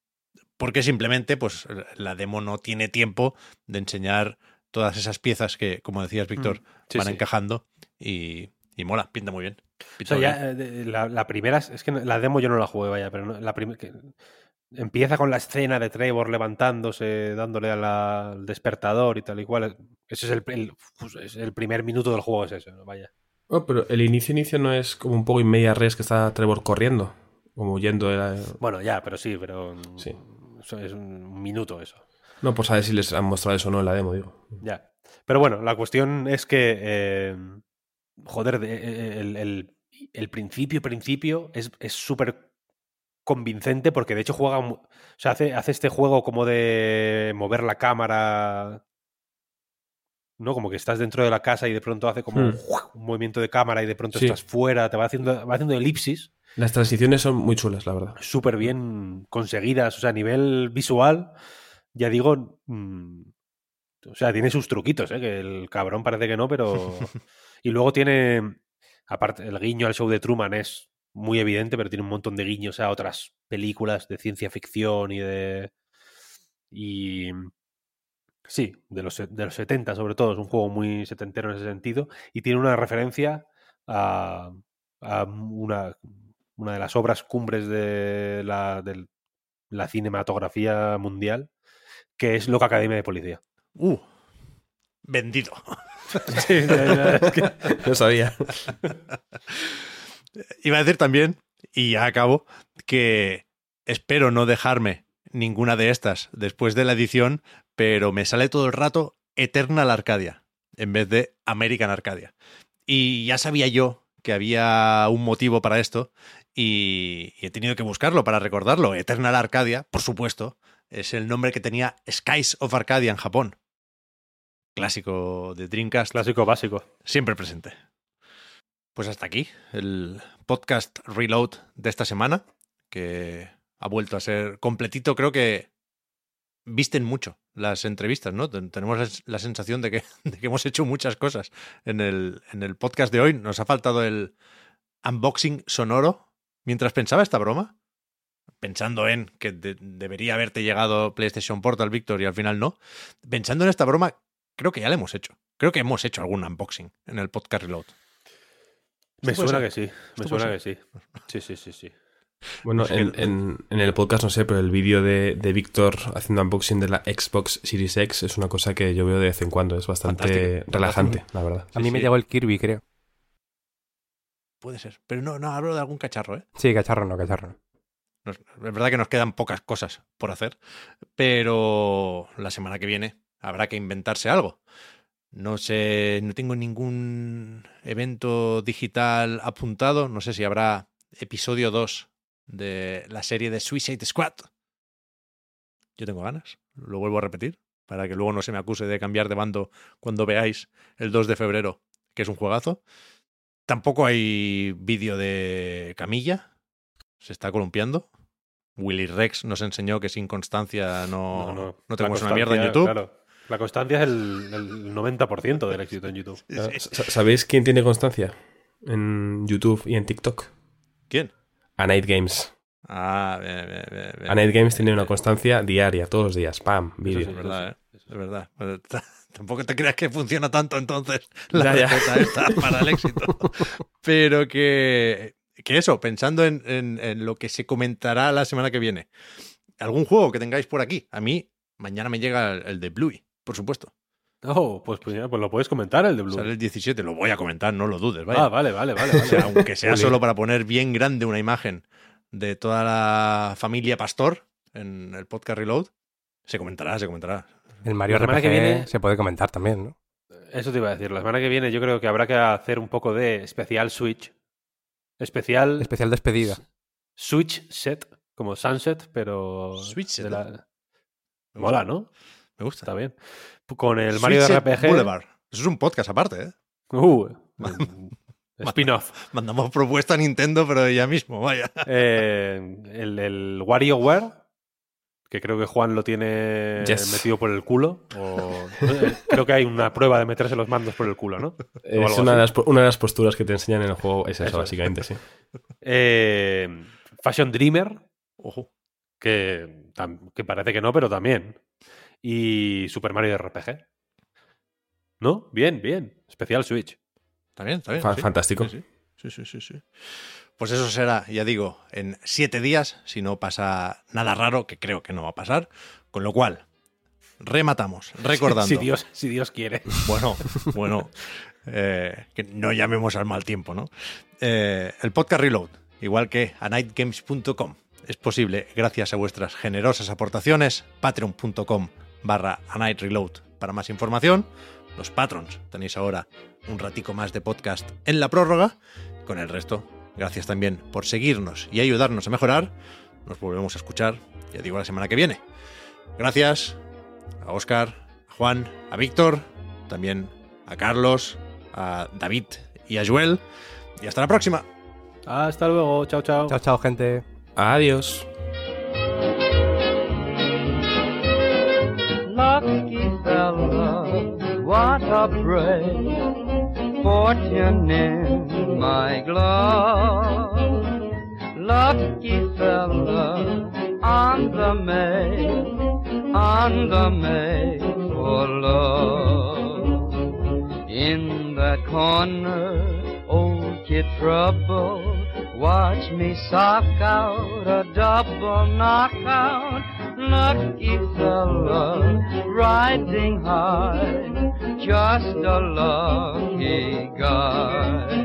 porque simplemente pues la demo no tiene tiempo de enseñar todas esas piezas que, como decías, Víctor, mm, sí, van sí. encajando y, y mola, pinta muy bien. Pinta o sea, muy ya, bien. La, la primera, es que la demo yo no la jugué, vaya, pero la primera... Empieza con la escena de Trevor levantándose, dándole a la, al despertador y tal y cual. Ese es el, el, es el primer minuto del juego, es eso, ¿no? Vaya. Oh, pero el inicio inicio no es como un poco en media res que está Trevor corriendo, como huyendo de la... Bueno, ya, pero sí, pero sí. Eso es un minuto eso. No, pues a ver si les han mostrado eso o no en la demo, digo. Ya. Pero bueno, la cuestión es que, eh, joder, el, el, el principio, principio es súper... convincente, porque de hecho juega, o sea, hace, hace este juego como de mover la cámara, ¿no? Como que estás dentro de la casa y de pronto hace como hmm. un, un movimiento de cámara y de pronto sí. estás fuera, te va haciendo, va haciendo elipsis. Las transiciones son muy chulas, la verdad. Súper bien conseguidas, o sea, a nivel visual, ya digo, mmm, o sea, tiene sus truquitos, ¿eh? Que el cabrón parece que no, pero... Y luego tiene, aparte, el guiño al show de Truman es... muy evidente, pero tiene un montón de guiños a otras películas de ciencia ficción y de... y sí, de los, de los setenta sobre todo. Es un juego muy setentero en ese sentido. Y tiene una referencia a, a una, una de las obras cumbres de la, de la cinematografía mundial, que es Loca Academia de Policía. ¡Uh! Vendido. Sí, la verdad es que... Yo sabía. Iba a decir también, y ya acabo, que espero no dejarme ninguna de estas después de la edición, pero me sale todo el rato Eternal Arcadia en vez de American Arcadia. Y ya sabía yo que había un motivo para esto y he tenido que buscarlo para recordarlo. Eternal Arcadia, por supuesto, es el nombre que tenía Skies of Arcadia en Japón. Clásico de Dreamcast. Clásico básico. Siempre presente. Pues hasta aquí el podcast Reload de esta semana, que ha vuelto a ser completito. Creo que visten mucho las entrevistas, ¿no? Tenemos la sensación de que, de que hemos hecho muchas cosas en el, en el podcast de hoy. Nos ha faltado el unboxing sonoro. Mientras pensaba esta broma, pensando en que de, debería haberte llegado PlayStation Portal, Víctor, y al final no, pensando en esta broma, creo que ya la hemos hecho. Creo que hemos hecho algún unboxing en el podcast Reload. Me suena que sí, me suena que sí. Sí, sí, sí, sí. Bueno, en, en, en el podcast no sé, pero el vídeo de, de Víctor haciendo unboxing de la Xbox Series X es una cosa que yo veo de vez en cuando. Es bastante fantástico, relajante, fantástico. La verdad. Sí, a mí sí. me llegó el Kirby, creo. Puede ser, pero no, no, hablo de algún cacharro, ¿eh? Sí, cacharro no, cacharro. Es verdad que nos quedan pocas cosas por hacer, pero la semana que viene habrá que inventarse algo. No sé, no tengo ningún evento digital apuntado. No sé si habrá episodio dos de la serie de Suicide Squad. Yo tengo ganas, lo vuelvo a repetir, para que luego no se me acuse de cambiar de bando cuando veáis el dos de febrero, que es un juegazo. Tampoco hay vídeo de Camilla, se está columpiando. Willy Rex nos enseñó que sin constancia no, no, no. no tenemos una mierda en YouTube. Claro. La constancia es el, el noventa por ciento del éxito en YouTube. ¿Sabéis quién tiene constancia en YouTube y en TikTok? ¿Quién? A Night Games. Ah, bien, bien, bien, bien. A Night Games tiene una constancia diaria, todos los días. Pam, vídeo. Eso es verdad, ¿eh? Eso es verdad. Bueno, t- tampoco te creas que funciona tanto entonces la receta esta para el éxito. Pero que, que eso, pensando en, en, en lo que se comentará la semana que viene. ¿Algún juego que tengáis por aquí? A mí, mañana me llega el, el de Bluey. Por supuesto. Oh, pues, pues, ya, pues lo puedes comentar, el de Blue. Sale el diecisiete, lo voy a comentar, no lo dudes. Vaya. Ah, vale, vale, vale. vale. O sea, aunque sea solo para poner bien grande una imagen de toda la familia Pastor en el podcast Reload, se comentará, se comentará. El Mario R P G que viene se puede comentar también, ¿no? Eso te iba a decir. La semana que viene yo creo que habrá que hacer un poco de especial Switch. Especial... Especial despedida. Switch set, como Sunset, pero... Switch set. La... Mola, ¿no? Me gusta. Está bien. Con el Mario R P G... Boulevard. Eso es un podcast aparte, ¿eh? Uh, spin-off. Mandamos propuesta a Nintendo, pero ya mismo, vaya. Eh, el, el WarioWare, que creo que Juan lo tiene yes. metido por el culo. O... creo que hay una prueba de meterse los mandos por el culo, ¿no? Es una de, las, una de las posturas que te enseñan en el juego. Es eso, eso. Básicamente, sí. Eh, Fashion Dreamer. Ojo. Que, que parece que no, pero también... Y Super Mario R P G. ¿No? Bien, bien. Especial Switch. Está bien, está bien. F- sí. Fantástico. Sí sí. sí, sí, sí, sí. Pues eso será, ya digo, en siete días, si no pasa nada raro, que creo que no va a pasar. Con lo cual, rematamos, recordando. Si Dios, si Dios quiere. Bueno, bueno. Eh, que no llamemos al mal tiempo, ¿no? Eh, el Podcast Reload, igual que a night games punto com, es posible gracias a vuestras generosas aportaciones. Patreon punto com barra a night reload para más información. Los patrons tenéis ahora un ratico más de podcast en la prórroga. Con el resto, gracias también por seguirnos y ayudarnos a mejorar. Nos volvemos a escuchar, ya digo, la semana que viene. Gracias a Óscar, a Juan, a Víctor, también a Carlos, a David y a Joel. Y hasta la próxima. Hasta luego. Chao, chao. Chao, chao, gente. Adiós. Lucky fella, what a brave fortune in my glove. Lucky fella, on the make, on the make for love. In the corner, old kid trouble. Watch me sock out a double knockout. Lucky fella, riding high, just a lucky guy.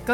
Go